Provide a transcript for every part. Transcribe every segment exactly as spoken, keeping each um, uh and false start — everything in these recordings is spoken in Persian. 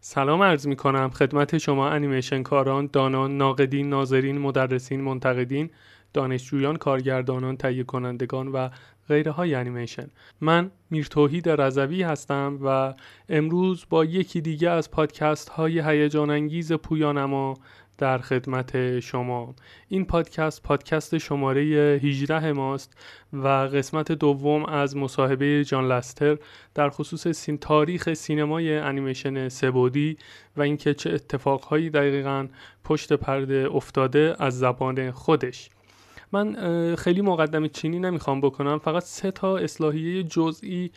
سلام عرض می کنم خدمت شما انیمیشن کاران، دانان، ناقدین، ناظرین، مدرسین، منتقدین، دانشجویان، کارگردانان، تهیه کنندگان و غیره های انیمیشن. من میرزا توحید رضوی هستم و امروز با یکی دیگه از پادکست های هیجان انگیز پویانما در خدمت شما. این پادکست پادکست شماره هجده ماست و قسمت دوم از مصاحبه جان لستر در خصوص سین تاریخ سینمای انیمیشن سه‌بعدی و اینکه چه اتفاقهایی دقیقاً پشت پرده افتاده از زبان خودش. من خیلی مقدمه چینی نمیخوام بکنم، فقط سه تا اصلاحیه جزئی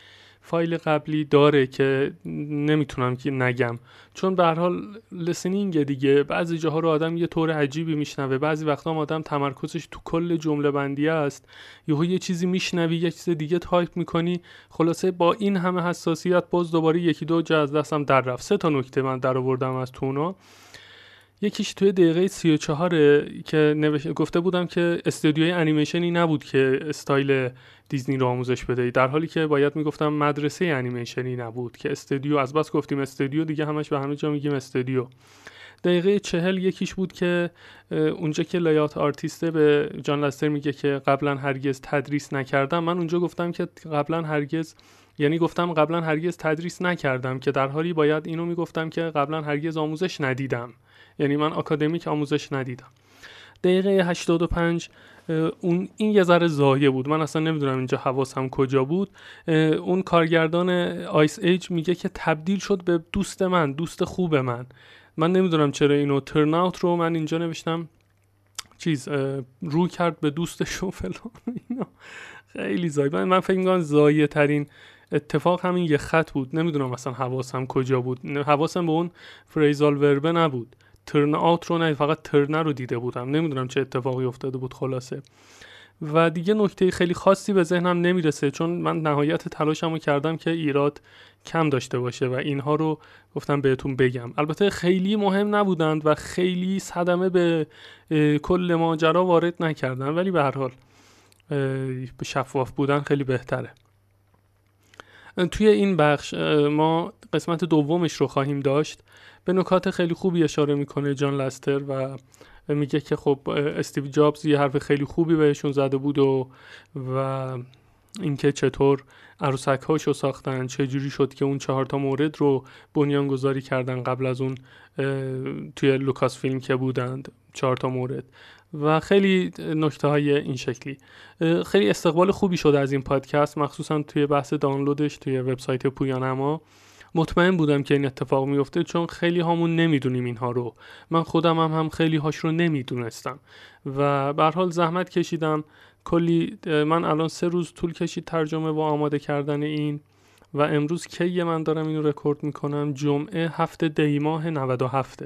فایل قبلی داره که نمیتونم که نگم، چون به هر حال لسنینگ دیگه. بعضی جاها رو آدم یه طور عجیبی میشنوه، بعضی وقتا آدم تمرکزش تو کل جمله بندی است، یهو یه چیزی میشنوی، یه چیز دیگه تایپ میکنی. خلاصه با این همه حساسیت باز دوباره یکی دو جا از دستم در رفت. سه تا نکته من در آوردم از تو اونا. یکیش توی دقیقه سی و چهار که نوش... گفته بودم که استودیوی انیمیشنی نبود که استایل دیزنی رو آموزش بده، در حالی که باید میگفتم مدرسه انیمیشنی نبود که استودیو. از بس گفتیم استودیو دیگه، همش به همه جا میگیم استودیو. دقیقه چهل یکیش بود که اونجا که لایات آرتیست به جان لستر میگه که قبلا هرگز تدریس نکردم، من اونجا گفتم که قبلا هرگز یعنی گفتم قبلا هرگز تدریس نکردم، که در حالی باید اینو میگفتم که قبلا هرگز آموزش ندیدم، یعنی من اکادمیک آموزش ندیدم. دقیقه هشتاد و پنج اون این یه ذره زایه بود، من اصلا نمیدونم اینجا حواسم کجا بود. اون کارگردان آیس ایج میگه که تبدیل شد به دوست من، دوست خوب من. من نمیدونم چرا اینو ترن اوت رو من اینجا نوشتم چیز رو کرد به دوستش و فلان اینا. خیلی زایه. من فکر می‌کنم زایه ترین اتفاق همین یه خط بود. نمیدونم اصلا حواسم کجا بود. حواسم به اون فریزال ورب نبود. ترن آوت رو نه، فقط ترنر رو دیده بودم، نمیدونم چه اتفاقی افتاده بود. خلاصه و دیگه نکته خیلی خاصی به ذهنم نمیرسه، چون من نهایت تلاشمو کردم که ایراد کم داشته باشه و اینها رو گفتم بهتون بگم. البته خیلی مهم نبودند و خیلی صدمه به کل ماجرا وارد نکردن، ولی به هر حال شفاف بودن خیلی بهتره. توی این بخش ما قسمت دومش رو خواهیم داشت. به نکات خیلی خوبی اشاره میکنه جان لستر و میگه که خب استیو جابز یه حرف خیلی خوبی بهشون زده بود و و اینکه چطور عروسک‌هاشو ساختن، چجوری شد که اون چهار تا مورد رو بنیانگذاری کردن قبل از اون توی لوکاس فیلم که بودند چهار تا مورد و خیلی نکته های این شکلی. خیلی استقبال خوبی شده از این پادکست، مخصوصا توی بحث دانلودش توی وبسایت پویانما. مطمئن بودم که این اتفاق میفته، چون خیلی هامون نمیدونیم اینها رو. من خودم هم, هم خیلی هاش رو نمیدونستم و به هر حال زحمت کشیدم کلی. من الان سه روز طول کشید ترجمه و آماده کردن این و امروز کی من دارم اینو رکورد میکنم، جمعه هفته دی ماه نود و هفت.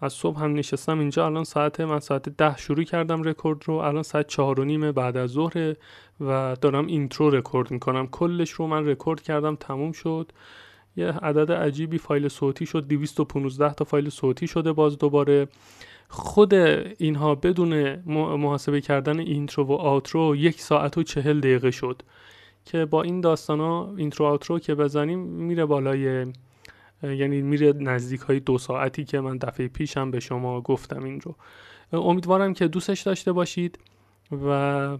از صبح هم نشستم اینجا. الان ساعت من ساعت ده شروع کردم رکورد رو، الان ساعت چهار و نیم بعد از ظهر و دارم اینترو رکورد میکنم. کلش رو من رکورد کردم، تموم شد. یه عدد عجیبی فایل صوتی شد، دویست و پانزده تا فایل صوتی شده. باز دوباره خود اینها بدون محاسبه کردن اینترو و آوترو یک ساعت و چهل دقیقه شد، که با این داستانا اینترو آوترو که بزنیم میره بالای، یعنی میره نزدیک های دو ساعتی که من دفعه پیشم به شما گفتم این رو. امیدوارم که دوستش داشته باشید و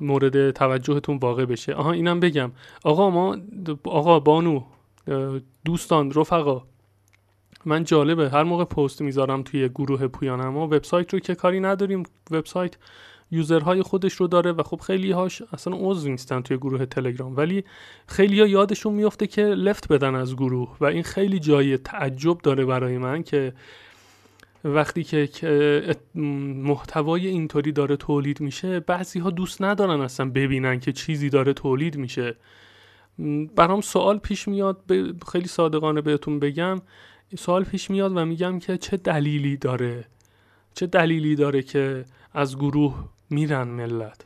مورد توجهتون واقع بشه. آها اینم بگم، آقا ما آقا بانو دوستان رفقا، من جالبه هر موقع پست میذارم توی گروه پویانما، وبسایت رو که کاری نداریم، وبسایت یوزرهای خودش رو داره و خب خیلی هاش اصلا عضو نیستن توی گروه تلگرام، ولی خیلی ها یادشون میفته که لفت بدن از گروه و این خیلی جای تعجب داره برای من که وقتی که محتوای اینطوری داره تولید میشه بعضی ها دوست ندارن اصلا ببینن که چیزی داره تولید میشه. برام سوال پیش میاد، خیلی صادقانه بهتون بگم سوال پیش میاد و میگم که چه دلیلی داره چه دلیلی داره که از گروه میرن ملت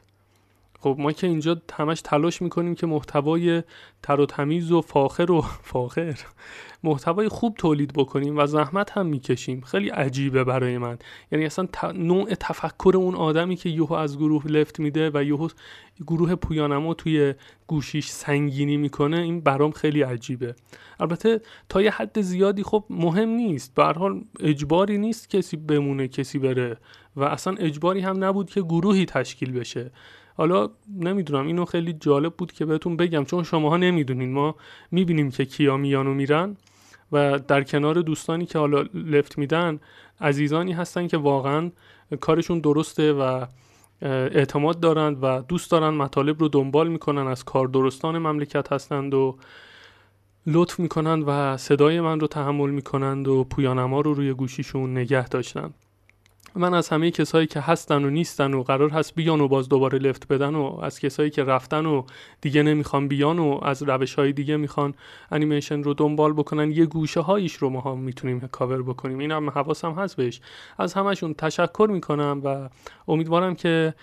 خب ما که اینجا همش تلاش میکنیم که محتوای تر و تمیز و فاخر و فاخر محتوای خوب تولید بکنیم و زحمت هم میکشیم. خیلی عجیبه برای من، یعنی اصلا ت... نوع تفکر اون آدمی که یهو از گروه لفت میده و یهو گروه پویانما توی گوشیش سنگینی میکنه، این برام خیلی عجیبه. البته تا یه حد زیادی خب مهم نیست، به هر حال اجباری نیست کسی بمونه کسی بره و اصلا اجباری هم نبود که گروهی تشکیل بشه. حالا نمیدونم، اینو خیلی جالب بود که بهتون بگم چون شماها نمیدونین، ما میبینیم که کیا میان و میرن و در کنار دوستانی که حالا لفت میدن عزیزانی هستن که واقعا کارشون درسته و اعتماد دارند و دوست دارن مطالب رو دنبال میکنن، از کار درستان مملکت هستند و لطف میکنن و صدای من رو تحمل میکنند و پویانما رو روی گوشیشون نگه داشتن. من از همه کسایی که هستن و نیستن و قرار هست بیان و باز دوباره لفت بدن و از کسایی که رفتن و دیگه نمیخوان بیان و از روش‌های دیگه میخوان انیمیشن رو دنبال بکنن، یه گوشه هایش رو ما هم میتونیم کاور بکنیم، این هم حواسم هست بهش. از همشون تشکر میکنم و امیدوارم که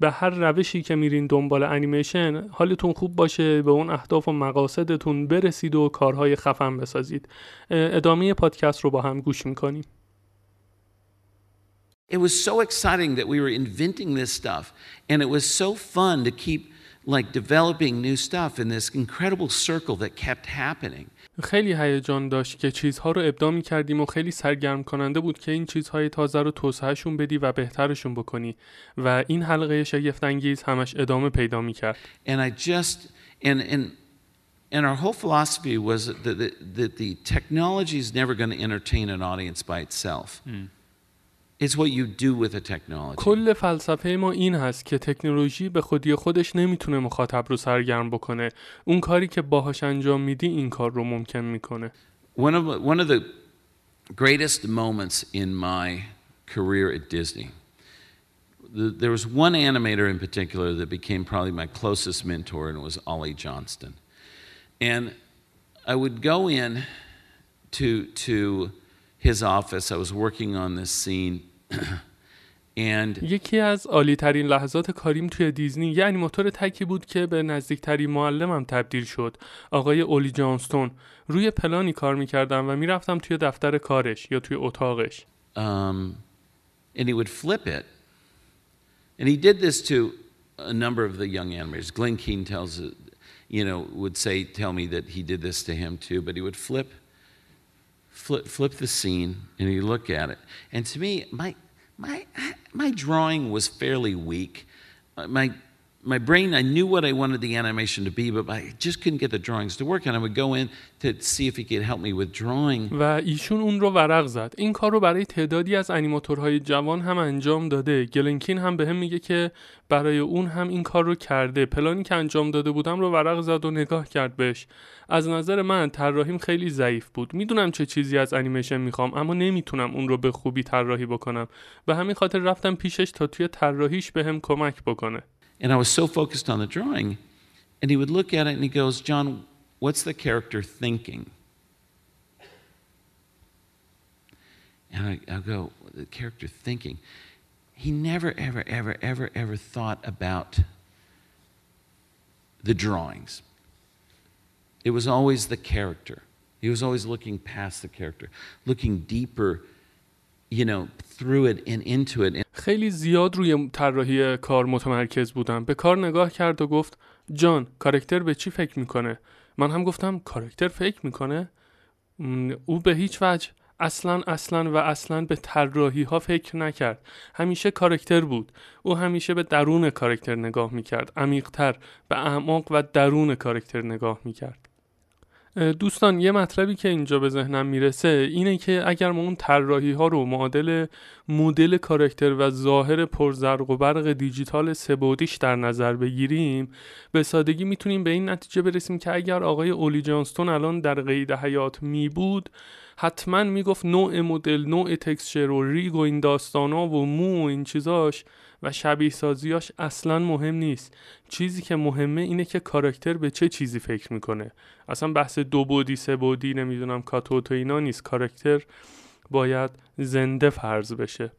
به هر روشی که میرین دنبال انیمیشن حالتون خوب باشه، به اون اهداف و مقاصدتون برسید و کارهای خفن بسازید. ادامه پادکست رو با هم گوش میکنیم. It was so exciting that we were inventing this stuff, and it was so fun to keep like developing new stuff in this incredible circle that kept happening. خیلی هیجان داشت که چیزها رو ابداع می‌کردیم و خیلی سرگرم کننده بود که این چیزهای تازه رو توسعهشون بدی و بهترشون بکنی و این حلقه شگفت‌انگیز همش ادامه پیدا می‌کرد. And I just and and and our whole philosophy was that the, that the technology is never going to entertain an audience by itself. Mm. It's what you do with the technology. کل فلسفه ما این هست که تکنولوژی به خودی خودش نمیتونه مخاطب رو سرگرم بکنه. اون کاری که باهاش انجام میدی این کار رو ممکن میکنه. One of one of the greatest moments in my career at Disney. There was one animator in particular that became probably my closest mentor, and it was Ollie Johnston. And I would go in to to his office. I was working on this scene. And یکی از عالی ترین لحظات کاریم توی دیزنی یه انیماتور تکی بود که به نزدیکترین معلمم تبدیل شد، آقای اولی جانستون. روی پلانی کار می‌کردم و می‌رفتم توی دفتر کارش یا توی اتاقش. Um, and he would flip it. And he did this to a number of the young animators. Glen Keane tells, you know, would say tell me that he did this to him too, but he would flip flip flip the scene and he look at it. And to me, my My my drawing was fairly weak. My my brain, I knew what I wanted the animation to be, but I just couldn't get the drawings to work. And I would go in to see if he could help me with drawing. و ایشون اون رو ورق زد. این کار رو برای تعدادی از انیماتورهای جوان هم انجام داده. گلنکین هم بهم میگه که برای اون هم این کار رو کرده. پلانی که انجام داده بودم رو ورق زد و نگاه کرد بهش. از نظر من طراحیم خیلی ضعیف بود. میدونم چه چیزی از انیمیشن میخوام اما نمیتونم اون رو به خوبی طراحی بکنم. به همین خاطر رفتم پیشش تا توی طراحیش بهم کمک بکنه. And I was so focused on the drawing, and he would look at it and he goes, John, what's the character thinking? And I, I go, the character thinking. He never, ever, ever, ever, ever thought about the drawings. It was always the character. He was always looking past the character, looking deeper, you know, through it and into it. خیلی زیاد روی طراحی کار متمرکز بودم. به کار نگاه کرد و گفت جان کاراکتر به چی فکر میکنه؟ من هم گفتم کاراکتر فکر میکنه؟ او به هیچ وجه اصلا اصلا و اصلا به طراحی ها فکر نکرد. همیشه کاراکتر بود. او همیشه به درون کاراکتر نگاه میکرد، عمیق‌تر، به اعماق و درون کاراکتر نگاه میکرد. دوستان یه مطلبی که اینجا به ذهنم میرسه اینه که اگر ما اون طراحی ها رو معادل مدل کاراکتر و ظاهر پرزرق و برق دیجیتال سه‌بعدیش در نظر بگیریم، به سادگی میتونیم به این نتیجه برسیم که اگر آقای اولی جانستون الان در قید حیات میبود حتما میگفت نوع مدل، نوع تکسچر و ریگ و این داستانا و مو و این چیزاش و شبیه سازیاش اصلا مهم نیست. چیزی که مهمه اینه که کاراکتر به چه چیزی فکر میکنه. اصلا بحث دو بعدی، سه بعدی، نمیدونم کاتوت و اینا نیست. کاراکتر باید زنده فرض بشه.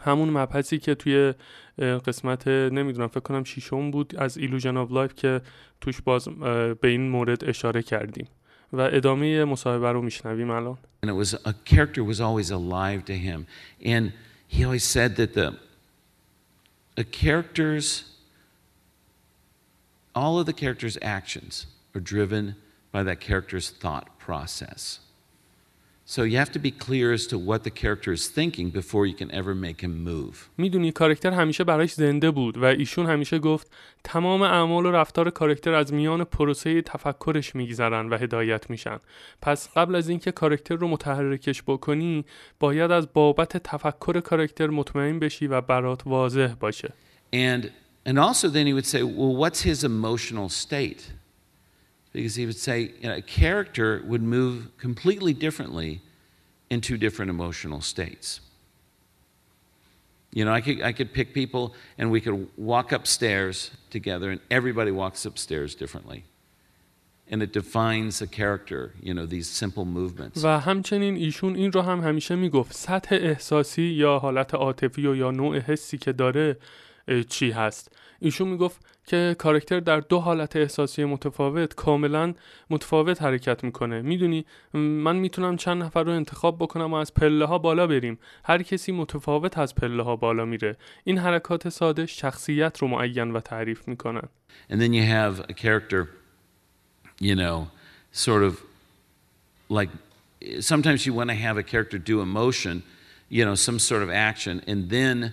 همون مبحثی که توی قسمت نمیدونم فکر کنم ششم بود از Illusion of Life که توش باز به این مورد اشاره کردیم و ادامه مصاحبه رو میشنویم الان. And it was a character was always alive to him and he always said that the a character's all of the character's actions are driven by that character's thought process. So you have to be clear as to what the character is thinking before you can ever make him move. میدونی کاراکتر همیشه براش زنده بود و ایشون همیشه گفت تمام اعمال و رفتار کاراکتر از میان پروسه تفکرش میگذرن و هدایت میشن. پس قبل از اینکه کاراکتر رو متحرکش بکنی، باید از بابت تفکر کاراکتر مطمئن بشی و برات واضح باشه. And and also then he would say, well, what's his emotional state? Because he would say, you know, a character would move completely differently in two different emotional states. You know, I could I could pick people and we could walk upstairs together and everybody walks upstairs differently. And it defines a character, you know, these simple movements. و همچنین ایشون این رو هم همیشه میگفت سطح احساسی یا حالت عاطفی یا نوع حسی که داره چی هست. ایشون میگفت که کاراکتر در دو حالت احساسی متفاوت کاملا متفاوت حرکت میکنه. میدونی من میتونم چند نفر رو انتخاب بکنم و از پله ها بالا بریم، هر کسی متفاوت از پله ها بالا میره. این حرکات ساده شخصیت رو معین و تعریف میکنن. And then you have a character, you know, sort of like sometimes you want to have a character do emotion, you know, some sort of action and then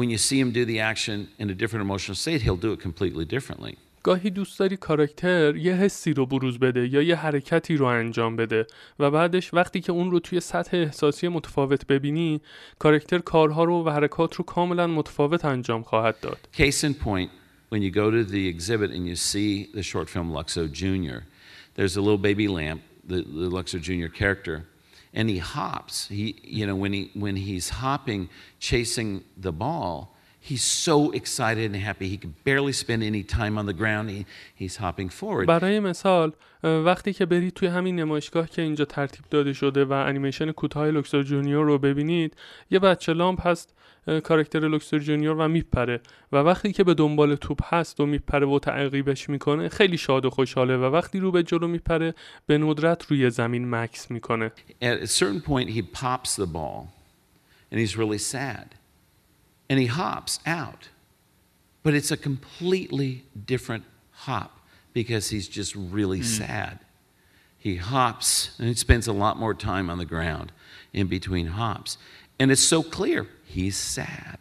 when you see him do the action in a different emotional state, he'll do it completely differently. گاهی دوست داری کاراکتر یه حسی رو بروز بده یا یه حرکتی رو انجام بده و بعدش وقتی که اون رو توی سطح احساسی متفاوت ببینی، کاراکتر کارها رو و حرکات رو کاملا متفاوت انجام خواهد داد. Case in point, when you go to the exhibit and you see the short film Luxo Junior, there's a little baby lamp, the, the Luxo Junior character. And he hops. He, you know, when he when he's hopping, chasing the ball, he's so excited and happy. He can barely spend any time on the ground. He, he's hopping forward. برای مثال وقتی که برید توی همین نمایشگاه که اینجا ترتیب داده شده و انیمیشن کوتاه لوکسور جونیور رو ببینید، یه بچه لامپ هست کاراکتر لوکسور جونیور و میپره و وقتی که به دنبال توپ هست و میپره و تعقیبش میکنه خیلی شاد و خوشحاله و وقتی رو به جلو میپره به ندرت روی زمین مکث میکنه. At a certain point he pops the ball and he's really sad and he hops out but it's a completely different hop because he's just really sad. He hops and he spends a lot more time on the ground in between hops. And it's so clear, he's sad.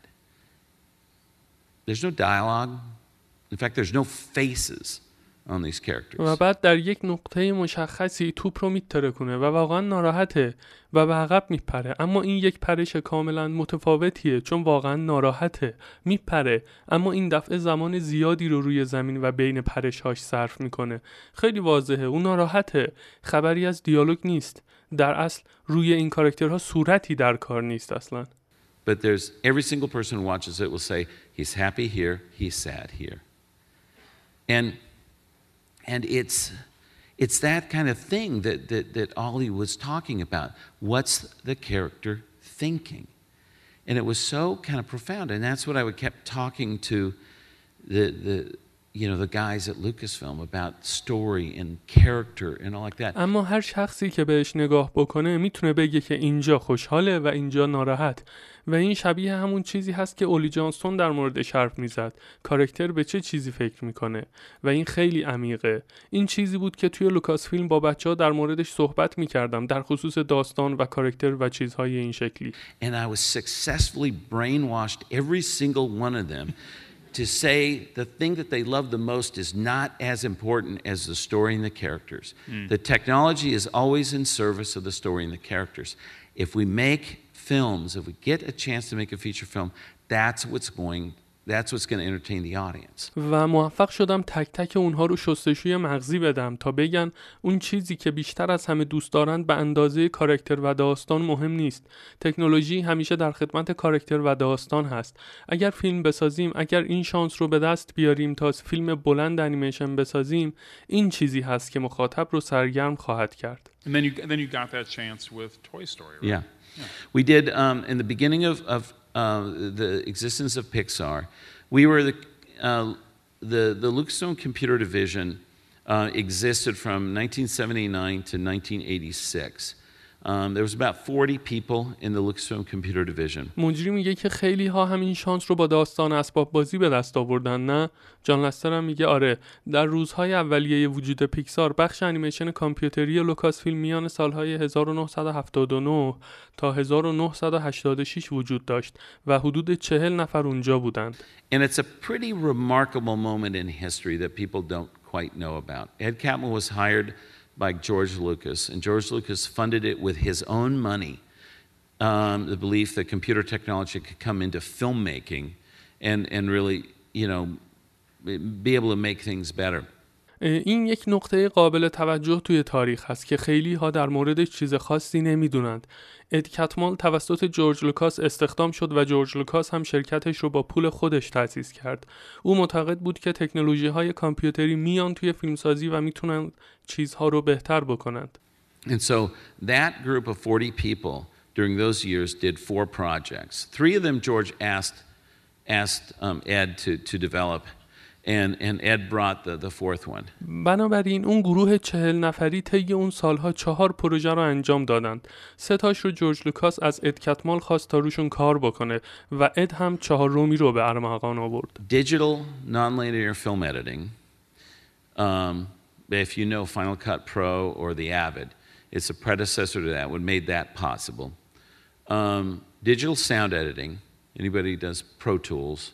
There's no dialogue. In fact, there's no faces on these characters. و بعد در یک نقطه مشخصی توپ رو میترکونه و واقعا ناراحته و به عقب میپره. اما این یک پرش کاملا متفاوتیه چون واقعا ناراحته. میپره اما این دفعه زمان زیادی رو روی زمین و بین پرش‌هاش صرف میکنه. خیلی واضحه. اون ناراحته. خبری از دیالوگ نیست. در اصل روی این کاراکترها صورتی در کار نیست اصلا. But there's every single person who watches it will say he's happy here, he's sad here. And and it's it's that kind of thing that that that Ollie was talking about. What's the character thinking? And it was so kind of profound and that's what I would kept talking to the the you know the guys at Lucasfilm about story and character and all like that. اما هر شخصی که بهش نگاه بکنه میتونه بگه که اینجا خوشحاله و اینجا ناراحت و این شبیه همون چیزی هست که اولی جانستون در موردش حرف میزد. کاراکتر به چه چیزی فکر میکنه و این خیلی عمیقه. این چیزی بود که توی لوکاس فیلم با بچه‌ها در موردش صحبت میکردم در خصوص داستان و کاراکتر و چیزهای این شکلی. And I was successfully brainwashed every single one of them. To say the thing that they love the most is not as important as the story and the characters. Mm. The technology is always in service of the story and the characters. If we make films, if we get a chance to make a feature film, that's what's going That's what's going to entertain the audience. و موفق شدم تک تک اونها رو شستشوی مغزی بدم تا بگن اون چیزی که بیشتر از همه دوست دارن به اندازه کاراکتر و داستان مهم نیست. تکنولوژی همیشه در خدمت کاراکتر و داستان هست. اگر فیلم بسازیم، اگر این شانس رو به دست بیاریم تا فیلم بلند انیمیشن بسازیم، این چیزی هست که مخاطب رو سرگرم خواهد کرد. And then you, and then you got that chance with Toy Story, right? Yeah. Yeah. We did um, in the beginning of, of uh, the existence of Pixar. We were the, uh, the, the Lucasfilm Computer Division uh, existed from nineteen seventy-nine to nineteen eighty-six. Um, there was about forty people in the Lucasfilm Computer Division. مجری میگه که خیلی ها همین شانس رو با داستان اسباب بازی به دست آوردن، نه؟ جان لستر هم میگه آره، در روزهای اولیه وجود پیکسار بخش انیمیشن کامپیوتری لوکاس فیلم میان سالهای هزار و نهصد و هفتاد و نه تا هزار و نهصد و هشتاد و شش وجود داشت و حدود چهل نفر اونجا بودند. And it's a pretty remarkable moment in history that people don't quite know about. Ed Catmull was hired by George Lucas, and George Lucas funded it with his own money, um, the belief that computer technology could come into filmmaking and, and really, you know, be able to make things better. این یک نقطه قابل توجه توی تاریخ هست که خیلی ها در موردش چیز خاصی نمیدونند. اد کتمال توسط جورج لوکاس استخدام شد و جورج لوکاس هم شرکتش رو با پول خودش تأسیس کرد. او معتقد بود که تکنولوژی های کامپیوتری میان توی فیلمسازی و میتونن چیزها رو بهتر بکنند. And so that group of forty people during those years did four projects. Three of them George asked asked um, Ed to to develop. And, and Ed brought the, the fourth one. بنابراین اون گروه چهل نفری طی اون سالها چهار پروژه رو انجام دادند. سه تاش رو جورج لوکاس از اد کتمال خواست تا روشون کار بکنه و اد هم چهارمی رو به ارمغان آورد. Digital non-linear film editing. Um, if you know Final Cut Pro or the Avid, it's a predecessor to that. What made that possible? Um, digital sound editing. Anybody does Pro Tools?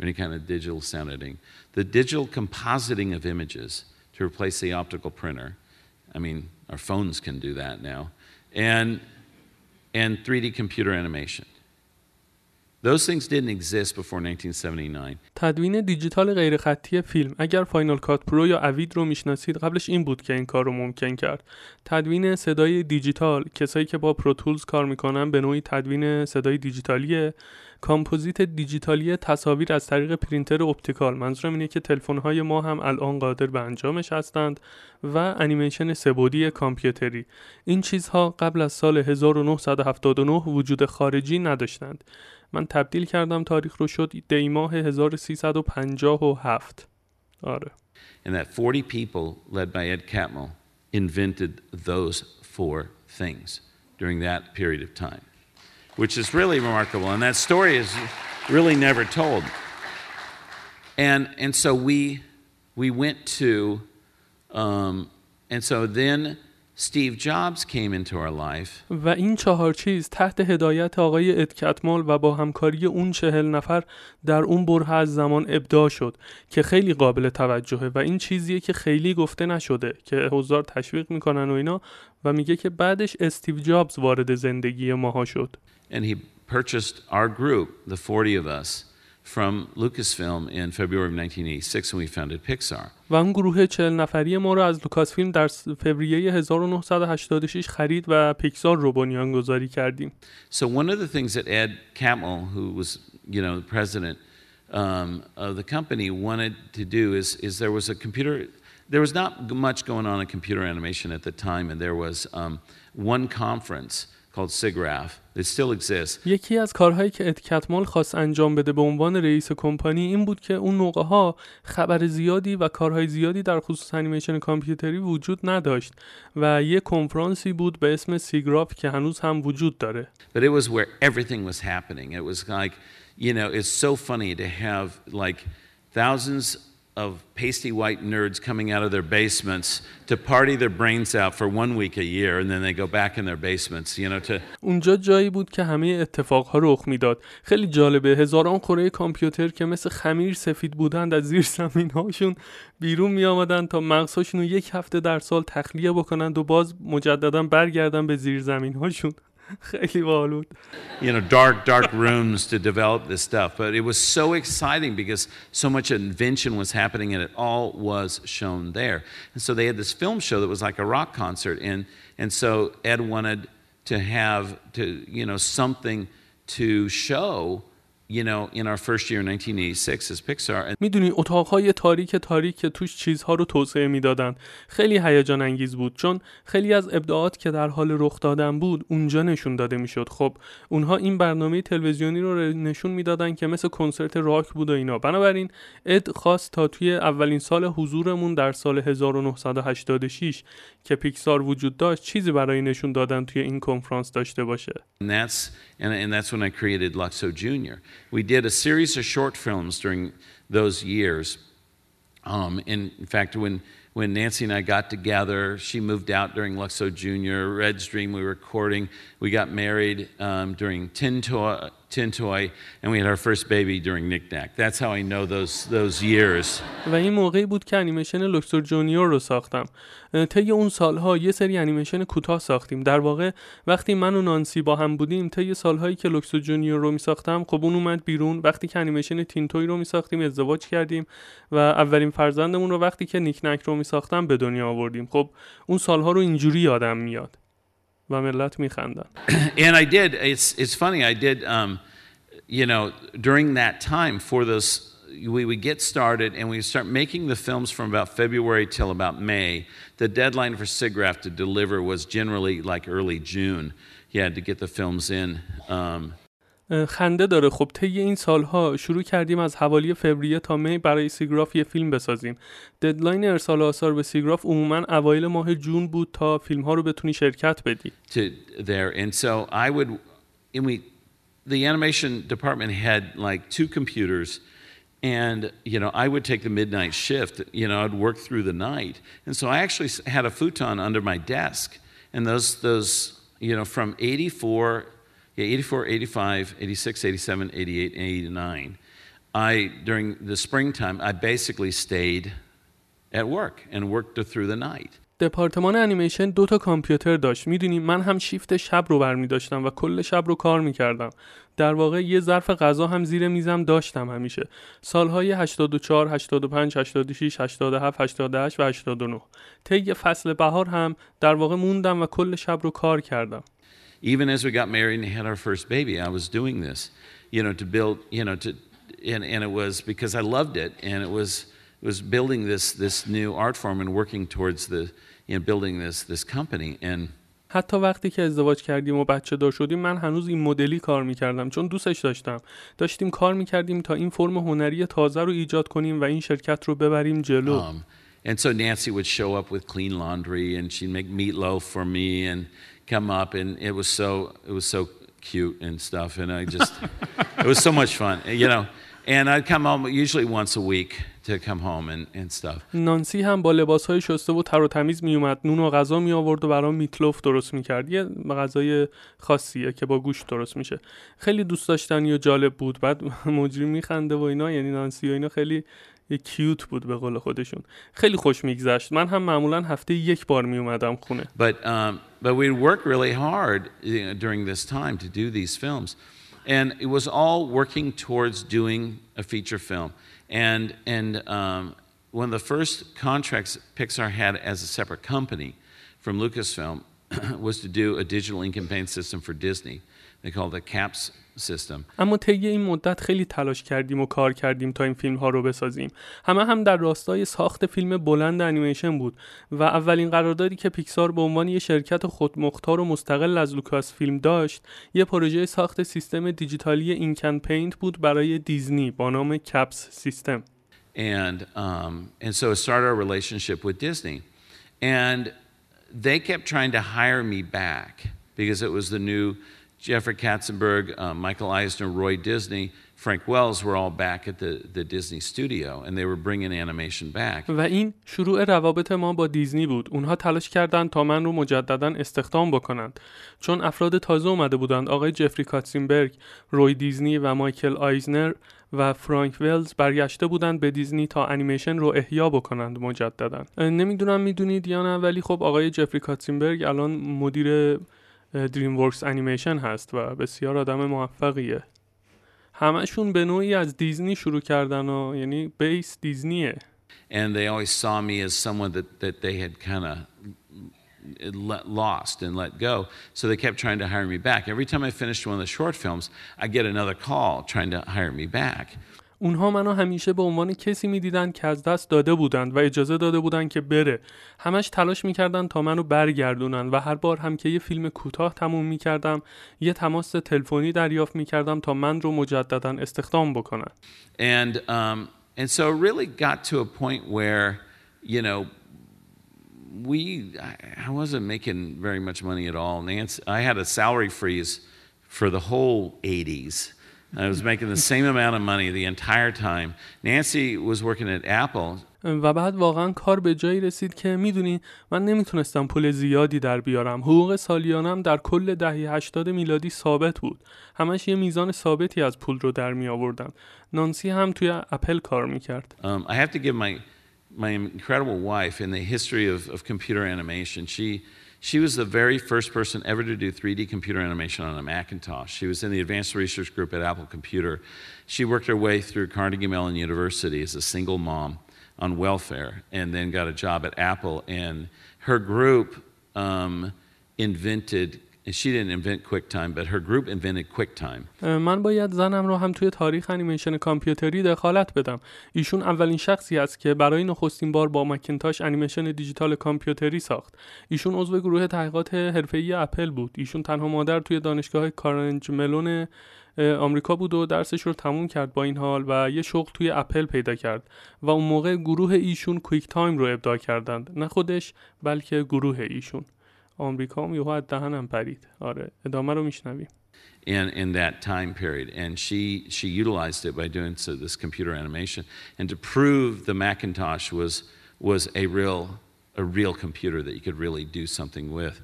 Any kind of digital sound editing, the digital compositing of images to replace the optical printer. I mean, our phones can do that now, and and three D computer animation. Those things didn't exist before nineteen seventy-nine. تدوین دیجیتال غیرخطی فیلم. اگر فاینال کات پرو یا اوید رو میشناسید، قبلش این بود که این کار رو ممکن کرد. تدوین صدای دیجیتال، کسایی که با پرو تولز کار میکنن به نوعی تدوین صدای دیجیتالیه. کامپوزیت دیجیتالی تصاویر از طریق پرینتر اپتیکال، منظورم اینه که تلفن‌های ما هم الان قادر به انجامش هستند، و انیمیشن سه‌بعدی کامپیوتری. این چیزها قبل از سال هزار و نهصد و هفتاد و نه وجود خارجی نداشتند. من تبدیل کردم تاریخ رو، شد دی ماه هزار و سیصد و پنجاه و هفت. آره. And that forty people led by Ed Catmull invented those four things during that period of time, which is really remarkable, and that story is really never told. And and so we we went to, um, and so then Steve Jobs came into our life. و این چهار چیز تحت هدایت آقای اد کتمال و با همکاری اون چهل نفر در اون بره از زمان ابداع شد که خیلی قابل توجهه و این چیزیه که خیلی گفته نشده که حضار تشویق میکنن و اینا، و میگه که بعدش استیو جابز وارد زندگی ماها شد. And he purchased our group, the forty of us, from Lucasfilm in February of nineteen eighty-six when we founded Pixar. و اون گروه چهل نفری ما رو از لوکاس فیلم در فوریه هزار و نهصد و هشتاد و شش خرید و پیکسار رو بنیان گذاری کردیم. So one of the things that Ed Catmull, who was, you know, the president um, of the company, wanted to do is is there was a computer there was not much going on in computer animation at the time, and there was um, one conference called SIGGRAPH. It still exists. یکی از کارهایی که اد کتمال خواست انجام بده به عنوان رئیس کمپانی این بود که اون موقع ها خبر زیادی و کارهای زیادی در خصوص انیمیشن کامپیوتری وجود نداشت و یک کنفرانسی بود به اسم سیگراف که هنوز هم وجود داره. But it was where everything was happening. It was like, you know, it's so funny to have like thousands of pasty white nerds coming out of their basements to party their brains out for one week a year and then they go back in their basements, you know, to اونجا جایی بود که همه اتفاقها رخ میداد. خیلی جالبه، هزاران خوره کامپیوتر که مثل خمیر سفید بودند از زیر زمینهاشون بیرون می آمدن تا مغزهاشون رو یک هفته در سال تخلیه بکنند و باز مجددا برگردن به زیر زمینهاشون. خیلی باحال. You know, dark, dark rooms to develop this stuff, but it was so exciting because so much invention was happening, and it all was shown there. And so they had this film show that was like a rock concert, and and so Ed wanted to have to, you know, something to show. you know in our first year in nineteen eighty-six as Pixar. میدونی اتاقهای تاریک تاریک که توش چیزها رو توسعه میدادن خیلی هیجان انگیز بود، چون خیلی از ابداعات که در حال رخ دادن بود اونجا نشون داده میشد. خب اونها این برنامه تلویزیونی رو نشون میدادن که مثل کنسرت راک بود و اینا. بنابراین اد خواست تا توی اولین سال حضورمون در سال هزار و نهصد و هشتاد و شش که پیکسار وجود داشت چیزی برای نشون دادن توی این کنفرانس داشته باشه. And that's and, and that's when I created Luxo Junior We did a series of short films during those years. Um, in, in fact, when, when Nancy and I got together, she moved out during Luxo Junior Red's Dream, we were recording. We got married um, during Tin Toy, Tin Toy, and we had our first baby during Knick Knack. That's how I know those those years. و این موقعی بود که انیمیشن لوکسو جونیور رو ساختم. طی اون سالها یه سری انیمیشن کوتاه ساختیم. در واقع وقتی من و نانسی با هم بودیم طی سالهایی که لوکسو جونیور رو میساختم، خب اون اومد بیرون. وقتی که انیمیشن تین توی رو میساختیم ازدواج کردیم و اولین فرزندمون رو وقتی که نیک نک رو میساختم به دنیا آوردیم. خب اون سالها رو اینجوری یادم میاد. و ملت میخندن. And I did, it's it's funny, I did um you know during that time for those we would get started and we start making the films from about February till about May. The deadline for SIGGRAPH to deliver was generally like early June. You had to get the films in um خنده داره. خب طی این سالها شروع کردیم از حوالی فوریه تا می برای سیگراف یه فیلم بسازیم. ددلاین ارسال آثار به سیگراف عموما اوایل ماه جون بود تا فیلم ها رو بتونی شرکت بدی. There and so I would and we the animation department had like two computers and you know I would take the midnight shift, you know I'd work through the night and so I actually had a futon under my desk and those those you know from eighty-four Yeah, eighty-four, eighty-five, eighty-six, eighty-seven, eighty-eight, and eighty-nine. I, during the springtime, I basically stayed at work and worked through the night. دپارتمان انیمیشن دو تا کامپیوتر داشت. میدونی من هم شیفت شب رو برمی داشتم و کل شب رو کار میکردم. در واقع یه ظرف غذا هم زیر میزم داشتم همیشه. سالهای هشتاد و چهار، هشتاد و پنج، هشتاد و شش، هشتاد و هفت، هشتاد و هشت و هشتاد و نه. طی فصل بهار هم در واقع موندم و کل شب رو کار کردم. Even as we got married and had our first baby, I was doing this, you know, to build, you know, to, and, and it was because I loved it, and it was it was building this this new art form and working towards the, you know, building this this company. And حتی وقتی که ازدواج کردیم و بچه دار شدیم من هنوز این مدلی کار میکردم چون دوستش داشتم. داشتیم کار میکردیم تا این فرم هنری تازه رو ایجاد کنیم و این شرکت رو ببریم جلو. Um, and so Nancy would show up with clean laundry, and she'd make meatloaf for me, and come up and it was so it was so cute and stuff and I just it was so much fun, you know, and I'd come home usually once a week to come home and and stuff. نانسی هم با لباس‌های شسته و تر و تمیز می اومد، نون و غذا می آورد و برام میتلوف درست می‌کرد. یه غذای خاصیه که با گوشت درست میشه. خیلی دوست داشتنی و جالب بود. بعد مجری می‌خنده و اینا، یعنی نانسی و اینا خیلی کیوت بود به قول خودشون. خیلی خوش میگذشت. من هم معمولا هفته یک بار می اومدم خونه. But um but we worked really hard during this time to do these films. And it was all working towards doing a feature film. And and um one of the first contracts Pixar had as a separate company from Lucasfilm was to do a digital ink and paint system for Disney. They called it the CAPS system. اما طی این مدت خیلی تلاش کردیم و کار کردیم تا این فیلم ها رو بسازیم. همه هم در راستای ساخت فیلم بلند انیمیشن بود و اولین قراردادی که پیکسار به عنوان یه شرکت خودمختار و مستقل از لوکاس فیلم داشت یه پروژه ساخت سیستم دیجیتالی اینک اند پینت بود برای دیزنی با نام کپس سیستم. And um and so it started our relationship with Disney. And they kept trying to hire me back because it was the new Jeffrey Katzenberg, uh, Michael Eisner, Roy Disney, Frank Wells were all back at the the Disney studio and they were bringing animation back. و این شروع روابط ما با دیزنی بود. اونها تلاش کردند تا من رو مجدداً استخدام بکنند چون افراد تازه اومده بودند. آقای جفری کاتسنبرگ، روی دیزنی و مایکل آیزنر و فرانک ویلز برگشته بودند به دیزنی تا انیمیشن رو احیا بکنند مجدداً. نمیدونم میدونید یا نه ولی خب آقای جفری کاتسنبرگ الان مدیر دریم ورکس انیمیشن هست و بسیار آدم موفقیه. همشون به نوعی از دیزنی شروع کردن و یعنی بیس دیزنیه. And they always saw me as someone that that they had kind of let, lost and let go. So they kept trying to hire me back. Every time I finished one of the short films, I get another call trying to hire me back. اونها منو همیشه به عنوان کسی میدیدن که از دست داده بودند و اجازه داده بودند که بره. همش تلاش میکردن تا منو برگردونن و هر بار هم که یه فیلم کوتاه تموم میکردم یه تماس تلفنی دریافت میکردم تا من رو مجددا استخدام بکنن. And um and so it really got to a point where you know we I wasn't making very much money at all. Nancy, I had a salary freeze for the whole eighties. I was making the same amount of money the entire time. Nancy was working at Apple. و بعد واقعا کار به جایی رسید که میدونی من نمیتونستم پول زیادی در بیارم. حقوق سالیانم در کل دهه هشتاد میلادی ثابت بود. همش یه میزان ثابتی از پول رو در می آوردم. نانسی هم توی اپل کار میکرد. Um, I have to give my my incredible wife in the history of of computer animation. She She was the very first person ever to do three D computer animation on a Macintosh. She was in the advanced research group at Apple Computer. She worked her way through Carnegie Mellon University as a single mom on welfare and then got a job at Apple. And her group um, invented, she didn't invent QuickTime, but her group invented QuickTime. من باید زنم رو هم توی تاریخ انیمیشن کامپیوتری دخالت بدم. ایشون اولین شخصی است که برای نخستین بار با مکینتاش انیمیشن دیجیتال کامپیوتری ساخت. ایشون عضو گروه تحقیقات حرفه‌ای اپل بود. ایشون تنها مادر توی دانشگاه کارنگی ملون آمریکا بود و درسش رو تموم کرد با این حال و یه شغل توی اپل پیدا کرد و اون موقع گروه ایشون کویک تایم رو ابداع کردند. نه خودش بلکه گروه ایشون. آمریکا هم یه حد دهنم پرید. آره ادامه رو میشنویم. In in that time period and she she utilized it by doing so this computer animation and to prove the Macintosh was was a real a real computer that you could really do something with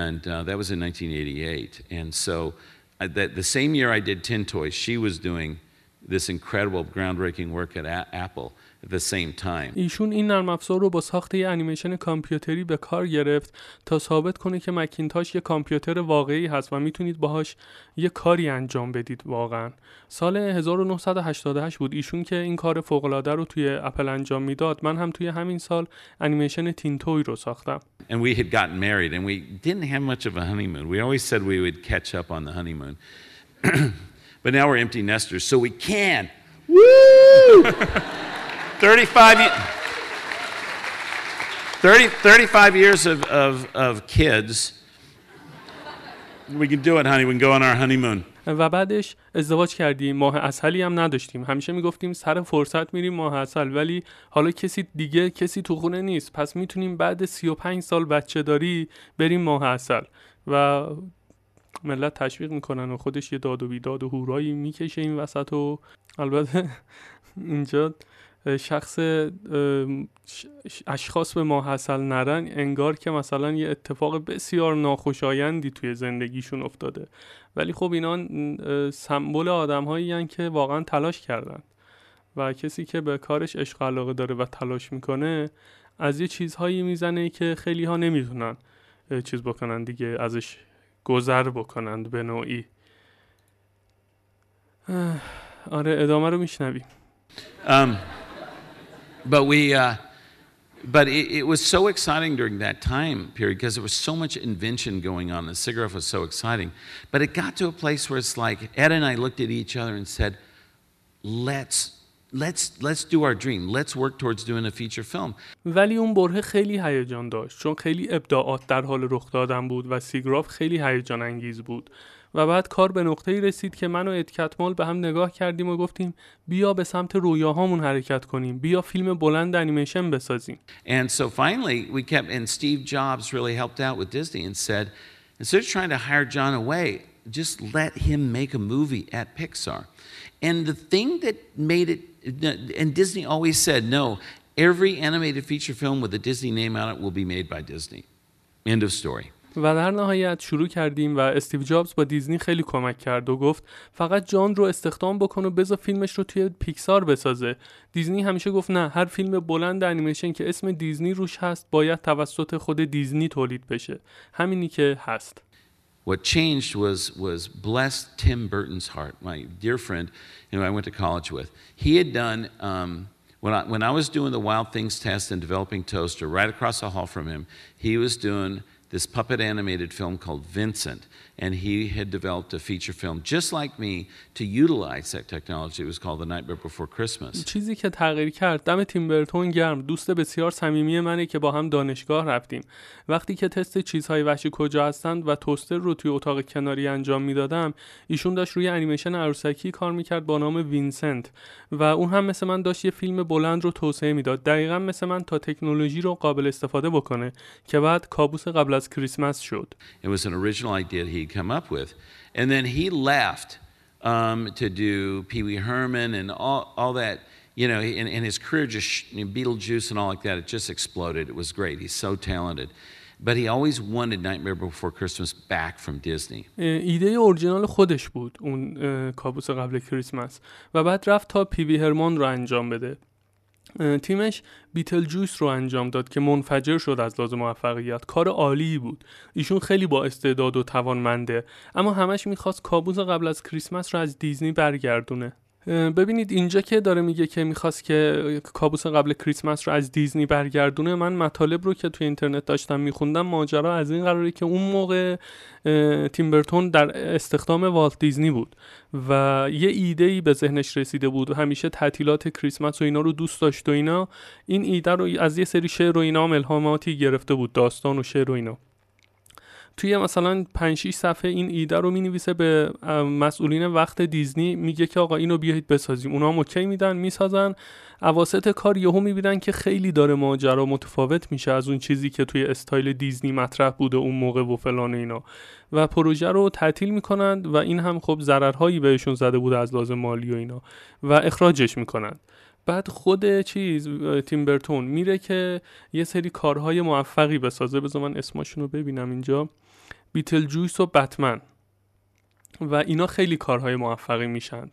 and uh, that was in nineteen eighty-eight and so I, that the same year I did Tin Toy she was doing this incredible groundbreaking work at a- Apple at the same time. ایشون این نرم افزار رو با ساخت یه انیمیشن کامپیوتری به کار گرفت تا ثابت کنه که مکینتاش یه کامپیوتر واقعی هست و میتونید باهاش یه کاری انجام بدید واقعا. سال هزار و نهصد و هشتاد و هشت بود ایشون که این کار فوق العاده رو توی اپل انجام میداد. من هم توی همین سال انیمیشن تین توی رو ساختم. And we had gotten married and we didn't have much of a honeymoon. We always said we would catch up on the honeymoon. But now we're empty nesters, so we can. Woo! thirty-five years of, of, of kids. We can do it, honey. We can go on our honeymoon. و بعدش ازدواج کردیم. ماه عسلی هم نداشتیم. همیشه میگفتیم سر فرصت میریم ماه عسل ولی حالا کسی دیگه کسی تو خونه نیست. پس میتونیم بعد سی و پنج سال بچه داری بریم ماه عسل. و ملت تشویق میکنن و خودش یه داد و بیداد و هورایی میکشه این وسط و البته اینجا شخص اشخاص به ماه عسل نرن انگار که مثلا یه اتفاق بسیار ناخوشایندی توی زندگیشون افتاده ولی خب اینا سمبل آدم هایی هن که واقعا تلاش کردن و کسی که به کارش عشق علاقه داره و تلاش میکنه از یه چیزهایی میزنه که خیلی ها نمیتونن چیز بکنن دیگه ازش گذر بکنند به نوعی. آره ادامه رو میشنویم. Um, but we uh, but it, it was so exciting during that time period because there was so much invention going on. The SIGGRAPH was so exciting. But it got to a place where it's like Ed and I looked at each other and said, "Let's Let's let's do our dream. Let's work towards doing a feature film." ولی اون بره خیلی هیجان داشت چون خیلی ابداعات در حال رخ دادن بود و سیگراف خیلی هیجان انگیز بود و بعد کار به نقطه‌ای رسید که من و اد کتمل به هم نگاه کردیم و گفتیم بیا به سمت رویاهامون حرکت کنیم بیا فیلم بلند انیمیشن بسازیم. And so finally we kept and Steve Jobs really helped out with Disney and said instead of trying to hire John away just let him make a movie at Pixar. And the thing that made it and Disney always said no every animated feature film with a Disney name on it will be made by Disney end of story و در نهایت شروع کردیم و استیو جابز با دیزنی خیلی کمک کرد و گفت فقط جان رو استخدام بکن و بذار فیلمش رو توی پیکسار بسازه. دیزنی همیشه گفت نه هر فیلم بلند انیمیشن که اسم دیزنی روش هست باید توسط خود دیزنی تولید بشه. همینی که هست. What changed was was blessed Tim Burton's heart, my dear friend, you know I went to college with. He had done um When I, when I was doing the Wild Things test and developing Toaster, right across the hall from him, he was doing this puppet animated film called Vincent, and he had developed a feature film just like me to utilize that technology. It was called The Nightmare Before Christmas. چیزی که تغییر کرد، دم تیم برتون گرم، دوست بسیار صمیمی منه که با هم دانشگاه رفتیم. وقتی که تست چیزهای وحشی کجا هستند و توستر رو توی اتاق کناری انجام میدادم، ایشون داشت روی انیمیشن عروسکی کار میکرد با نام وینسنت و اون هم مثل من داشت یه فیلم بلند رو توسعه میداد، دقیقاً مثل من، تا تکنولوژی رو قابل استفاده بکنه که بعد کابوس قبل از کریسمس شد. It was an original idea he come up with, and then he left um, to do Pee Wee Herman and all, all that, you know, and, and his career just, you know, Beetlejuice and all like that, it just exploded. It was great. He's so talented. But he always wanted Nightmare Before Christmas back from Disney. ایده اورجینال خودش بود، اون کابوس قبل کریسمس، و بعد رفت تا پی وی هرمان رو انجام بده. تیمش بیتل جویس رو انجام داد که منفجر شد از لحاظ موفقیت. کار عالی بود، ایشون خیلی با استعداد و توانمنده، اما همش میخواست کابوس قبل از کریسمس رو از دیزنی برگردونه. ببینید اینجا که داره میگه که میخواست که کابوس قبل کریسمس رو از دیزنی برگردونه، من مطالب رو که توی اینترنت داشتم میخوندم، ماجرا از این قراره که اون موقع تیم برتون در استخدام والت دیزنی بود و یه ایده‌ای به ذهنش رسیده بود و همیشه تعطیلات کریسمس و اینا رو دوست داشت و اینا. این ایده رو از یه سری شعر و اینا هم الهاماتی گرفته بود، داستان و شعر و اینا. توی مثلا پنج شش صفحه این ایده رو مینویسه، به مسئولین وقت دیزنی میگه که آقا اینو بیایید بسازیم. اونا هم اوکی میدن، میسازن. اواسط کار یهو میبینن که خیلی داره ماجرا متفاوت میشه از اون چیزی که توی استایل دیزنی مطرح بوده اون موقع و فلان اینا، و پروژه رو تعطیل میکنند و این هم خب ضررهایی بهشون زده بوده از لحاظ مالی و اینا و اخراجش میکنند. بعد خود چیز تیم برتون میره که یه سری کارهای موفقی بسازه. بذار من اسمشون رو ببینم اینجا، بیتل جویس و بتمن و اینا خیلی کارهای موفقی میشن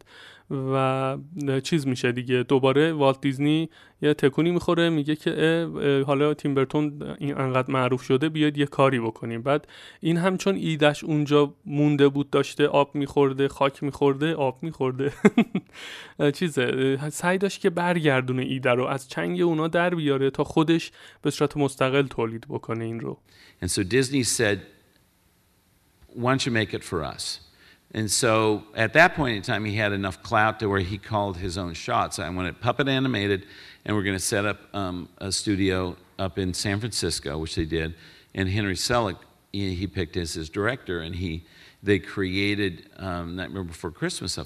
و چیز میشه دیگه. دوباره والت دیزنی یه تکونی میخوره، میگه که حالا تیم برتون این انقدر معروف شده، بیاید یه کاری بکنیم. بعد این هم چون ایدهش اونجا مونده بود، داشته آب میخورده، خاک میخورده، آب میخورده چیزه، سعی داشت که برگردونه ایده رو، از چنگ اونا در بیاره تا خودش به صورت مستقل تولید بکنه این رو. And so Disney said, why don't you make it for us? And so at that point in time, he had enough clout to where he called his own shots. I wanted puppet animated, and we're going to set up um, a studio up in San Francisco, which they did. And Henry Selick, he, he picked as his director, and he they created um, Nightmare Before Christmas. Up.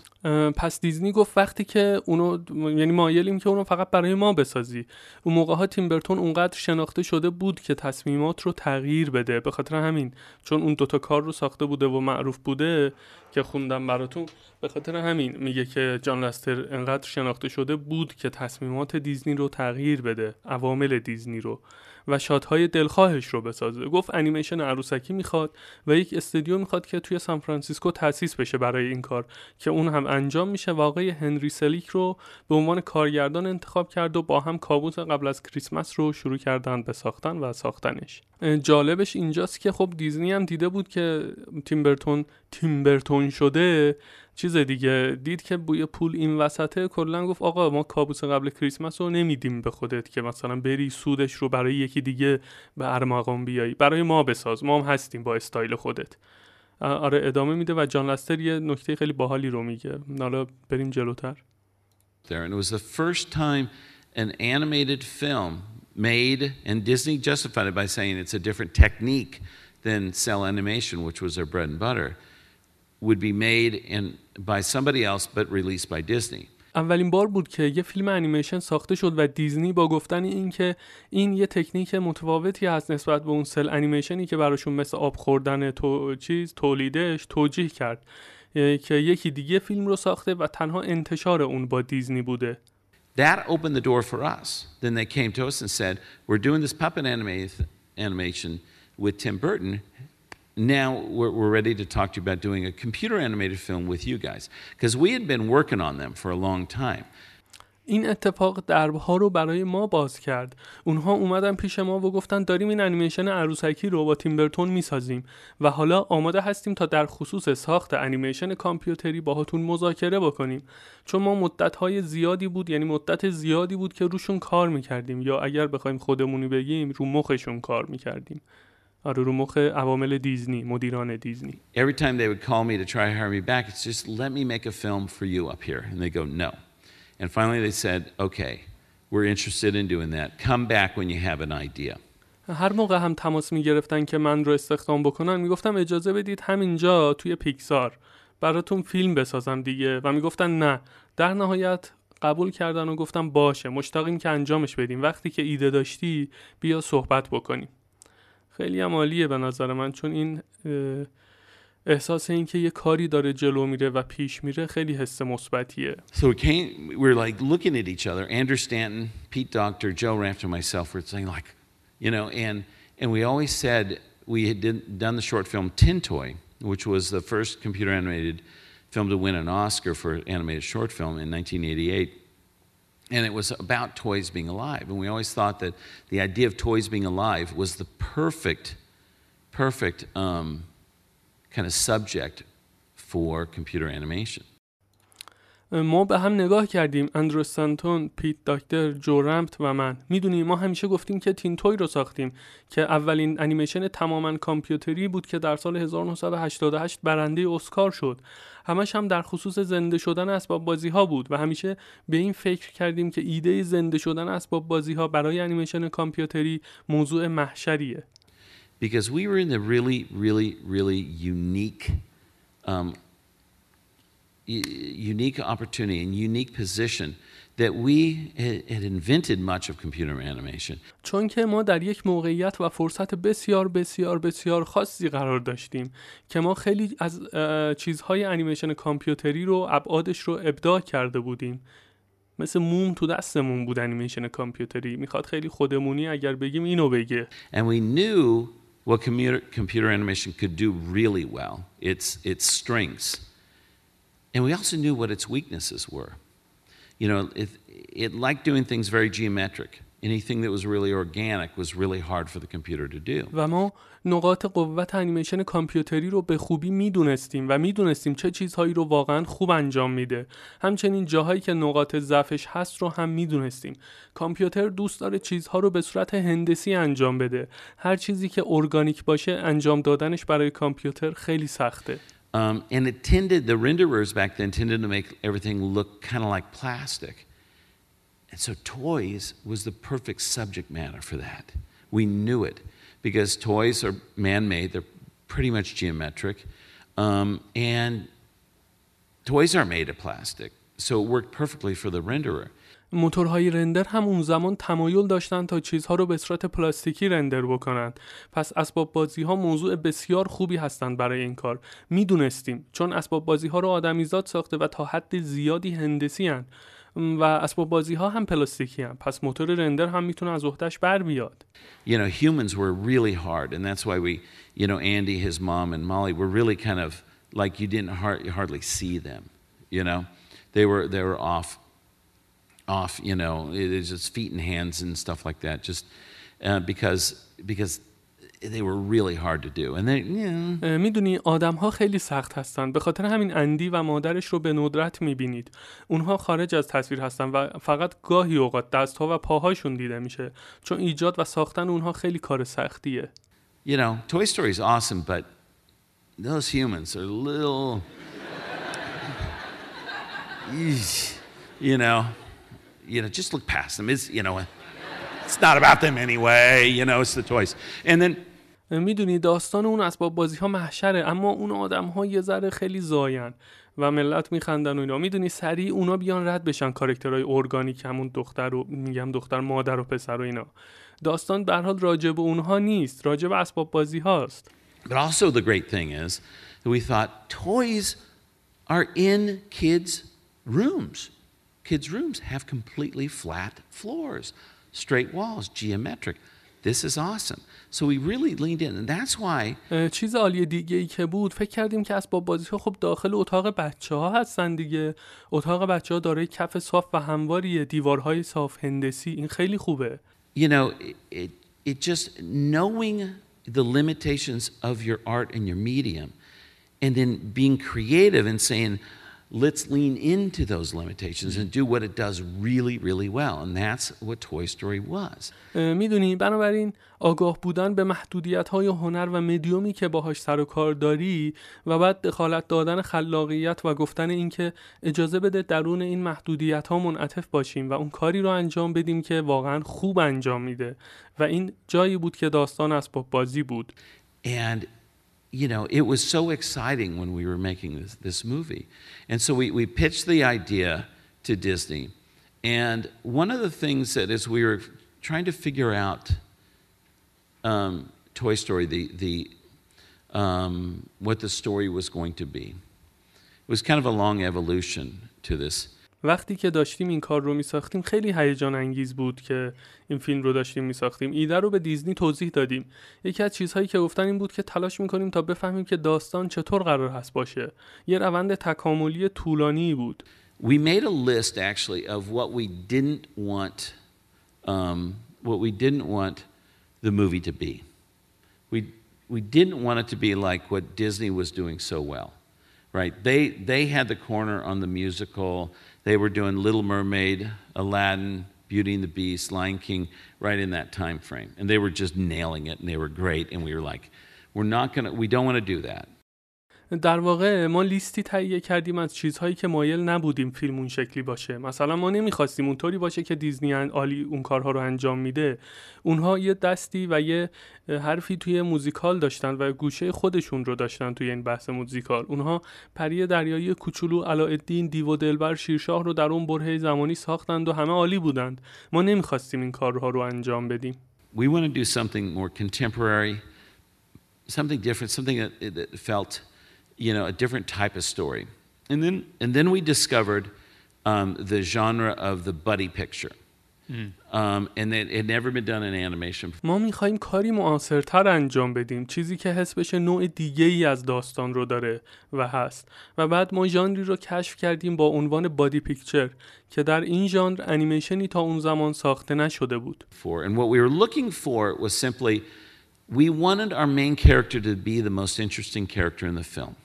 پس دیزنی گفت وقتی که اونو، یعنی مایلیم که اونو فقط برای ما بسازی. اون موقع ها تیم برتون اونقدر شناخته شده بود که تصمیمات رو تغییر بده. به خاطر همین، چون اون دوتا کار رو ساخته بوده و معروف بوده که خوندم براتون، به خاطر همین میگه که جان لستر انقدر شناخته شده بود که تصمیمات دیزنی رو تغییر بده، عوامل دیزنی رو و شادهای دلخواهش رو بسازه. گفت انیمیشن عروسکی میخواد و یک استودیو میخواد که توی سان فرانسیسکو تأسیس بشه برای این کار، که اون هم انجام میشه. واقعی هنری سلیک رو به عنوان کارگردان انتخاب کرد و با هم کابوس قبل از کریسمس رو شروع کردن به ساختن و ساختنش. جالبش اینجاست که خب دیزنی هم دیده بود که تیم برتون تیم برتون شده، چیز دیگه دید که بوی پول این وسطه، کلا گفت آقا ما کابوس قبل کریسمس رو نمیدیم به خودت که مثلا بری سودش رو برای یکی دیگه به ارمغان بیایی، برای ما بساز، ما هم هستیم با استایل خودت. آره ادامه میده و جان لستر یه نکته خیلی باحالی رو میگه. حالا بریم جلوتر. There and it was the first time an animated film made, and Disney justified it by saying it's a different technique than cel animation, which was their bread and butter, would be made in by somebody else but released by Disney. اولین بار بود که یه فیلم انیمیشن ساخته شد و دیزنی با گفتن این که این یه تکنیک متفاوتی هست نسبت به اون سل انیمیشنی که براشون مثل آب خوردن تو چیز تولیدش، توجیه کرد که یکی دیگه فیلم رو ساخته و تنها انتشار اون با دیزنی بوده. That opened the door for us. Then they came to us and said, we're doing this puppet animation with Tim Burton. Now we're, we're ready to talk to you about doing a computer animated film with you guys, because we had been working on them for a long time. این اتفاق دربها رو برای ما باز کرد. اونها اومدن پیش ما و گفتن داریم این انیمیشن عروسکی رو با تیم برتون میسازیم و حالا آماده هستیم تا در خصوص ساخت انیمیشن کامپیوتری باهاتون مذاکره بکنیم، چون ما مدت‌های زیادی بود یعنی مدت زیادی بود که روشون کار می‌کردیم، یا اگر بخوایم خودمونی بگیم رو مخشون کار می‌کردیم. آره، رو مخ عوامل دیزنی، مدیران دیزنی. Every time they would call me to try to hire me back, it's just let me make a film for you up here, and they go no. And finally they said, okay, we're interested in doing that. Come back when you have an idea. هر موقع هم تماس می‌گرفتن که من رو استخدام بکنن، میگفتم اجازه بدید همینجا توی پیکسار براتون فیلم بسازم دیگه، و میگفتن نه. در نهایت قبول کردن و گفتم باشه، مشتاقیم که انجامش بدیم. وقتی که ایده داشتی بیا صحبت بکنیم. خیلی هم عالیه به نظر من، چون این احساس این که یه کاری داره جلو میره و پیش میره خیلی حس مثبتیه. So we came, we were like looking at each other, Andrew Stanton, Pete Docter, Joe Raft and myself were saying like, you know, and and we always said we had did, done the short film Tin Toy, which was the first computer animated film to win an Oscar for animated short film in nineteen eighty-eight. And it was about toys being alive. And we always thought that the idea of toys being alive was the perfect, perfect um, kind of subject for computer animation. ما به هم نگاه کردیم، اندرو استنتون، پیت داکتر، جو رمپت و من. میدونی ما همیشه گفتیم که تین توی رو ساختیم که اولین انیمیشن تماماً کامپیوتری بود که در سال هزار و نهصد و هشتاد و هشت برنده اسکار شد. همش هم در خصوص زنده شدن اسباب بازی ها بود و همیشه به این فکر کردیم که ایده زنده شدن اسباب بازی ها برای انیمیشن کامپیوتری موضوع محشریه. Because we were in the really really really unique um unique opportunity and unique position that we had invented much of computer animation. چون که ما در یک موقعیت و فرصت بسیار بسیار بسیار خاصی قرار داشتیم که ما خیلی از چیزهای انیمیشن کامپیوتری رو ابعادش رو ابداع کرده بودیم. مثل موم تو دستمون بود انیمیشن کامپیوتری. میخواد خیلی خودمونی اگر بگیم اینو بگه. And we knew what computer computer animation could do really well. It's its strengths. And we also knew what its weaknesses were. You know, it, it liked doing things very geometric. Anything that was really organic was really hard for the computer to do. و ما نقاط قوت انیمیشن کامپیوتری رو به خوبی میدونستیم و میدونستیم چه چیزهایی رو واقعاً خوب انجام میده. همچنین جاهایی که نقاط ضعفش هست رو هم میدونستیم. کامپیوتر دوست داره چیزها رو به صورت هندسی انجام بده. هر چیزی که ارگانیک باشه انجام دادنش برای کامپیوتر خیلی سخته. Um, and it tended, the renderers back then tended to make everything look kind of like plastic. And so toys was the perfect subject matter for that. We knew it because toys are man-made. They're pretty much geometric. Um, and toys are made of plastic. So it worked perfectly for the renderer. موتورهای رندر هم اون زمان تمایل داشتن تا چیزها رو به صورت پلاستیکی رندر بکنن. پس اسباب بازی ها موضوع بسیار خوبی هستن برای این کار. میدونستیم چون اسباب بازی ها رو آدمیزاد ساخته و تا حد زیادی هندسی هن و اسباب بازی ها هم پلاستیکی هن. پس موتور رندر هم میتونه از عهده‌اش بر بیاد. You know, humans were really hard and that's why we, you know, Andy, his mom and Molly were really kind of like you didn't hardly see them, you know. They were they were off off, you know, it's just feet and hands and stuff like that, just uh, because because they were really hard to do. And then, yeah. میدونی آدم‌ها خیلی سخت هستن. به خاطر همین اندی و مادرش رو به ندرت می‌بینید. اونها خارج از تصویر هستن و فقط گاهی اوقات دست‌ها و پاهاشون دیده میشه. چون ایجاد و ساختن اونها خیلی کار سختیه. You know, Toy Story is awesome, but those humans are little you know You know, just look past them. It's, you know, it's not about them anyway. You know, it's the toys. And then, میدونی داستان اون اسباب بازی ها محشره، اما اون آدم ها یه ذره خیلی زاین و ملت میخندن و اینا. میدونی سریع اونا بیان رد بشن، کاراکترهای ارگانیک همون دختر رو میگم دختر، مادر و پسر و اینا. داستان به هر حال راجب اونها نیست، راجب اسباب بازی هاست. But also the great thing is that we thought toys are in kids' rooms. Kids' rooms have completely flat floors, straight walls, geometric. this is awesome. So we really leaned in and that's why. چیز عالی دیگه ای که بود، فکر کردیم که اسباب بازی‌ها خب داخل اتاق بچه‌ها هستن دیگه. اتاق بچه‌ها داره کف صاف و همواریه، دیوارهای صاف هندسی، این خیلی خوبه. You know, it, it just knowing the limitations of your art and your medium and then being creative and saying let's lean into those limitations and do what it does really, really well. And that's what Toy Story was. میدونی بنابراین آگاه بودن به محدودیت‌های هنر و مدیومی که باهاش سر و کار داری و بعد دخالت دادن خلاقیت و گفتن این که اجازه بده درون این محدودیت‌ها منعطف باشیم و اون کاری رو انجام بدیم که واقعاً خوب انجام میده و این جایی بود که داستان اسباب بازی بود. And you know, it was so exciting when we were making this, this movie. And so we, we pitched the idea to Disney. And one of the things that as we were trying to figure out um, Toy Story, the, the, um, what the story was going to be, it was kind of a long evolution to this. وقتی که داشتیم این کار رو می ساختیم خیلی هیجان انگیز بود که این فیلم رو داشتیم می ساختیم. ایده رو به دیزنی توضیح دادیم. یکی از چیزهایی که گفتن این بود که تلاش می کنیم تا بفهمیم که داستان چطور قرار هست باشه. یه روند تکاملی طولانی بود. We made a list actually of what we didn't want um what we didn't want the movie to be. We we didn't want it to be like what Disney was doing so well. Right? They they had the corner on the musical. They were doing Little Mermaid, Aladdin, Beauty and the Beast, Lion King, right in that time frame. And they were just nailing it and they were great and we were like, we're not going to, we don't want to do that. در واقع ما لیستی تهیه کردیم از چیزهایی که مایل نبودیم فیلم اون شکلی باشه. مثلا ما نمیخواستیم اونطوری باشه که دیزنی عالی اون کارها رو انجام میده. اونها یه دستی و یه حرفی توی موزیکال داشتن و گوشه خودشون رو داشتن توی این بحث موزیکال. اونها پری دریایی کوچولو علاءالدین دیو و دلبر شیرشاه رو در اون برهه زمانی ساختند و همه عالی بودند. ما نمیخواستیم این کارها رو انجام بدیم. We want to do something more contemporary, something different, something that, that felt you know, a different type of story. And then and then we discovered um, the genre of the buddy picture. Mm. Um, and it had never been done in animation. ما می‌خوایم کاری معاصرتر انجام بدیم، چیزی که حس بشه نوع دیگه‌ای از داستان رو داره و هست. و بعد ما ژانری رو کشف کردیم با عنوان بادی پیکچر که در این ژانر انیمیشنی تا اون زمان ساخته نشده بود. For and what we were looking for was simply we wanted our main character to be the most interesting character in the film.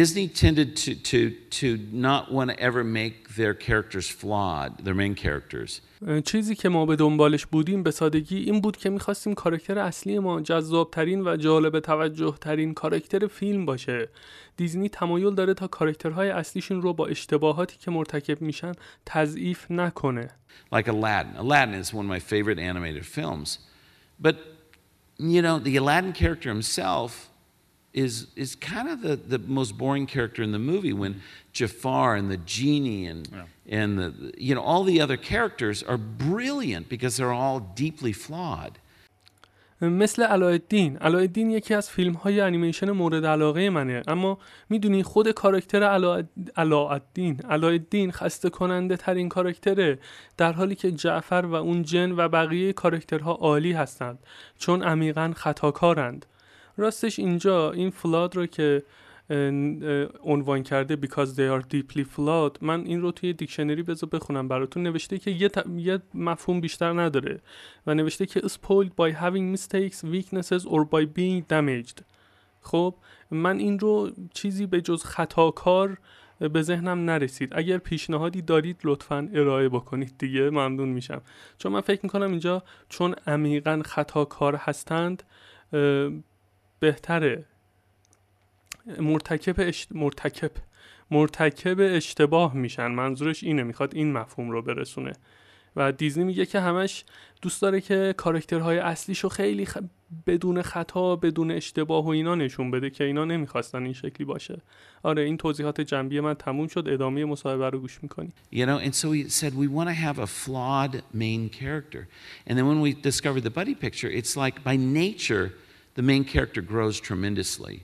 Disney tended to to to not want to ever make their characters flawed, their main characters. چیزی که ما به دنبالش بودیم به سادگی این بود که می‌خواستیم کاراکتر اصلی ما جذاب‌ترین و جالب توجه‌ترین کاراکتر فیلم باشه. دیزنی تمایل داره تا کاراکترهای اصلیشون رو با اشتباهاتی که مرتکب میشن تضعیف نکنه. Like Aladdin. Aladdin is one of my favorite animated films. But you know, the Aladdin character himself is is kind of the the most boring character in the movie when Jafar and the genie and yeah. and the you know all the other characters are brilliant because they're all deeply flawed. مثل علاءالدین. علاءالدین یکی از فیلم‌های انیمیشن مورد علاقه منه، اما میدونی خود کاراکتر علاءالدین علاءالدین خسته کننده ترین کاراکتره، در حالی که جعفر و اون جن و بقیه کاراکترها عالی هستند چون عمیقاً خطاکارند. راستش اینجا این فلاد رو که عنوان کرده because they are deeply flawed، من این رو توی دیکشنری بذار بخونم براتون. نوشته که یه, ت... یه مفهوم بیشتر نداره و نوشته که spoiled by having mistakes, weaknesses or by being damaged. خب من این رو چیزی به جز خطاکار به ذهنم نرسید. اگر پیشنهادی دارید لطفاً ارائه بکنید دیگه، ممنون میشم. چون من فکر میکنم اینجا چون عمیقاً خطاکار هستند بهتره مرتکب اشت... مرتکب مرتکب اشتباه میشن. منظورش اینه، میخواد این مفهوم رو برسونه و دیزنی میگه که همش دوست داره که کاراکترهای اصلیشو خیلی خ... بدون خطا بدون اشتباه و اینا نشون بده که اینا نمیخواستن این شکلی باشه. آره این توضیحات جنبی من تموم شد، ادامه مصاحبه رو گوش میکنی. You know and so we said we want to have a flawed main character and then when we discovered the buddy picture it's like by nature the main character grows tremendously.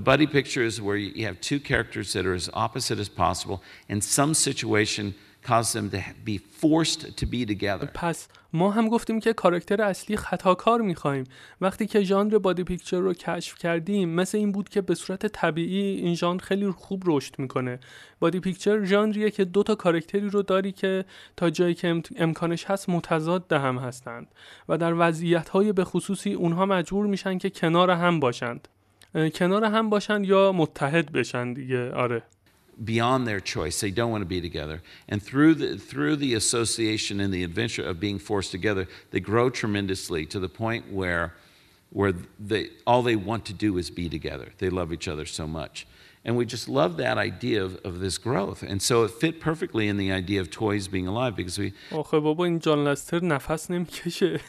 A buddy picture is where you have two characters that are as opposite as possible and some situation caused them to be forced to be together. پس ما هم گفتیم که کاراکتر اصلی خطاکار می‌خوایم. وقتی که ژانر بادی پیکچر رو کشف کردیم، مثل این بود که به صورت طبیعی این ژانر خیلی خوب رشد می‌کنه. بادی پیکچر ژانریه که دو تا کاراکتری رو داری که تا جایی که امکانش هست متضاد هم هستند و در وضعیت‌های به خصوصی اونها مجبور میشن که کنار هم باشند. کنار هم باشن یا متحد بشن دیگه. آره. Beyond their choice, they don't want to be together, and through the, through the association and the adventure of being forced together, they grow tremendously to the point where where they all they want to do is be together. They love each other so much, and we just love that idea of, of this growth, and so it fit perfectly in the idea of toys being alive because we. آخه بابا این جان لستر نفس نمیکشه.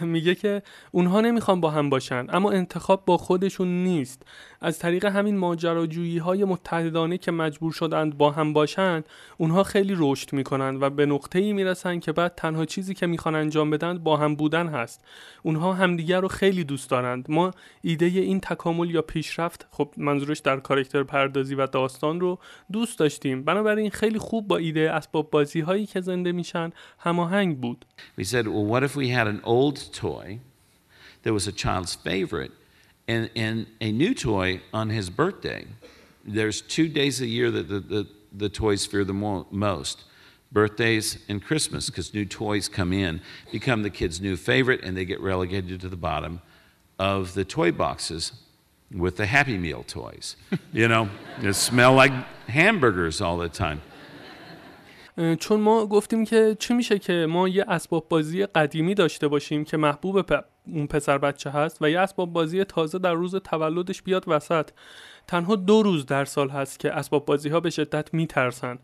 میگه که اونها نمیخوان با هم باشن، اما انتخاب با خودشون نیست. از طریق همین ماجراجویی‌های متحدانه که مجبور شدند با هم باشن، اونها خیلی رشد میکنن و به نقطه‌ای میرسن که بعد تنها چیزی که میخوان انجام بدن با هم بودن هست. اونها همدیگر رو خیلی دوست دارند. ما ایده این تکامل یا پیشرفت، خب منظورش در کاراکتر پردازی و داستان، رو دوست داشتیم. بنابراین خیلی خوب با ایده اسباب بازی‌هایی که زنده میشن هماهنگ بود. We said, well, what if we had an old toy that was a child's favorite and and a new toy on his birthday. There's two days a year that the the, the toys fear the mo- most birthdays and Christmas, because new toys come in, become the kids' new favorite, and they get relegated to the bottom of the toy boxes with the Happy Meal toys. You know, they smell like hamburgers all the time. چون ما گفتیم که چی میشه که ما یه اسباب بازی قدیمی داشته باشیم که محبوب پ... اون پسر بچه هست و یه اسباب بازی تازه در روز تولدش بیاد وسط. تنها دو روز در سال هست که اسباب بازی ها به شدت میترسن،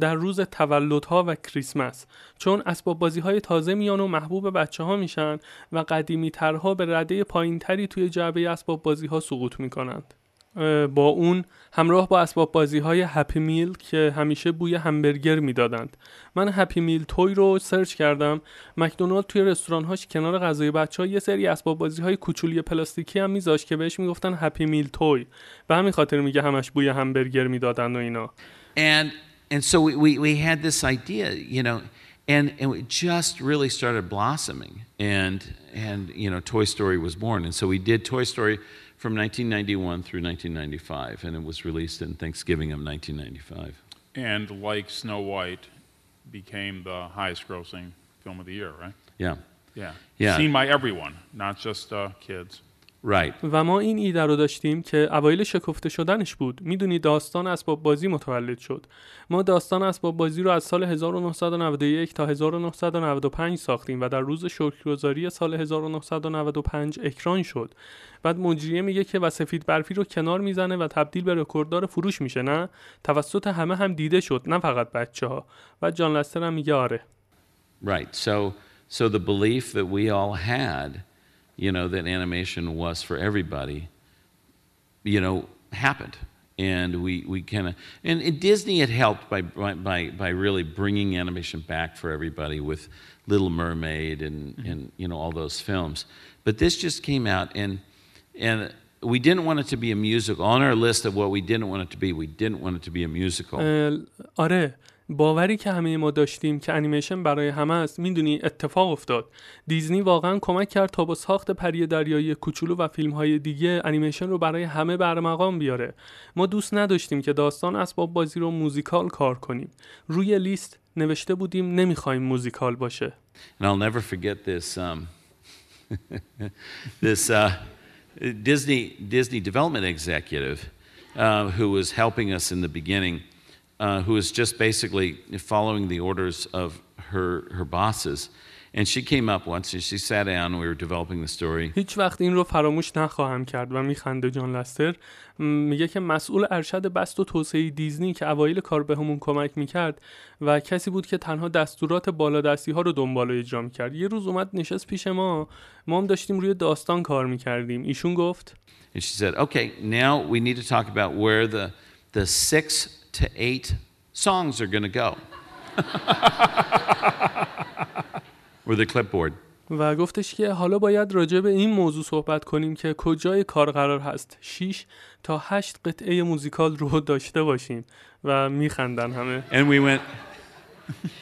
در روز تولد ها و کریسمس، چون اسباب بازی های تازه میان و محبوب بچه ها میشن و قدیمی ترها به رده پایین تری توی جعبه اسباب بازی ها سقوط میکنند. با اون همراه با اسباب بازی های هپی میل که همیشه بوی همبرگر میدادند. من هپی میل توی رو سرچ کردم. مکدونالد توی رستوران هاش کنار غذای بچه‌ها یه سری اسباب بازی های کوچولی پلاستیکی هم میذاشت که بهش میگفتن هپی میل توی. به همین خاطر میگه همش بوی همبرگر میدادند و اینا. And and so we we we had this idea, you know, and and it just really started blossoming and and you know Toy Story was born, and so we did Toy Story from nineteen ninety-one through nineteen ninety-five, and it was released in Thanksgiving of nineteen ninety-five. And like Snow White, became the highest-grossing film of the year, right? Yeah. Yeah. yeah. Seen by everyone, not just uh, kids. Right. و ما این ایده رو داشتیم که اوایل شکفته شدنش بود. میدونی داستان اسباب بازی متولد شد. ما داستان اسباب بازی رو از سال هزار و نهصد و نود و یک تا هزار و نهصد و نود و پنج ساختیم و در روز شکرگزاری سال هزار و نهصد و نود و پنج اکران شد. بعد مجریه میگه که و سفید برفی رو کنار میزنه و تبدیل به رکورددار فروش میشه، نه؟ توسط همه هم دیده شد، نه فقط بچه‌ها. و جان لستر هم میگه آره. Right. So so the belief that we all had you know that animation was for everybody you know happened, and we we kind of and, and Disney had helped by by by really bringing animation back for everybody with Little Mermaid and and you know all those films, but this just came out and and we didn't want it to be a musical. On our list of what we didn't want it to be, we didn't want it to be a musical. آره باوری که همه ما داشتیم که انیمیشن برای همه است، میدونی اتفاق افتاد. دیزنی واقعا کمک کرد تا با ساخت پری دریایی کوچولو و فیلم‌های دیگه انیمیشن رو برای همه برمقام بیاره. ما دوست نداشتیم که داستان اسباب بازی رو موزیکال کار کنیم. روی لیست نوشته بودیم نمیخوایم موزیکال باشه. And I'll never forget this um this uh Disney Disney development executive uh who was helping us in the beginning. Uh, who was just basically following the orders of her her bosses, and she came up once and she sat down and we were developing the story. هیچ وقت این رو فراموش نخواهم کرد و میخنده جان لستر. میگه که مسئول ارشد بست و توسعه دیزنی که اوایل کار به همون کمک میکرد و کسی بود که تنها دستورات بالادستی ها رو دنبال و اجرا میکرد، یه روز اومد نشست پیش ما. ما هم داشتیم روی داستان کار میکردیم. ایشون گفت and she said, okay, now we need to talk about where the the six to eight songs are going to go with a clipboard. و گفتش که حالا باید راجع به این موضوع صحبت کنیم که کجای کار قرار هست شش تا هشت قطعه موزیکال رو داشته باشیم. و میخندن همه. And we went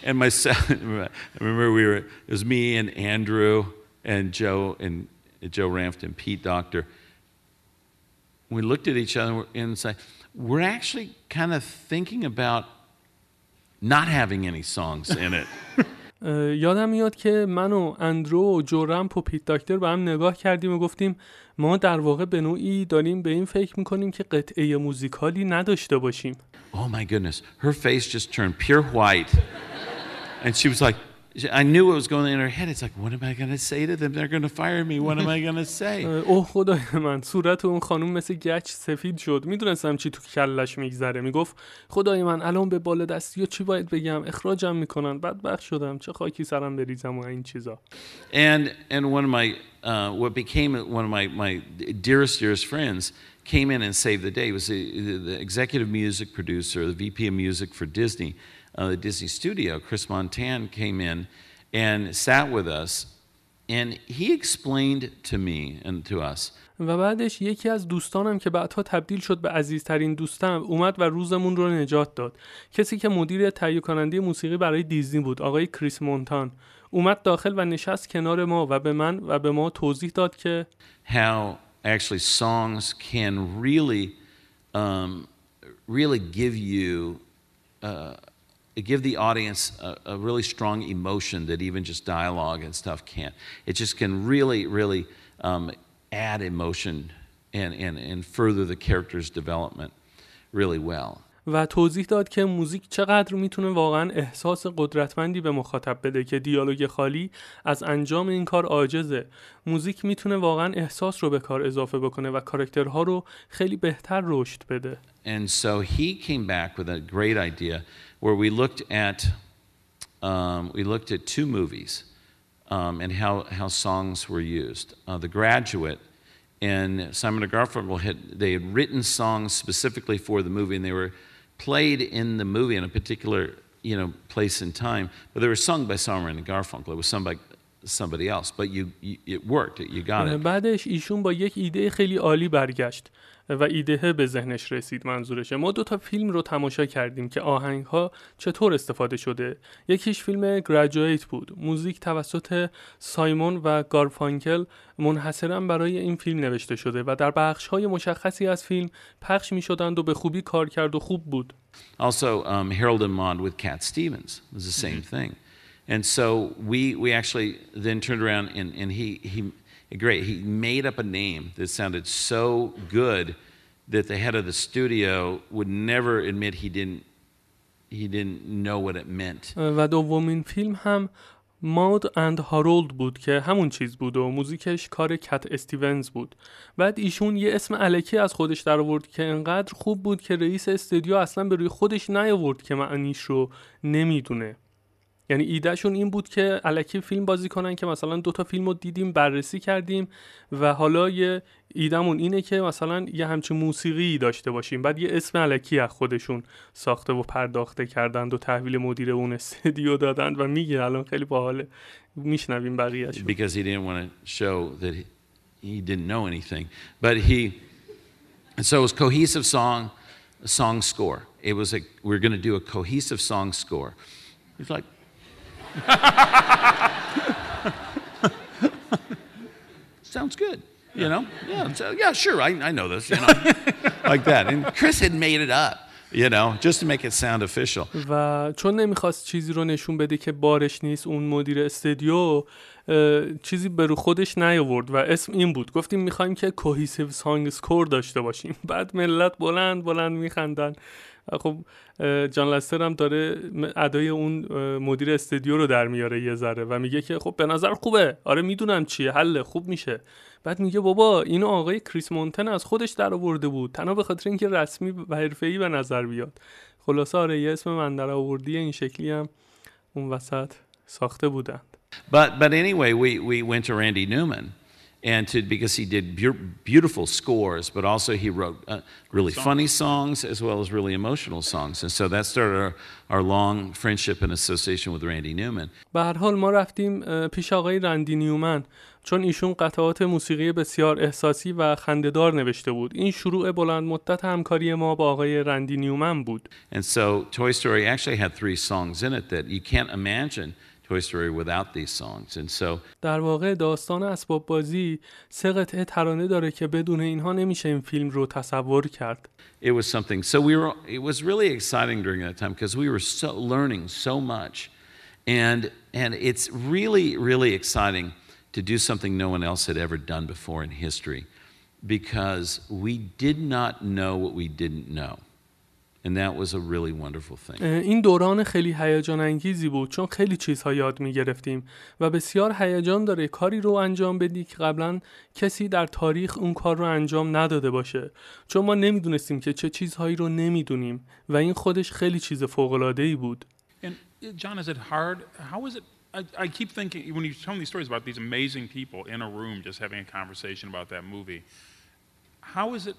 And my son, I remember we were, it was me and Andrew and Joe and uh, Joe Rampton, Pete Doctor. We looked at each other and said, we're actually kind of thinking about not having any songs in it. یادم میاد که من و اندرو و جورمپ و پیت داکتر به هم نگاه کردیم و گفتیم ما در واقع به نوعی داریم به این فکر میکنیم که قطعه موزیکالی نداشته باشیم. Oh my goodness, her face just turned pure white. And she was like, I knew what was going on in her head. It's like, what am I going to say to them? They're going to fire me. What am I going to say? اوه خدای من، صورت اون خانم مثل گچ سفید شد. میدونستم چی تو کلش میگذره. میگفت خدای من الان به بالادستی چی باید بگم؟ اخراجم میکنن. بدبخت شدم. چه خاکی سرم بریزم و این چیزا. And and one of my uh, what became one of my my dearest dearest friends came in and saved the day. It was the, the, the executive music producer, the V P of music for Disney. Uh, the Disney studio, Chris Montan came in and sat with us, and he explained to me and to us. و بعدش یکی از دوستانم که بعدها تبدیل شد به عزیزترین دوستم اومد و روزمون رو نجات داد. کسی که مدیر تهیه کننده موسیقی برای دیزنی بود، آقای کریس مونتان، اومد داخل و نشست کنار ما و به من و به ما توضیح داد که how actually songs can really um, really give you uh, It give the audience a, a really strong emotion that even just dialogue and stuff can't. It just can really, really um, add emotion and, and, and further the character's development really well. و توضیح داد که موزیک چقدر میتونه واقعا احساس قدرتمندی به مخاطب بده که دیالوگ خالی از انجام این کار عاجزه. موزیک میتونه واقعا احساس رو به کار اضافه بکنه و کاراکترها رو خیلی بهتر رشد بده. And so he came back with a great idea where we looked at um, we looked at two movies um, and how how songs were used. Uh, The Graduate and Simon and Garfunkel had they had written songs specifically for the movie and they were played in the movie in a particular, you know, place and time, but they were sung by Simon and Garfunkel. It was sung by somebody else, but you, you it worked. You got it. بعدش ایشون با یک ایده خیلی عالی برگشت و ایده به ذهنش رسید. منظورشه ما دو تا فیلم رو تماشا کردیم که آهنگ‌ها چطور استفاده شده. یکیش فیلم گریجویت بود. موزیک توسط سایمون و گارفانکل منحصراً برای این فیلم نوشته شده و در بخش‌های مشخصی از فیلم پخش می‌شدند و به خوبی کار کرد و خوب بود. Also um, Harold and Maude with Cat Stevens was the same thing. And so we we actually then turned around and and he he Great. He made up a name that sounded so good that the head of the studio would never admit he didn't he didn't know what it meant. و دومین فیلم هم ماد اند هارولد بود که همون چیز بود و موزیکش کار کت استیونز بود. بعد ایشون یه اسم الکی از خودش در آورد که انقدر خوب بود که رئیس استودیو اصلا به روی خودش نیاورد که معنیش رو نمیدونه. یعنی ایدهشون این بود که الکی فیلم بازی کنن که مثلا دوتا فیلم رو دیدیم بررسی کردیم و حالا یه ایدهمون اینه که مثلا یه همچین موسیقی داشته باشیم. بعد یه اسم الکی از خودشون ساخته و پرداخته کردند و تحویل مدیر اون استودیو دادند و میگه الان خیلی باحاله، میشنویم بقیه‌شو. Because he didn't want to show that he didn't know anything. But he and so it was cohesive song song score. It was like we're going to do a cohesive song score. It's like Sounds good, you know? Yeah, so, yeah, sure, I, I know this, you know, like that. And Chris had made it up, you know, just to make it sound official. و چون نمیخواست چیزی رو نشون بده که بارش نیست، اون مدیر استودیو چیزی به رو خودش نیاورد و اسم این بود. گفتیم میخوایم که کوهیسیو سانگ سکور داشته باشیم. بعد ملت بلند بلند میخندن. خب جان لستر هم داره ادای اون مدیر استودیو رو در میاره یه ذره و میگه که خب به نظر خوبه، آره میدونم چیه، حله، خوب میشه. بعد میگه بابا اینو آقای کریس مونتن از خودش در آورده بود، تنها به خاطر اینکه رسمی و حرفه‌ای به نظر بیاد. خلاصه آره یه اسم من در آوردی این شکلی هم اون وسط ساخته بودند. But but anyway we we went to Randy Newman and to because he did be beautiful scores, but also he wrote uh, really songs. funny songs as well as really emotional songs. And so that started our, our long friendship and association with Randy Newman. به هر حال ما رفتیم پیش آقای رندی نیومن چون ایشون قطعات موسیقی بسیار احساسی و خنده‌دار نوشته بود. این شروع بلند مدت همکاری ما با آقای رندی نیومن بود. And so Toy Story actually had three songs in it that you can't imagine Toy Story without these songs. And so در واقع داستان اسباب بازی سه قطعه ترانه داره که بدون اینها نمیشه این فیلم رو تصور کرد. It was something. So we were it was really exciting during that time because we were so learning so much. And and it's really really exciting to do something no one else had ever done before in history, because we did not know what we didn't know. And that was a really wonderful thing. این دوران خیلی هیجان انگیزی بود چون خیلی چیزها یاد می‌گرفتیم و بسیار هیجان داره کاری رو انجام بدی که قبلا کسی در تاریخ اون کار رو انجام نداده باشه، چون ما نمی‌دونستیم که چه چیزهایی رو نمی‌دونیم و این خودش خیلی چیز فوق‌العاده‌ای بود. And John, is it hard? How is it? I, I keep thinking, when you tell me these stories about these amazing people in a room just having a conversation about that movie, how is it,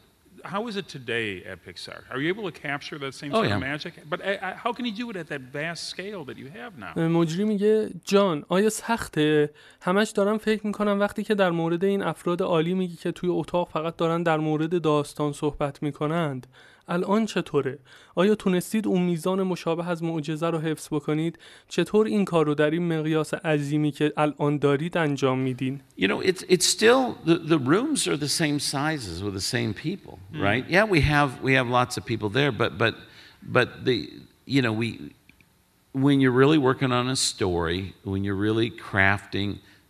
how is it today at Pixar? Are you able to capture that same sort oh, yeah. of magic? But I, I, how can you do it at that vast scale that you have now? مجری میگه جان آیا سخته؟ همش دارم فکر میکنم وقتی که در مورد این افراد عالی میگی که توی اتاق فقط دارن در مورد داستان صحبت میکنند، الان چطوره؟ آیا تونستید اون میزان مشابه از معجزه رو حفظ بکنید؟ چطور این کار رو در این مقیاس عظیمی که الان دارید انجام میدین؟ You know, it's it's still the, the rooms are the same sizes with the same people, right? Yeah, we have we have lots of people there, but but but the you know, we when you're really working on a story, when you're really crafting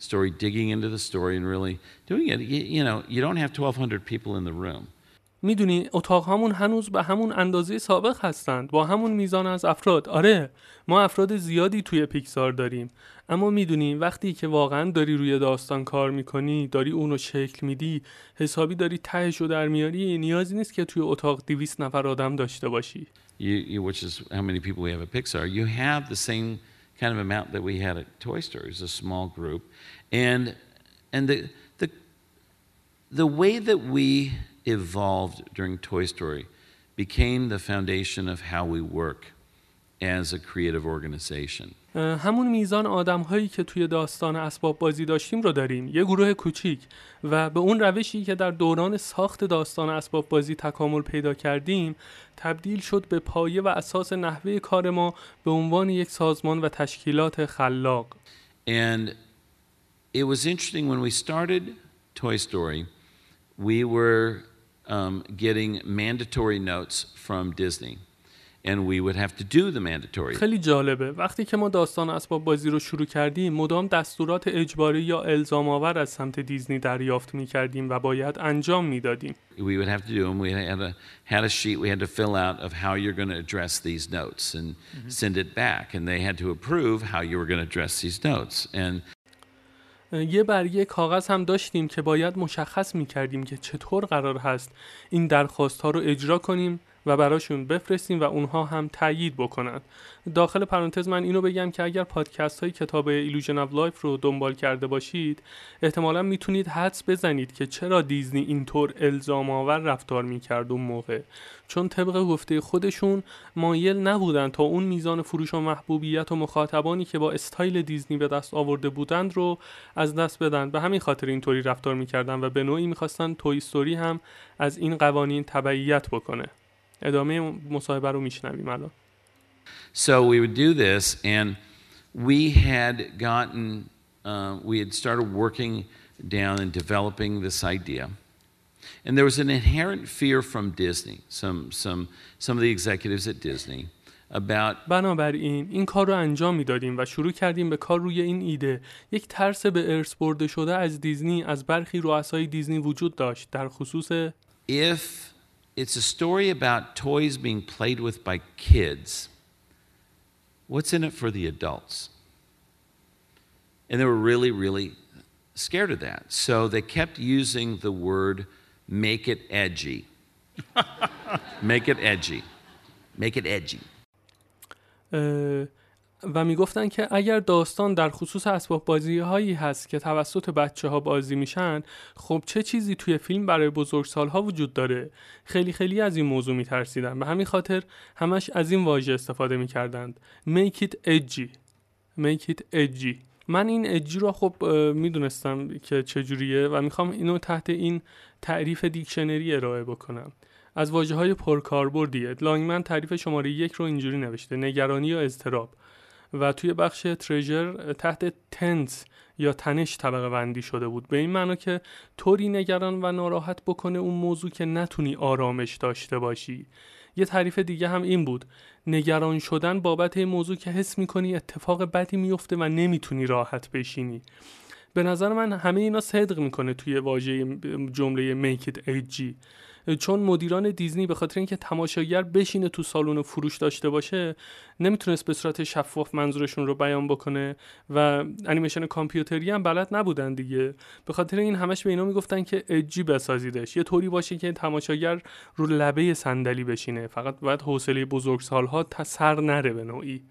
story, digging into the story and really doing it, you, you know, you don't have twelve hundred people in the room. میدونی اتاق همون هنوز به همون اندازه سابق هستند با همون میزان از افراد. آره ما افراد زیادی توی پیکسار داریم، اما میدونی وقتی که واقعا داری روی داستان کار میکنی، داری اونو شکل میدی، حسابی داری تهشو در میاری، نیازی نیست که توی اتاق دویست نفر آدم داشته باشی. You, which is how many people we have at Pixar. You have the same kind of amount that we had at Toy Story. It's a small group. And and the the the way that we evolved during Toy Story became the foundation of how we work as a creative organization. همون میزان آدم‌هایی که توی داستان اسباب بازی داشتیم رو داریم، یه گروه کوچیک، و به اون روشی که در دوران ساخت داستان اسباب بازی تکامل پیدا کردیم تبدیل شد به پایه و اساس نحوه کار ما به عنوان یک سازمان و تشکیلات خلاق. And it was interesting when we started Toy Story, we were um, getting mandatory notes from Disney and we would have to do the mandatory. خیلی جالبه وقتی که ما داستان اسباب بازی رو شروع کردیم مدام دستورات اجباری یا الزام آور از سمت دیزنی دریافت می‌کردیم و باید انجام می‌دادیم. We would have to do them. We had a had a sheet we had to fill out of how you're going to address these notes and mm-hmm. send it back, and they had to approve how you were going to address these notes. And یه برگه کاغذ هم داشتیم که باید مشخص می‌کردیم که چطور قرار هست این درخواست‌ها رو اجرا کنیم و براشون بفرستیم و اونها هم تایید بکنن. داخل پرانتز من اینو بگم که اگر پادکست های کتاب ایلوژن آف لایف رو دنبال کرده باشید احتمالاً میتونید حدس بزنید که چرا دیزنی اینطور الزام آور رفتار میکرد اون موقع، چون طبق گفته خودشون مایل نبودن تا اون میزان فروش و محبوبیت و مخاطبانی که با استایل دیزنی به دست آورده بودند رو از دست بدن. به همین خاطر اینطوری رفتار میکردن و به نوعی میخواستن توی استوری هم از این قوانین تبعیت بکنه. ادامه مصاحبه رو میشنویم الان. So we would do this and we had gotten uh, we had started working down and developing this idea. And there was an inherent fear from Disney, some some some of the executives at Disney about بنابراین این کار رو انجام میدادیم و شروع کردیم به کار روی این ایده. یک ترس به ارث برده شده از دیزنی از برخی رؤسای دیزنی وجود داشت در خصوص if It's a story about toys being played with by kids. What's in it for the adults? And they were really, really scared of that. So they kept using the word, make it edgy. Make it edgy. Make it edgy. Uh... و میگفتن که اگر داستان در خصوص اسباب بازی هایی هست که توسط بچه ها بازی میشن، خب چه چیزی توی فیلم برای بزرگسال ها وجود داره؟ خیلی خیلی از این موضوع میترسیدن، به همین خاطر همش از این واژه استفاده میکردند. Make it edgy. Make it edgy. من این edgy رو خب میدونستم که چجوریه و میخوام اینو تحت این تعریف دیکشنری ارائه بکنم. از واژه‌های پرکاربردیه. لانگمن تعریف شماره یک رو اینجوری نوشته: نگرانی یا اضطراب. و توی بخش تریژر تحت تنس یا تنش طبقه بندی شده بود، به این معنا که طوری نگران و ناراحت بکنه اون موضوع که نتونی آرامش داشته باشی. یه تعریف دیگه هم این بود: نگران شدن بابت این موضوع که حس می‌کنی اتفاق بدی میفته و نمیتونی راحت بشینی. به نظر من همه اینا صدق میکنه توی واژه جمله make it edgy، چون مدیران دیزنی به خاطر اینکه تماشاگر بشینه تو سالن فروش داشته باشه نمیتونست به صورت شفاف منظورشون رو بیان بکنه و انیمیشن کامپیوتری هم بلد نبودن دیگه، به خاطر این همش به اینا میگفتن که اجی بسازیدش، یه طوری باشه که تماشاگر رو لبه صندلی بشینه، فقط باید حوصله بزرگسال‌ها سر نره به نوعی.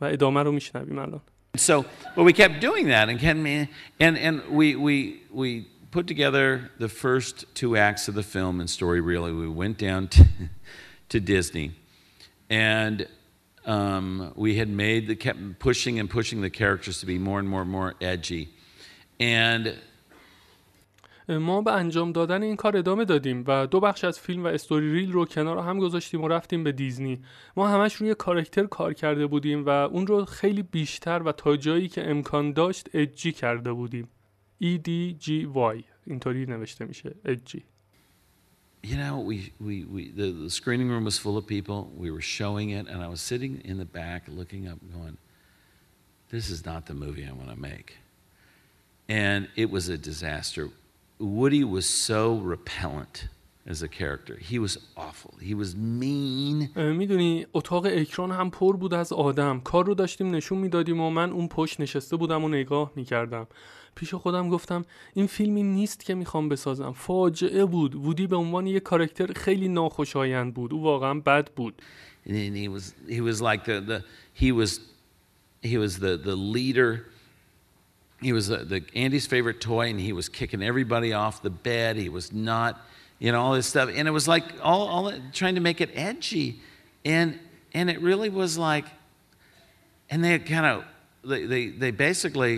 و ادامه رو میشنویم الان. So, but we kept doing that, and and and we we we put together the first two acts of the film and story. Really, we went down to, to Disney, and um, we had made the kept pushing and pushing the characters to be more and more and more edgy, and. ما به انجام دادن این کار ادامه دادیم و دو بخش از فیلم و استوری ریل رو کنار هم گذاشتیم و رفتیم به دیزنی. ما همش روی کاراکتر کار کرده بودیم و اون رو خیلی بیشتر و تا جایی که امکان داشت ادجی کرده بودیم. E D G Y اینطوری نوشته میشه، ادجی. You know, we we we the, the screening room was full of people. We were showing it and I was sitting in the back looking up going, this is not the movie I want to make. And it was a disaster. Woody was so repellent as a character. He was awful. He was mean. میدونی اتاق اکران هم پر بود از آدم. کار رو داشتیم نشون میدادیم و من اون پشت نشسته بودم و نگاه میکردم. پیش خودم گفتم این فیلمی نیست که میخوام بسازم. فاجعه بود. وودی به عنوان یک کاراکتر خیلی ناخوشایند بود. او واقعا بد بود. And he was he was like the, the he was he was the the leader. He was the, the Andy's favorite toy, and he was kicking everybody off the bed. He was not, you know, all this stuff, and it was like all, all trying to make it edgy, and and it really was like, and they kind of they, they they basically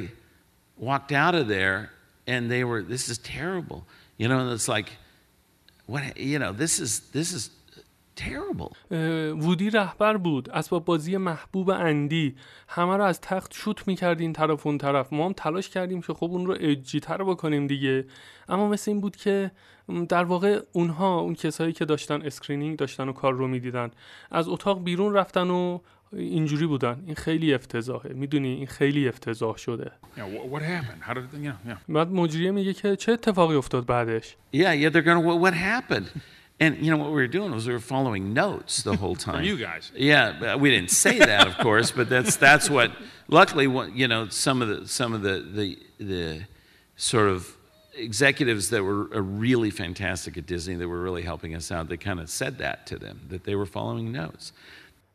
walked out of there, and they were this is terrible, you know, and it's like, what you know, this is this is. وودی رهبر بود، اسباب بازی محبوب اندی، همه رو از تخت شوت میکرد این طرف اون طرف. ما هم تلاش کردیم که خب اون رو اجی تر بکنیم دیگه، اما مثل این بود که در واقع اونها اون کسایی که داشتن اسکرینینگ داشتن و کار رو میدیدن از اتاق بیرون رفتن و اینجوری بودن. این خیلی افتضاحه، میدونی این خیلی افتضاح شده. بعد مجریه میگه که چه اتفاقی افتاد بعدش. یا یا they're going what happened. And you know what we were doing was we were following notes the whole time. You guys. Yeah, we didn't say that of course, but that's that's what luckily you know some of the some of the the the sort of executives that were really fantastic at Disney that were really helping us out, they kind of said that to them that they were following notes.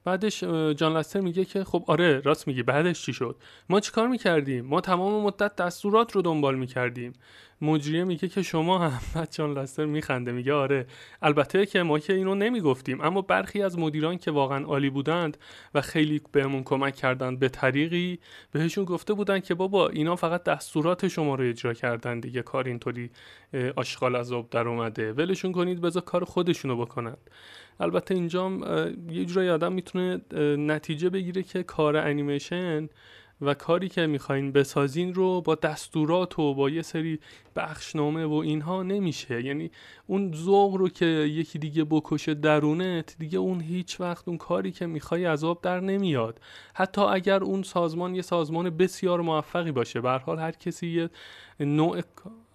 بعدش جان لستر میگه که خب آره راست میگی، بعدش چی شد؟ ما چی کار میکردیم؟ ما تمام مدت دستورات رو دنبال میکردیم. مجریه میگه که شما هم. جان لستر میخنده میگه آره البته که ما که اینو نمیگفتیم، اما برخی از مدیران که واقعا عالی بودند و خیلی بهمون کمک کردند به طریقی بهشون گفته بودن که بابا اینا فقط دستورات شما رو اجرا کردن دیگه، کار اینطوری آشغال از آب در اومده، ولشون کنید بذار کار خودشونو بکنن. البته اینجا یه جورایی آدم میتونه نتیجه بگیره که کار انیمیشن و کاری که میخواین بسازین رو با دستورات و با یه سری بخشنامه و اینها نمیشه، یعنی اون ذوق رو که یکی دیگه بکشه درونت دیگه اون هیچ وقت اون کاری که میخوای از آب در نمیاد، حتی اگر اون سازمان یه سازمان بسیار موفقی باشه. به هر حال هر کسی یه نوع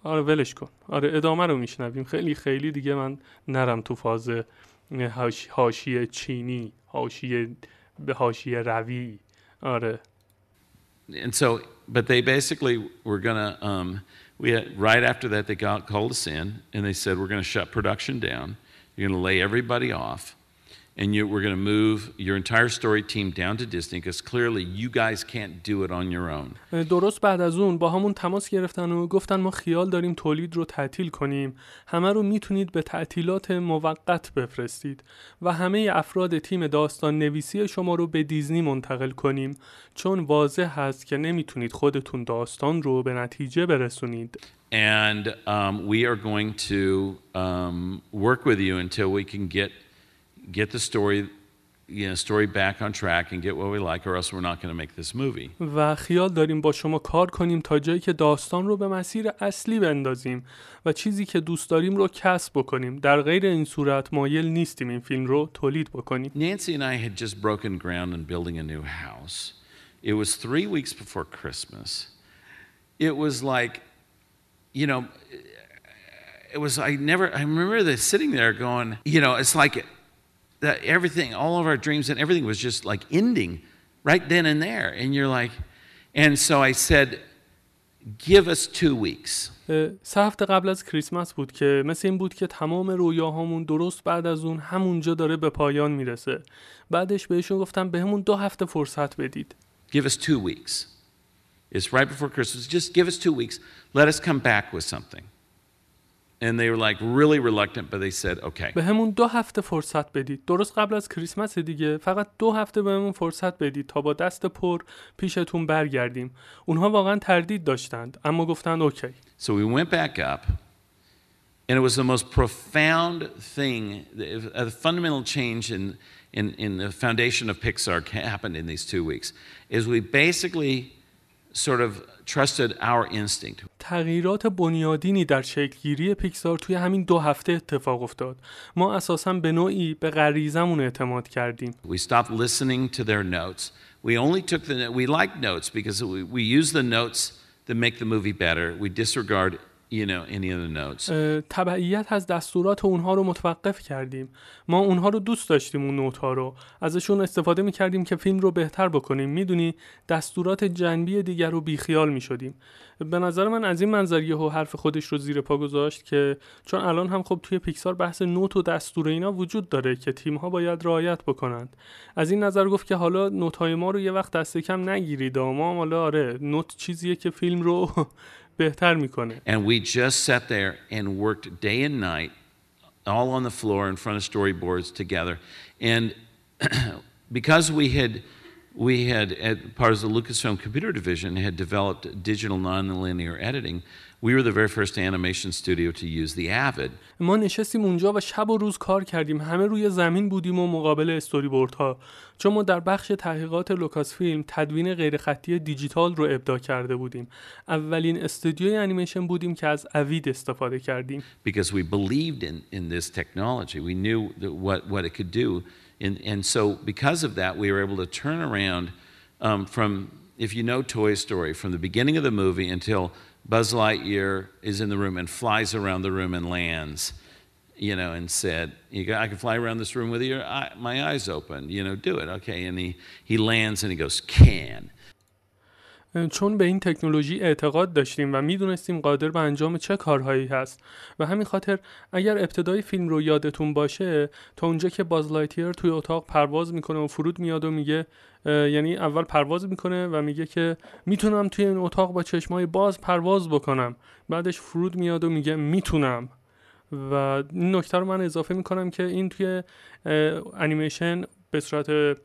آره ولش کن. آره ادامه رو میشنویم. خیلی خیلی دیگه من نرم تو فاز حاشیه چینی، حاشیه به حاشیه روی. آره. And so, but they basically were going to, um, we had, right after that, they got, called us in, and they said, we're going to shut production down. You're going to lay everybody off. and you, we're going to move your entire story team down to Disney because clearly you guys can't do it on your own. درست بعد از اون با همون تماس گرفتن و گفتن ما خیال داریم تولید رو تعطیل کنیم. همه رو میتونید به تعطیلات موقت بفرستید و همه افراد تیم داستان نویسی شما رو به دیزنی منتقل کنیم چون واضح هست که نمیتونید خودتون داستان رو به نتیجه برسونید. And um, we are going to um, work with you until we can get get the story, you know, story back on track and get what we like, or else we're not going to make this movie. و خیال داریم با شما کار کنیم تا جایی که داستان رو به مسیر اصلی بندازیم و چیزی که دوست داریم رو کسب بکنیم. در غیر این صورت مایل نیستیم این فیلم رو تولید بکنیم. Nancy and I had just broken ground in building a new house. It was three weeks before Christmas. It was like, you know, it was, I never, I remember the sitting there going, you know, it's like it, that everything, all of our dreams and everything was just like ending right then and there. And you're like, and so I said, give us two weeks. سه هفته قبل از کریسمس بود که مثل این بود که تمام رویاهامون درست بعد از اون همونجا داره به پایان میرسه. بعدش بهشون گفتم بهمون دو هفته فرصت بدید. Give us two weeks. It's right before Christmas. Just give us two weeks. Let us come back with something. And they were like really reluctant, but they said, okay. بهمون دو هفته فرصت بدید. درست قبل از کریسمس دیگه. فقط دو هفته بهمون فرصت بدید تا با دست پر پیشتون برگردیم. اونها واقعا تردید داشتند، اما گفتند اوکی. So we went back up, and it was the most profound thing, a fundamental change in in in the foundation of Pixar happened in these two weeks. Is we basically sort of trusted our instinct. تغییرات بنیادینی در شکلگیری پیکسار توی همین دو هفته اتفاق افتاد. ما اساساً به نوعی به غریزمون اعتماد کردیم. We stopped listening to their notes. We only took the we liked notes because we we use the notes that make the movie better. We disregard you know any of the notes. تبعیت از دستورات اونها رو متوقف کردیم. ما اونها رو دوست داشتیم، اون نوت‌ها رو ازشون استفاده می‌کردیم که فیلم رو بهتر بکنیم. میدونی دستورات جنبی دیگر رو بیخیال می‌شدیم. به نظر من از این منظریه ها حرف خودش رو زیر پا گذاشت که چون الان هم خب توی پیکسار بحث نوت و دستور اینا وجود داره که تیم‌ها باید رعایت بکنند. از این نظر گفت که حالا نوت‌های ما رو یه وقت دست کم نگیرید. ما حالا آره نوت چیزیه که فیلم رو بهتر میکنه. And we just sat there and worked day and night all on the floor in front of storyboards together. And because we had we had at part of the Lucasfilm computer division had developed digital nonlinear editing, we were the very first animation studio to use the Avid. ما نشستیم اونجا و شب و روز کار کردیم. همه روی زمین بودیم و مقابل استوری بوردها. چون ما در بخش تحقیقات لوکاس فیلم تدوین غیرخطی دیجیتال رو ابداع کرده بودیم. اولین استودیوی انیمیشن بودیم که از اوید استفاده کردیم. Because we believed in in this technology. We knew what what it could do. And and so because of that we were able to turn around um, from, if you know Toy Story, from the beginning of the movie until Buzz Lightyear is in the room and flies around the room and lands, you know, and said, I can fly around this room with your eye, my eyes open, you know, do it, okay. And he, he lands and he goes, can. چون به این تکنولوژی اعتقاد داشتیم و میدونستیم قادر به انجام چه کارهایی هست و همین خاطر اگر ابتدای فیلم رو یادتون باشه تا اونجا که باز لایتیر توی اتاق پرواز میکنه و فرود میاد و میگه، یعنی اول پرواز میکنه و میگه که میتونم توی این اتاق با چشمای باز پرواز بکنم، بعدش فرود میاد و میگه میتونم. و این نکته رو من اضافه میکنم که این توی انیمیشن به صورت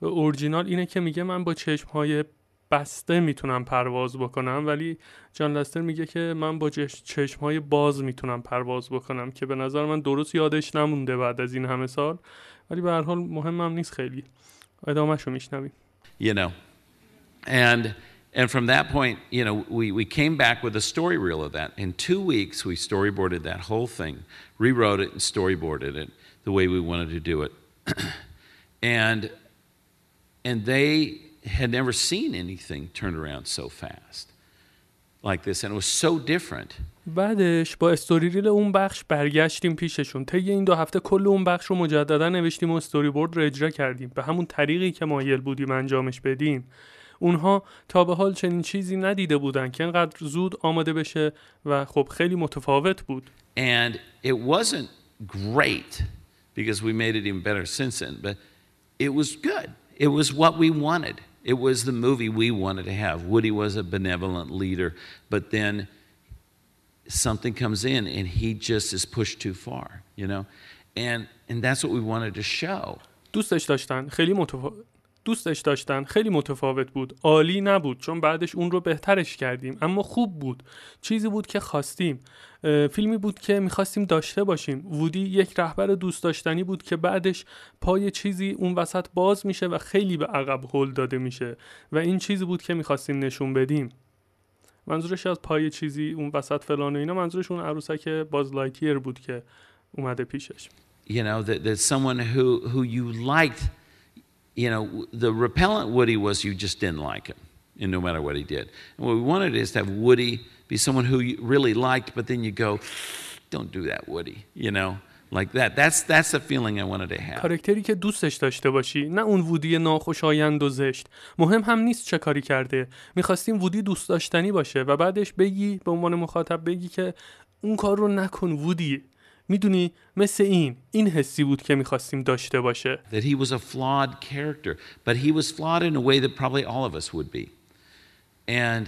اورجینال اینه که میگه من با چشمهای بسته میتونم پرواز بکنم، ولی جان لستر میگه که من با چشمهای باز میتونم پرواز بکنم که به نظر من درست یادش نمونده بعد از این همه سال، ولی به هر حال مهم هم نیست خیلی. ادامه‌شو میشنویم. You know. And and from that point, you know, we we came back with a story reel of that. In two weeks we storyboarded that whole thing, rewrote it and storyboarded it the way we wanted to do it. and and they had never seen anything turned around so fast like this and it was so different. بعدش با استوری ریل اون بخش برگشتیم پیششون. طی این دو هفته کل اون بخش رو مجددا نوشتیم و استوری بورد رو اجرا کردیم به همون طریقی که مایل بودیم انجامش بدیم. اونها تا به حال چنین چیزی ندیده بودن که انقدر زود آماده بشه و خب خیلی متفاوت بود. And it wasn't great because we made it even better since then. But it was good. It was what we wanted. It was the movie we wanted to have. Woody was a benevolent leader, but then something comes in and he just is pushed too far, you know? And and that's what we wanted to show. دوستش داشتن خیلی متفاوت دوستش داشتن خیلی متفاوت بود. عالی نبود چون بعدش اون رو بهترش کردیم، اما خوب بود. چیزی بود که خواستیم. فیلمی بود که می‌خواستیم داشته باشیم. وودی یک رهبر دوست داشتنی بود که بعدش پای چیزی اون وسط باز میشه و خیلی به عقب هل داده میشه و این چیزی بود که می‌خواستیم نشون بدیم. منظورش از پای چیزی اون وسط فلان و اینا، منظورش اون عروسک باز لایتیر بود که اومده پیشش. You know, that that someone who who you liked, you know, the repellent Woody was you just didn't like him, and no matter what he did. And what we wanted is to have Woody be someone who you really liked, but then you go, don't do that, Woody, you know, like that. That's that's the feeling I wanted to have. کاراکتری که دوستش داشته باشی، نه اون وودی ناخوشایند و زشت. مهم هم نیست چه کاری کرده. می‌خواستیم وودی دوست داشتنی باشه و بعدش بگی به عنوان مخاطب بگی که اون کار رو نکن وودی. میدونی مثل این این حسی بود که می‌خواستیم داشته باشه. That he was a flawed character, but he was flawed in a way that probably all of us would be. And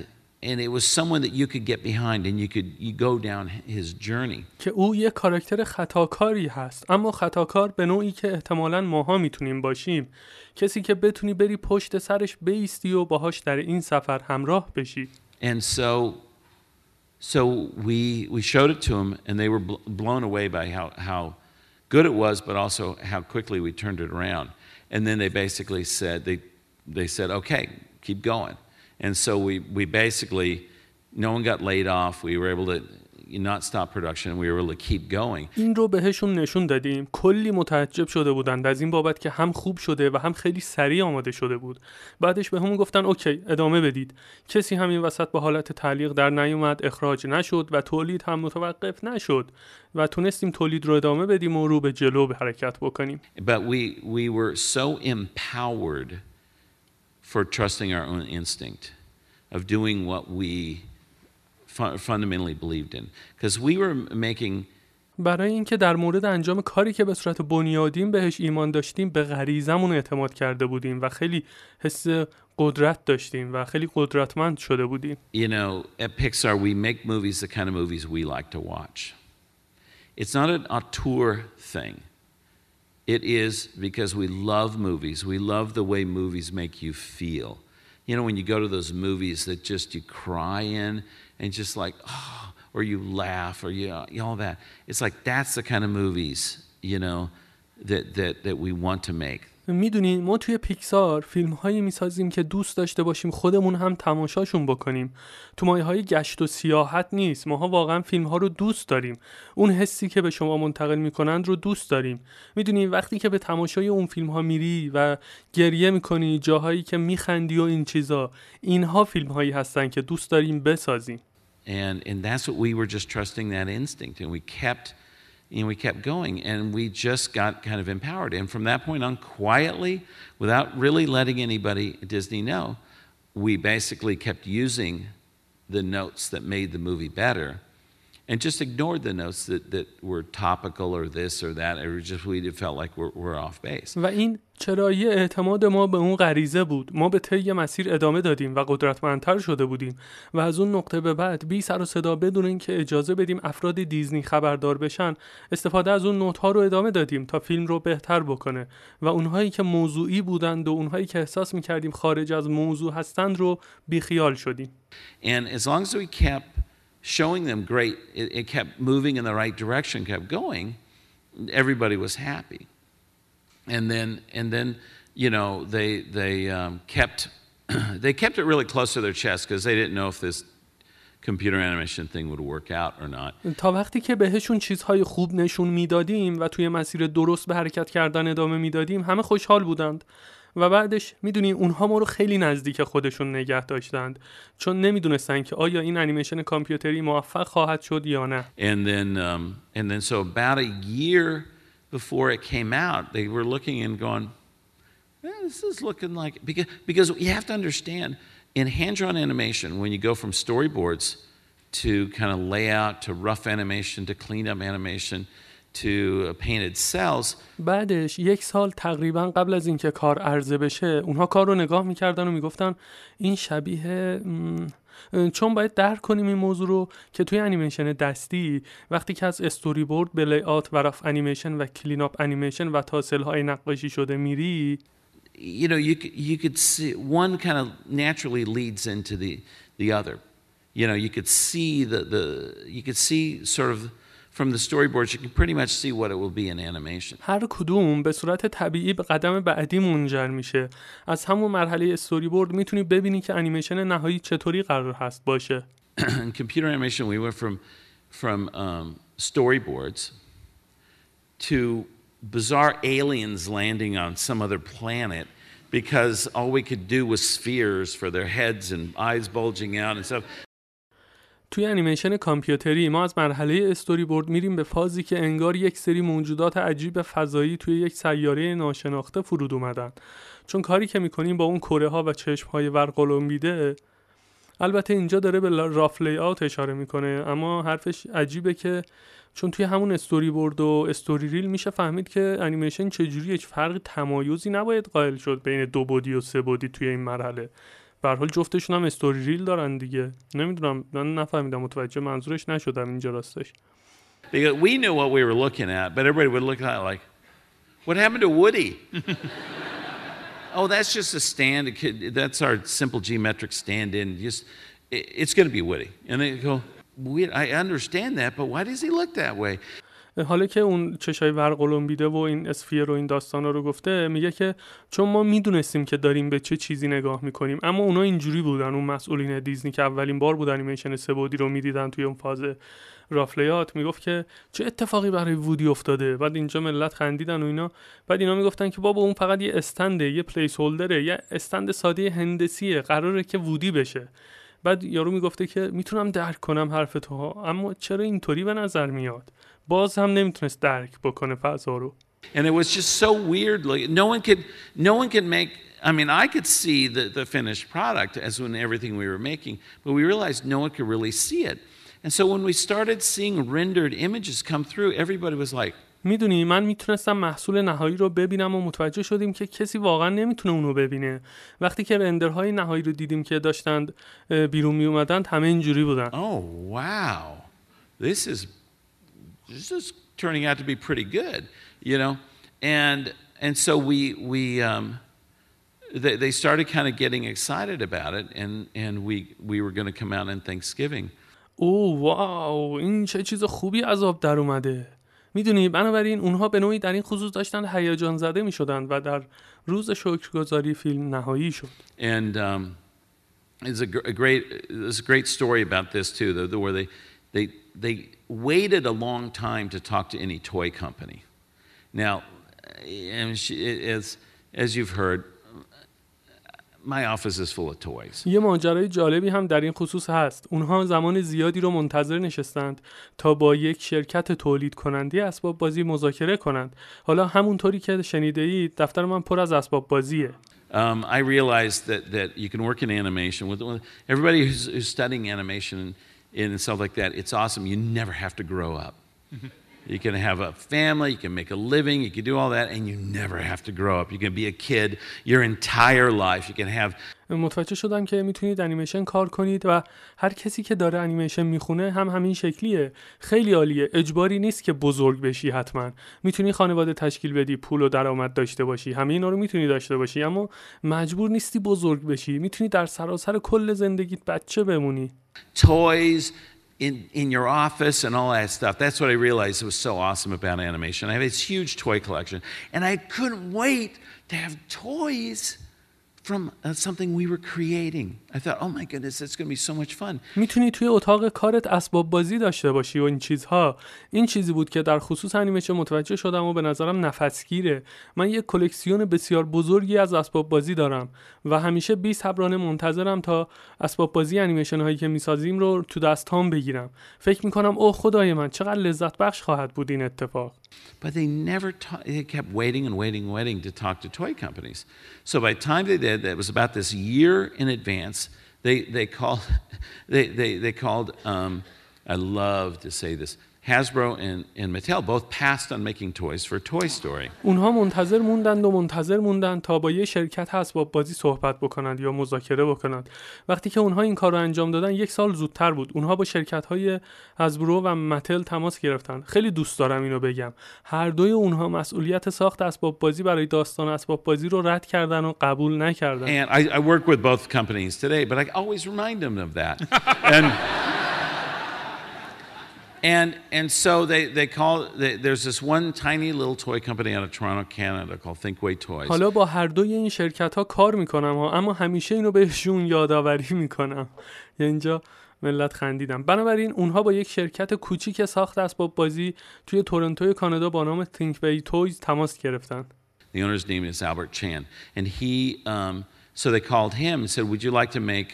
and it was someone that you could get behind and you could you go down his journey. که او یک کاراکتر خطاکاری هست، اما خطاکار به نوعی که احتمالاً ماها میتونیم باشیم. کسی که بتونی بری پشت سرش بیستی و باهاش در این سفر همراه بشی. And so So we we showed it to them, and they were bl- blown away by how, how good it was, but also how quickly we turned it around. And then they basically said they they said, okay, keep going. And so we we basically no one got laid off. We were able to not stop production. We were able to keep going. این رو بهشون نشون دادیم. کلی متعجب شده بودند از این بابت که هم خوب شده و هم خیلی سریع آماده شده بود. بعدش به همون گفتن اوکی ادامه بدید. کسی همین وسط به حالت تعلیق در نیومد، اخراج نشد و تولید هم متوقف نشد و تونستیم تولید رو ادامه بدیم و رو به جلو به حرکت بکنیم. But we we were so empowered for trusting our own instinct of doing what we fundamentally believed in because we were making برای اینکه در مورد انجام کاری که به صورت بنیادین بهش ایمان داشتیم به غریزمون اعتماد کرده بودیم و خیلی حس قدرت داشتیم و خیلی قدرتمند شده بودیم. You know, at Pixar we make movies the kind of movies we like to watch. It's not an auteur thing. It is because we love movies. We love the way movies make you feel. You know, when you go to those movies that just you cry in and just like, oh, or you laugh, or you, you know, all that. It's like that's the kind of movies, you know, that that that we want to make. میدونین ما توی پیکسار فیلم‌هایی می‌سازیم که دوست داشته باشیم خودمون هم تماشاشون بکنیم. تو مایه‌های گشت و سیاحت نیست. ماها واقعاً فیلم‌ها رو دوست داریم. اون حسی که به شما منتقل می‌کنند رو دوست داریم. میدونین وقتی که به تماشای اون فیلم‌ها میری و گریه می‌کنی، جاهایی که می‌خندی و این چیزا، اینها فیلم‌هایی هستن که دوست داریم بسازیم. And and that's what we were just trusting that instinct, and we kept, and we kept going, and we just got kind of empowered. And from that point on, quietly, without really letting anybody at Disney know, we basically kept using the notes that made the movie better, and just ignored the notes that that were topical or this or that. It just we felt like we're we're off base. و این چرایی اعتماد ما به اون غریزه بود. ما به طی مسیر ادامه دادیم و قدرتمندتر شده بودیم و از اون نقطه به بعد بی سر و صدا بدون اینکه اجازه بدیم افراد دیزنی خبردار بشن استفاده از اون نوت‌ها رو ادامه دادیم تا فیلم رو بهتر بکنه و اونهایی که موضوعی بودند و اونهایی که احساس می‌کردیم خارج از موضوع هستند رو بیخیال شدیم. And as long as we kept showing them great, it, it kept moving in the right direction, kept going, everybody was happy. And then, and then, you know, they they um, kept they kept it really close to their chest because they didn't know if this computer animation thing would work out or not. تا وقتی که بهشون چیزهای خوب نشون میدادیم و توی مسیر درست به حرکت کردن ادامه میدادیم همه خوشحال بودند و بعدش میدونی اونها ما رو خیلی نزدیک خودشون نگه داشتند چون نمیدونستن که آیا این انیمیشن کامپیوتری موفق خواهد شد یا نه. And then um, and then so about a year before it came out, they were looking and going, eh, this is looking like, because, because you have to understand, in hand-drawn animation, when you go from storyboards to kind of layout, to rough animation, to clean-up animation, to painted cells. بعدش یک سال تقریبا قبل از اینکه کار عرضه بشه اونها کار رو نگاه میکردن و میگفتن این شبیه، چون باید درک کنیم این موضوع رو که توی انیمیشن دستی وقتی که از استوری بورد به لی‌آوت و رف انیمیشن و کلین اپ انیمیشن و تاسل های نقاشی شده میری، you know you you could see one kind of naturally leads into the the other. You know, you could see the the you could see sort of from the storyboards you can pretty much see what it will be in animation. هر کدوم به صورت طبیعی به قدم بعدی منجر میشه. از همون مرحله استوریبورد میتونی ببینی که انیمیشن نهایی چطوری قرار هست باشه. In computer animation we went from from um storyboards to bizarre aliens landing on some other planet because all we could do was spheres for their heads and eyes bulging out and stuff. توی انیمیشن کامپیوتری ما از مرحله استوری بورد میریم به فازی که انگار یک سری موجودات عجیب فضایی توی یک سیاره ناشناخته فرود اومدن، چون کاری که میکنیم با اون کره ها و چشم های ورقلومیده. البته اینجا داره به راف لی آوت اشاره میکنه، اما حرفش عجیبه که چون توی همون استوری بورد و استوری ریل میشه فهمید که انیمیشن چجوری، هیچ فرق تمایزی نباید قائل شد بین دو بعدی و سه بعدی توی این مرحله. به هر حال جفتشون هم استوری ریل دارن دیگه. نمیدونم، من نفهمیدم، متوجه منظورش نشدم اینجا راستش. Because we knew what we were looking at, but everybody would look at it like what happened to Woody? Oh, that's just a stand, that's our simple geometric stand in. Just it's going to be Woody. And they go, we, I understand that, but why does he look that way? حالا که اون چشای ورقلومبیده و این اسفیر رو این داستانا رو گفته، میگه که چون ما میدونستیم که داریم به چه چیزی نگاه میکنیم، اما اونا اینجوری بودن. اون مسئولین دیزنی که اولین بار بود انیمیشن سه بعدی رو میدیدن توی اون فاز رافلیات، میگفت که چه اتفاقی برای وودی افتاده. بعد اینجا ملت خندیدن و اینا. بعد اینا میگفتن که بابا اون فقط یه استنده، یه پلیس هولدره، یه استند ساده هندسیه، قراره که وودی بشه. بعد یارو میگفته که میتونم درک کنم حرف تو ها، اما چرا اینطوری به نظر میاد؟ باز هم نمیتونست درک بکنه فضا رو. And it was just so weird, like no one could no one could make, I mean I could see the the finished product as when everything we were making, but we realized no one could really see it. And so when we started seeing rendered images come through, everybody was like, میدونی من میتونستم محصول نهایی رو ببینم و متوجه شدیم که کسی واقعا نمیتونه اونو ببینه. وقتی که رندرهای نهایی رو دیدیم که داشتند بیرون می اومدند، همه اینجوری بودن. Oh wow. This is this is turning out to be pretty good, you know. And and so we we um they they started kind of getting excited about it and and we we were going to come out in Thanksgiving. Oh wow. این چه چیز خوبی از آب در اومده. میدونی بنابراین اونها به نوعی در این خصوص داشتن هیجان زده میشدن و در روز شکرگزاری فیلم نهایی شد. And um it's a great it's a great story about this too, the where they they they waited a long time to talk to any toy company. Now as as you've heard my office is full of toys. یه ماجرای جالبی هم در این خصوص هست. اونها زمان زیادی رو منتظر نشستند تا با یک شرکت تولید کننده اسباب بازی مذاکره کنند. حالا همونطوری که شنیدید دفتر من پر از اسباب بازیه. Um I realized that that you can work in animation with everybody who's, who's studying animation and stuff like that. It's awesome. You never have to grow up. You can have a family, you can make a living, you can do all that and you never have to grow up. You can be a kid your entire life. You can have. متوجه شدم که میتونید انیمیشن کار کنید و هر کسی که داره انیمیشن میخونه هم همین شکلیه. خیلی عالیه. اجباری نیست که بزرگ بشی حتما. میتونی خانواده تشکیل بدی، پول و درآمد داشته باشی. همه اینا رو میتونی داشته باشی، اما مجبور نیستی بزرگ بشی. میتونی در سراسر کل زندگیت بچه بمونی. Toys in in your office and all that stuff. That's what I realized it was so awesome about animation. I have this huge toy collection and I couldn't wait to have toys from uh, something we were creating. I thought, oh my goodness, it's going to be so much fun. میتونی توی اتاق کارت اسباب بازی داشته باشی و این چیزها. این چیزی بود که در خصوص انیمیشن متوجه شدم و به نظرم نفسگیره. من یک کلکسیون بسیار بزرگی از اسباب بازی دارم و همیشه بیست حبرانه منتظرم تا اسباب بازی انیمیشن هایی که میسازیم رو تو دستام بگیرم. فکر میکنم اوه خدای من چقدر لذت بخش خواهد بود این اتفاق. But they never ta- they kept waiting and waiting and waiting to talk to toy companies. So by the time they did, that was about this year in advance, they they called they they they called um I love to say this Hasbro and, and Mattel both passed on making toys for Toy Story. اونها منتظر موندند و منتظر موندند تا با یه شرکت اسباب بازی صحبت بکنند یا مذاکره بکنند. وقتی که اونها این کار رو انجام دادن یک سال زودتر بود. اونها با شرکت‌های هاسبرو و متل تماس گرفتن. خیلی دوست دارم اینو بگم. هر دوی اونها مسئولیت ساخت اسباب بازی برای داستان اسباب بازی رو رد کردن و قبول نکردن. And I, I work with both companies today, but I always remind them of that. And And and so they they call they, there's this one tiny little toy company out of Toronto, Canada called Thinkway Toys. حالا با هر دوی این شرکت‌ها کار می‌کنم ها، اما همیشه اینو بهشون یادآوری می‌کنم. اینجا ملت خندیدم. بنابراین اونها با یک شرکت کوچیک ساخت اسباب بازی توی تورنتو کانادا با نام Thinkway Toys تماس گرفتن. The owner's name is Albert Chan and he um so they called him and said, "Would you like to make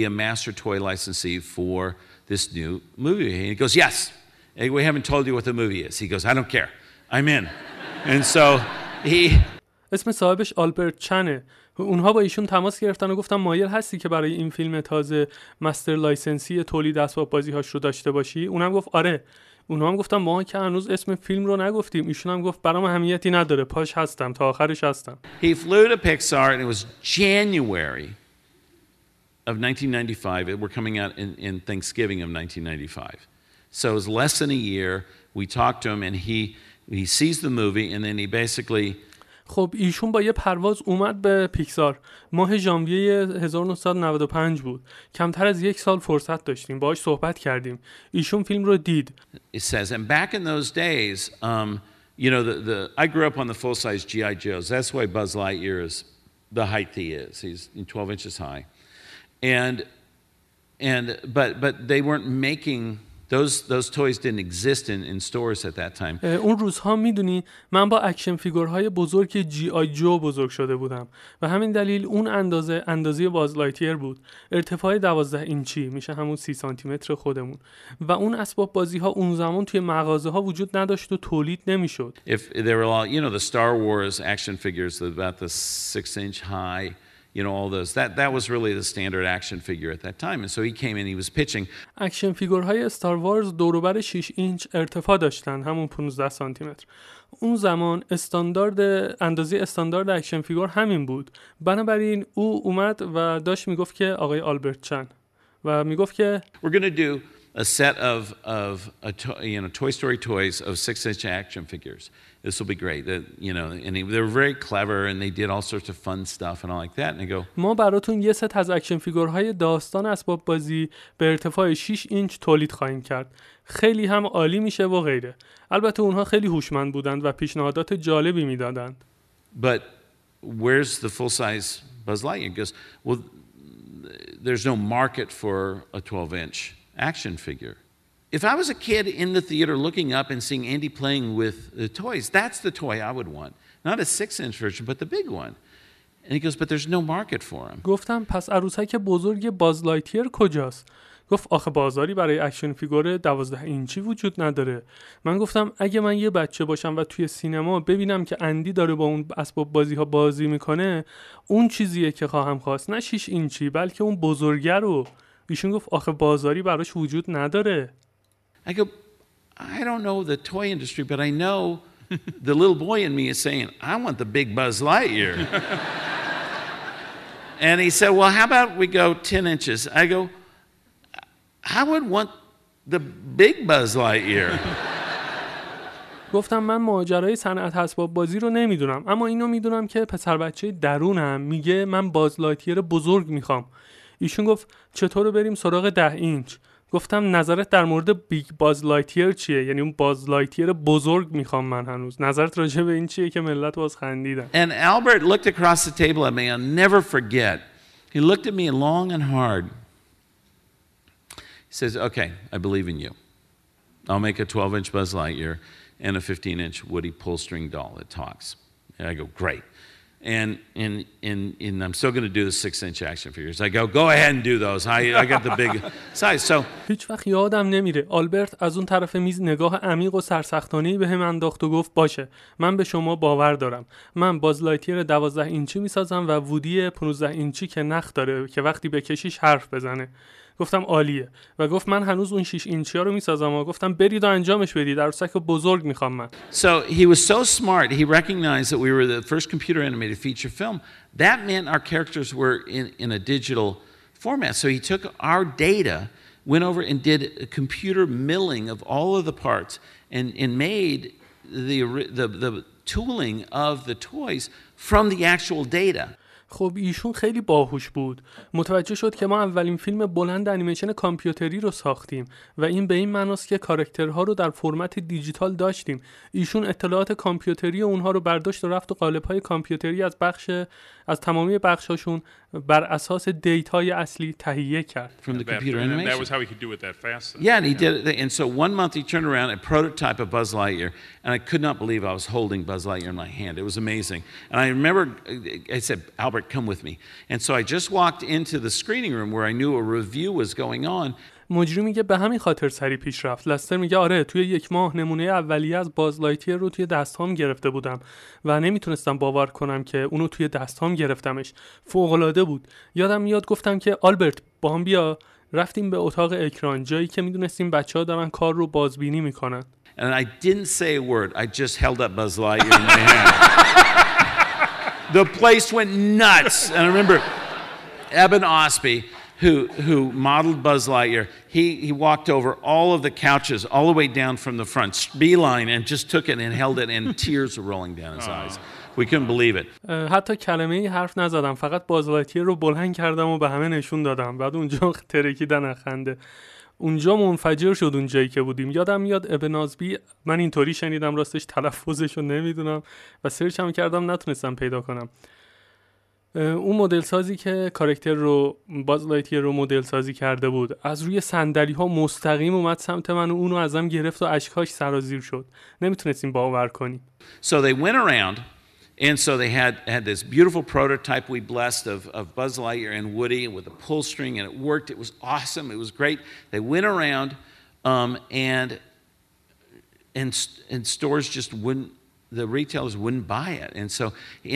be a master toy licensee for this new movie?" And he goes, "Yes. And we haven't told you what the movie is." He goes, "I don't care. I'm in." And so he اسم صاحبش آلبرت چنه. اونها با ایشون تماس گرفتن و گفتن مایل هستی که برای این فیلم تازه مستر لایسنسی تولید اسباب بازی‌هاش رو داشته باشی؟ اونم گفت آره. اونها هم گفتن ما که هنوز اسم فیلم رو نگفتیم. ایشون هم گفت برام اهمیتی نداره. پاش هستم تا آخرش هستم. He flew to Pixar and it was January of nineteen ninety-five. We're coming out in, in Thanksgiving of nineteen ninety-five. So it was less than a year. We talked to him and he he sees the movie and then he basically خب ایشون با یه پرواز اومد به پیکسار. ماه ژانویه هزار و نهصد و نود و پنج بود. کمتر از یک سال فرصت داشتیم. باهاش صحبت کردیم. ایشون فیلم رو دید. It says and back in those days um you know the the I grew up on the full size G I Joes. That's why Buzz Lightyear is the height he is. He's twelve inches high. And and but but they weren't making those those toys didn't exist in in stores at that time. اون روزها میدونی من با اکشن فیگورهای بزرگ جی آی جو بزرگ شده بودم و همین دلیل اون اندازه اندازه باز لایتیر بود. ارتفاع دوازده اینچی میشه همون سی سانتی متر خودمون و اون اسباب بازی ها اون زمان توی مغازه ها وجود نداشت و تولید نمیشد. If there were all, you know, the Star Wars action figures about the six inch high, you know, all those that that was really the standard action figure at that time. And so he came in, he was pitching action figurهای استار وارز دور و بر شش اینچ ارتفاع داشتن، همون پانزده سانتی متر. اون زمان استاندارد اندازه استاندارد اکشن فیگور همین بود. بنابراین او اومد و داشت میگفت که آقای آلبرت چن و میگفت که we're going to do a set of of a to, you know Toy Story toys of six inch action figures. This will be great. That you know and they were very clever and they did all sorts of fun stuff and all like that and they go ما براتون یه ست از اکشن فیگورهای داستان اسباب بازی به ارتفاع شش اینچ تولید خواهیم کرد. خیلی هم عالی میشه و غیره. البته اونها خیلی هوشمند بودند و پیشنهادات جالبی میدادند. But where's the full size Buzz Lightyear? Because well there's no market for a twelve inch action figure. If I was a kid in the theater looking up and seeing Andy playing with the toys, that's the toy I would want. Not a six inch version, but the big one. And he goes, but there's no market for him. گفتم پس عروسک بزرگ باز لایتیر کجاست؟ گفت آخه بازاری برای اکشن فیگور دوازده اینچی وجود نداره. من گفتم اگه من یه بچه باشم و توی سینما ببینم که اندی داره با اون اسباب بازی ها بازی میکنه، اون چیزیه که خواهم خواست، نه شش اینچی بلکه اون بزرگه رو. ایشون گفت آخه بازاری براش وجود نداره. I go, I don't know the toy industry, but I know the little boy in me is saying, I want the big Buzz Lightyear. And he said, well, how about we go ten inches? I go, I would want the big Buzz Lightyear. گفتم من ماجرای صنعت اسباب بازی رو نمیدونم، اما اینو میدونم که پسر بچه درونم میگه من باز لایتیر بزرگ میخوام. ایشون گفت چطور بریم سراغ ده اینچ؟ گفتم نظرت در مورد بیگ باز لایتیر چیه؟ یعنی اون باز لایتیر بزرگ میخوام من هنوز. نظرت راجع به این چیه که ملت باز خندیدن؟ And Albert looked across the table at me. I'll never forget. He looked at me long and hard. He says, "Okay, I believe in you. I'll make a twelve inch Buzz Lightyear and a fifteen inch Woody pull string doll that talks." And I go, "Great." And and and and I'm still going to do the six inch action figures. I go go ahead and do those. I I got the big size. So هیچ وقت یادم نمیره. آلبرت از اون طرف میز نگاه عمیق و سرسختانه‌ای بهم انداخت و گفت باشه. من به شما باور دارم. من باز لایتیر دوازده اینچی میسازم و وودی پانزده اینچی که نخ داره که وقتی بکشیش حرف بزنه. گفتم عالیه و گفت من هنوز اون شش اینچی رو میسازم و گفتم برید و انجامش بدید، عروسک بزرگ میخوام من. So he was so smart he recognized that we were the first computer animated feature film. That meant our characters were in in a digital format. So he took our data, went over and did a computer milling of all of the parts and and made the the the tooling of the toys from the actual data. خب ایشون خیلی باهوش بود، متوجه شد که ما اولین فیلم بلند انیمیشن کامپیوتری رو ساختیم و این به این معناست که کاراکترها رو در فرمت دیجیتال داشتیم. ایشون اطلاعات کامپیوتری اونها رو برداشت و رفت و قالب‌های کامپیوتری از بخش از تمامی بخشاشون بر اساس دیتای اصلی تهیه کرد. From the computer animation. That was how he could do it that fast. Yeah, and he did it. And so one month he turned around a prototype of Buzz Lightyear, and I could not believe I was holding Buzz Lightyear in my hand. It was amazing. And I remember I said, Albert, come with me. And so I just walked into the screening room where I knew a review was going on. مجری میگه به همین خاطر سری پیش رفت. لستر میگه آره، توی یک ماه نمونه اولیه از باز لایتیر رو توی دستام گرفته بودم و نمیتونستم باور کنم که اونو توی دستام گرفتمش. فوق‌العاده بود. یادم میاد گفتم که آلبرت با هم بیا. رفتیم به اتاق اکران، جایی که میدونستیم بچه‌ها دارن کار رو بازبینی میکنن. And I didn't say a word. I just held up Buzz Lightyear in my hand. The place went nuts. And I remember Eben Osby who who modeled Buzz Lightyear, he he walked over all of the couches all the way down from the front beeline and just took it and held it and tears were rolling down his eyes. We couldn't believe it. حتی کلمه‌ای حرف نزدم، فقط باز لایتیر رو بلند کردم و به همه نشون دادم. بعد اونجا ترکیدن اخنده، اونجا منفجر شد اون جایی که بودیم. یادم میاد ابن آزبی، من اینطوری شنیدم، راستش تلفظش رو نمیدونم و سرچ هم کردم نتونستم پیدا کنم. اون مدل سازی که کاراکتر رو باز لایتیر رو مدل سازی کرده بود از روی صندلی‌ها مستقیم اومد سمت من و اون رو ازم گرفت و اشکاش سرازیر شد. نمیتونستیم باور کنیم. So they went around and so they had had this beautiful prototype we blessed of of Buzz Lightyear and Woody with a pull string and it worked. It was awesome. It was great. They went around um and and and stores just wouldn't the retailers wouldn't buy it. And so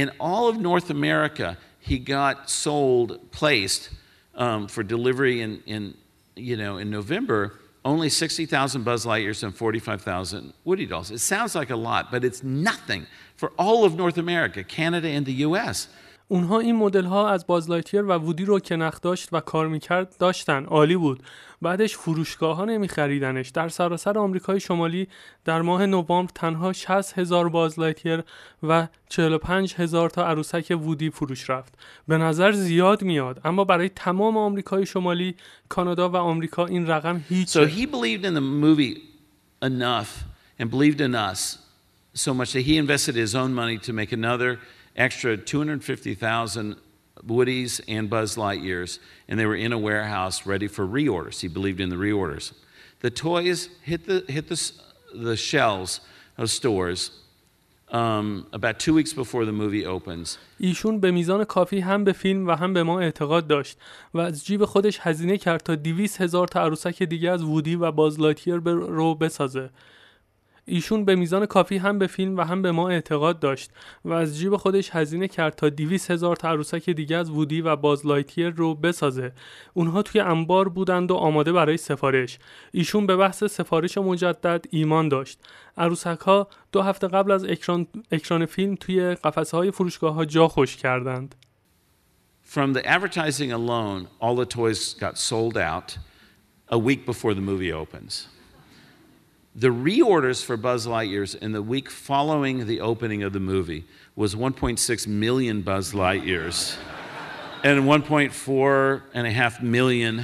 in all of North America he got sold placed um for delivery in in you know in November only sixty thousand Buzz Lightyears and forty-five thousand Woody dolls. It sounds like a lot but it's nothing for all of North America, Canada and the U S. اونها این مدل ها از باز لایتیر و وودی رو که نخ داشت و کار میکرد داشتن، عالی بود. بعدش فروشگاه ها نمی خریدنش. در سراسر آمریکای شمالی در ماه نوامبر تنها شصت هزار باز لایتیر و چهل و پنج هزار تا عروسک وودی فروش رفت. به نظر زیاد میاد اما برای تمام آمریکای شمالی، کانادا و آمریکا این رقم هیچ. So he believed in the movie enough and believed in us so much that he invested his own money to make another extra two hundred fifty thousand Woodies and Buzz Lightyears and they were in a warehouse ready for reorders. He believed in the reorders. The toys hit the hit the the shelves of stores um about two weeks before the movie opens. ایشون به میزان کافی هم به فیلم و هم به ما اعتقاد داشت و از جیب خودش هزینه کرد تا دویست هزار تا عروسک دیگه از وودی و باز لایتیر رو بسازه. ایشون به میزان کافی هم به فیلم و هم به ما اعتقاد داشت و از جیب خودش هزینه کرد تا دویست هزار تا عروسک دیگه از وودی و باز لایتیر رو بسازه. اونها توی انبار بودند و آماده برای سفارش. ایشون به بحث سفارش مجدد ایمان داشت. عروسک‌ها دو هفته قبل از اکران اکران فیلم توی قفسه‌های فروشگاه‌ها جا خوش کردند. From the advertising alone, all the toys got sold out a week before the movie opens. The reorders for Buzz Lightyears in the week following the opening of the movie was one point six million Buzz Lightyears and one point four and a half million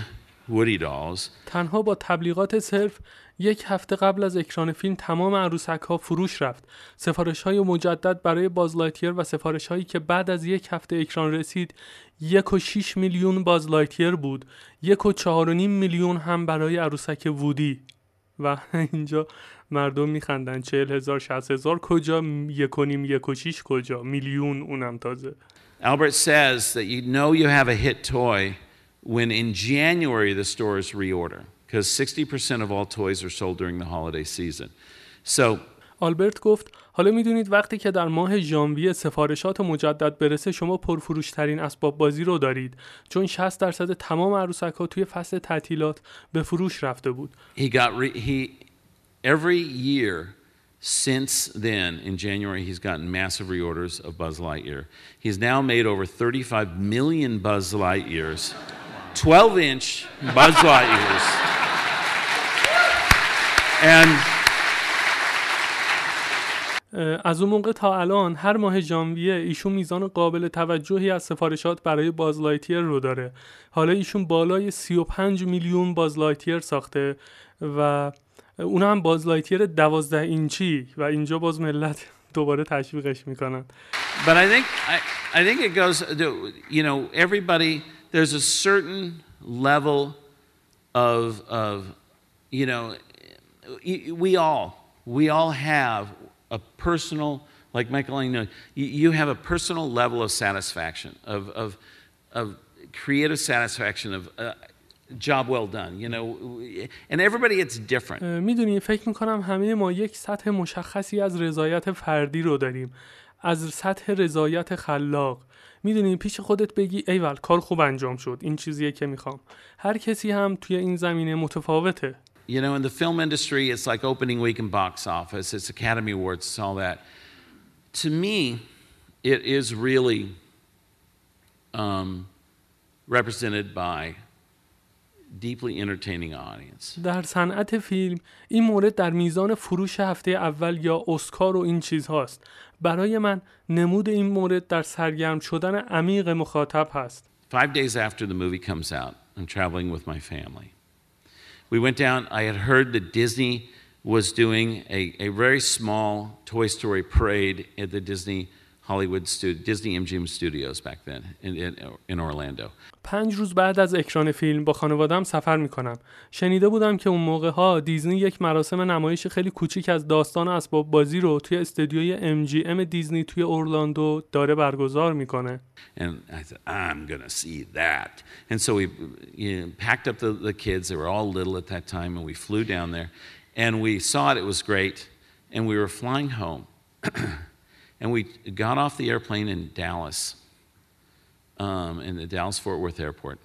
Woody dolls. تنها با تبلیغات صرف یک هفته قبل از اکران فیلم تمام عروسک‌ها فروش رفت. سفارش‌های مجدد برای باز لایتیر و سفارش‌هایی که بعد از یک هفته اکران رسید یک و شش میلیون باز لایتیر بود. یک و چهار و نیم میلیون هم برای عروسک وودی. و اینجا مردم میخندن. چهل هزار، شصت هزار کجا، یک و نیم، یک و شیش کجا، میلیون اونم تازه. Albert says that you know you have a hit toy when in January the stores reorder because sixty percent of all toys are sold during the holiday season. So آلبرت گفت حالا میدونید وقتی که در ماه ژانویه سفارشات مجدد برسه شما پرفروشترین اسباب بازی رو دارید، چون شصت درصد تمام عروسک ها توی فصل تعطیلات به فروش رفته بود. He got re- he every year since then in January he's gotten massive reorders of Buzz Lightyear. He's now made over thirty-five million Buzz Lightyears. twelve inch Buzz Lightyears. And از اون موقع تا الان هر ماه ژانویه ایشون میزان قابل توجهی از سفارشات برای باز لایتیر رو داره. حالا ایشون بالای سی و پنج میلیون باز لایتیر ساخته و اون هم باز لایتیر دوازده اینچی و اینجا باز ملت دوباره تشویقش میکنن. But I think I, I think it goes to, you know, everybody there's a certain level of of you know we all we all have a personal, like Michelangelo, you, you have a personal level of satisfaction, of of, of creative satisfaction, of uh, job well done, you know, and everybody it's different. میدونی فکر میکنم همه ما یک سطح مشخصی از رضایت فردی رو داریم، از سطح رضایت خلاق. میدونی پیش خودت بگی ایول کار خوب انجام شد، این چیزیه که میخوام. هر کسی هم توی این زمینه متفاوته. You know, in the film industry, it's like opening week in box office, it's Academy Awards, it's all that. To me, it is really um, represented by deeply entertaining audience. در صنعت فیلم، این مورد در میزان فروش هفته اول یا اسکار و این چیزهاست. برای من نمود این مورد در سرگرم شدن عمیق مخاطب هست. Five days after the movie comes out, I'm traveling with my family. We went down, I had heard that Disney was doing a, a very small Toy Story parade at the Disney Hollywood studio, Disney M G M Studios back then in, in, in Orlando. پنج روز بعد از اکران فیلم با خانواده‌ام سفر می‌کنم. شنیده بودم که اون موقع‌ها دیزنی یک مراسم نمایش خیلی کوچیک از داستان اسباب بازی رو توی استودیوی M G M دیزنی توی اورلاندو داره برگزار می‌کنه. And I said I'm going to see that. And so we you know, packed up the, the kids, they were all little at that time and we flew down there and we saw it, it was great and we were flying home. And we got off the airplane in Dallas, um, in the Dallas-Fort Worth airport.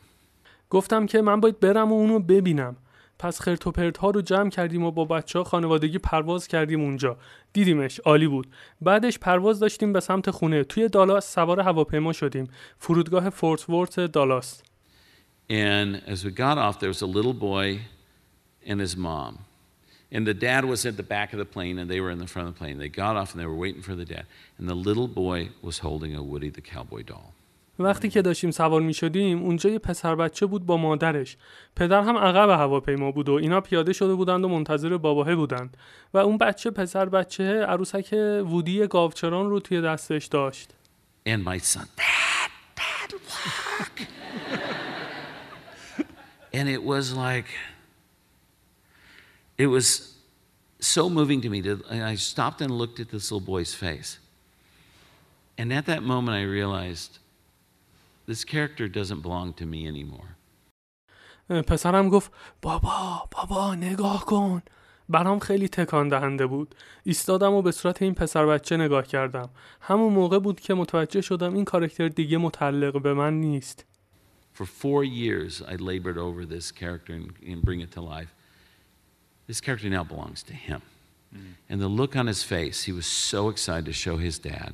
گفتم که من باید برم و اونو ببینم. پس خرت و پرت ها رو جمع کردیم و با بچه‌ها خانوادگی پرواز کردیم اونجا. دیدیمش، عالی بود. بعدش پرواز داشتیم به سمت خونه. توی دالاس سوار هواپیما شدیم. فرودگاه فورت ورث دالاس. And as we got off, there was a little boy and his mom. And the dad was at the back of the plane and they were in the front of the plane. They got off and they were waiting for the dad. And the little boy was holding a Woody the cowboy doll. وقتی که داشتیم سوار می شدیم اونجا یه پسر بچه بود با مادرش. پدر هم عقب هواپیما بود و اینا پیاده شده بودند و منتظر باباه بودند. و اون بچه پسر بچه عروسک وودی گاوچران رو توی دستش داشت. And my son, dad, dad, look. And it was like It was so moving to me that I stopped and looked at this little boy's face. And at that moment I realized this character doesn't belong to me anymore. پسرم گفت بابا بابا نگاه کن. برام خیلی تکان دهنده بود. ایستادم و به صورت این پسر بچه نگاه کردم. همون موقع بود که متوجه شدم این کاراکتر دیگه متعلق به من نیست. For four years I labored over this character and bring it to life. This character now belongs to him. Mm. And the look on his face, he was so excited to show his dad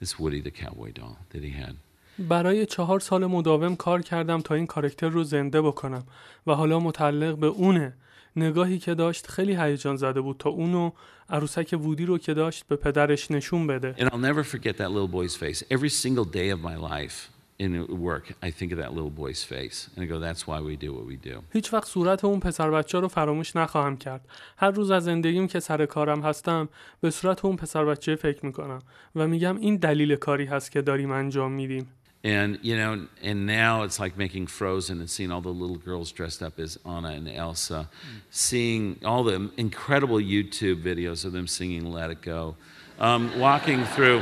this Woody the cowboy doll that he had. برای چهار سال مداوم کار کردم تا این کاراکتر رو زنده بکنم و حالا متعلق به اونه. نگاهی که داشت خیلی هیجان زده بود تا اونو عروسک وودی رو که داشت به پدرش نشون بده. And I'll never forget that little boy's face. Every single day of my life in work I think of that little boy's face and I go that's why we do what we do. هیچ وقت صورت اون پسر بچه رو فراموش نخواهم کرد. هر روز از زندگیم که سر کارم هستم به صورت اون پسر بچه فکر میکنم و میگم این دلیل کاری هست که داریم انجام میدیم. And you know and now it's like making Frozen and seeing all the little girls dressed up as Anna and Elsa, seeing all the incredible YouTube videos of them singing Let It Go, um walking through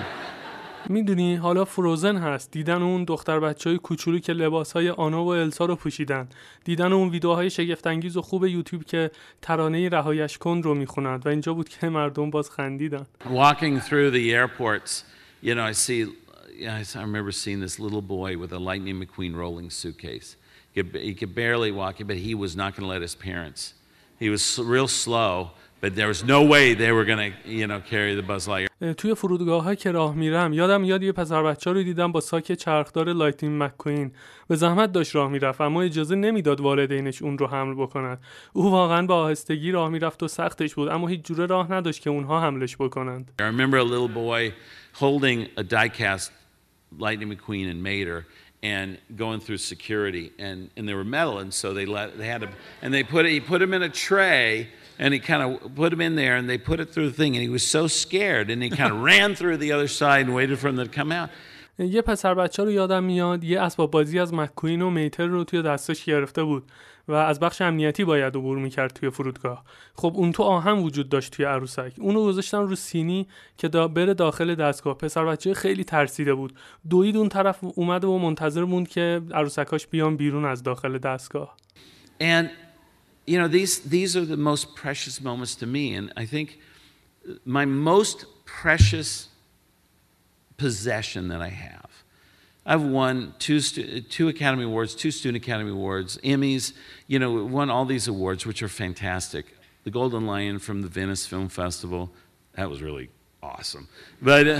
میدونی حالا فروزن هست، دیدن اون دختر بچهای کوچولو که لباسهای آنا و السا رو پوشیدن، دیدن اون ویدیوهای شگفت انگیز و خوب یوتیوب که ترانه رهایش کن رو میخوند و اینجا بود که مردم باز خندیدن. Walking through the airports, you know, I see, you know, I remember seeing this little boy with a Lightning McQueen rolling suitcase. He could, he could barely walk, but he was not going to let his parents. He was real slow. But there was no way they were going to, you know, carry the Buzz Lightyear. توی فرودگاه‌ها که راه میرم یادم میاد یه پسر بچه رو دیدم با ساک چرخدار لایتنینگ مک‌کوئین. به زحمت داشت راه میرفت اما اجازه نمیداد والدینش اون رو حمل بکنن. او واقعا با آهستگی راه میرفت و سختش بود اما هیچ جوره راه نداشت که اونها حملش بکنند. I remember a little boy holding a die-cast Lightning McQueen and Mater and going through security and and they were metal and so they let they had a and they put he put him in a tray. And he kind of put him in there and they put it through the thing and he was so scared and he kind of ran through the other side and waited for him to come out. یه پسر بچه رو یادم میاد یه اسباب بازی از مک‌کوئین و میتر رو توی دستش گرفته بود و از بخش امنیتی باید عبور میکرد توی فرودگاه. خب اون تو آهن وجود داشت توی عروسک، اونو گذاشتن رو سینی که دا بره داخل دستگاه. پسر بچه خیلی ترسیده بود، دوید اون طرف اومد و منتظر موند که عروسکاش بیان بیرون از داخل دستگاه. And You know, these these are the most precious moments to me, and I think my most precious possession that I have. I've won two stu- two Academy Awards, two Student Academy Awards, Emmys. You know, won all these awards, which are fantastic. The Golden Lion from the Venice Film Festival, that was really awesome. But. Uh,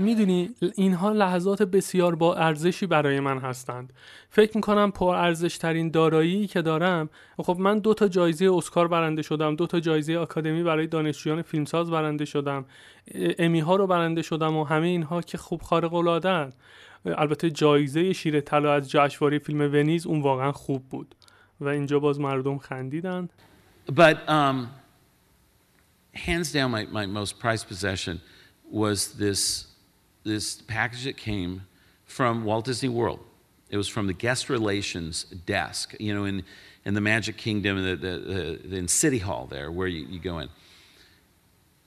میدونی اینها لحظات بسیار با ارزشی برای من هستند. فکر میکنم پر ارزشترین دارایی که دارم، خب من دو تا جایزه اسکار برنده شدم، دو تا جایزه آکادمی برای دانشجویان فیلمساز برنده شدم، امی ها رو برنده شدم و همه اینها که خوب خارق العاده اند. البته جایزه شیر طلا از جشنواره فیلم ونیز اون واقعا خوب بود و اینجا باز مردم خندیدند. But um, hands down my, my most prized possession was this this package that came from Walt Disney World. It was from the guest relations desk, you know, in, in the Magic Kingdom, the, the, the, in City Hall there, where you, you go in.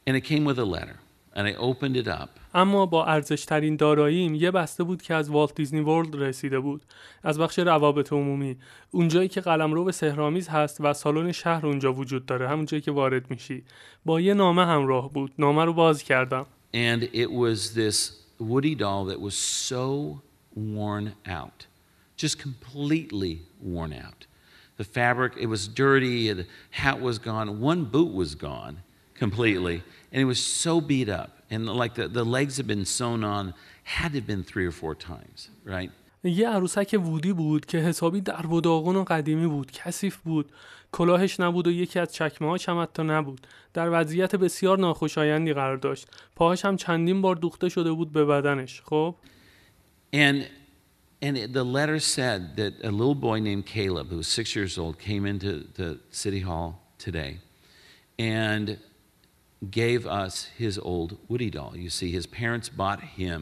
And it came with a letter, and I opened it up. اما با ارزشترین داراییم یه بسته بود که از والت دیزنی ورلد رسیده بود، از بخش روابط عمومی، اونجایی که قلمرو سحرآمیز هست و سالن شهر اونجا وجود داره، همونجایی که وارد میشی. با یه نامه همراه بود، نامه رو باز کردم. And it was this Woody doll that was so worn out, just completely worn out. The fabric, it was dirty, the hat was gone, one boot was gone completely, and it was so beat up. And like the, the legs had been sewn on, had to have been three or four times, right? یه عروسک وودی بود که حسابی درب و داغون و قدیمی بود، کثیف بود، کلاهش نبود و یکی از چکمه‌هاش هم حتی نبود. در وضعیت بسیار ناخوشایندی قرار داشت، پاهاش هم چندین بار دوخته شده بود به بدنش. خب and and the letter said that a little boy named Caleb who was six years old came into the City Hall today and gave us his old Woody doll. You see his parents bought him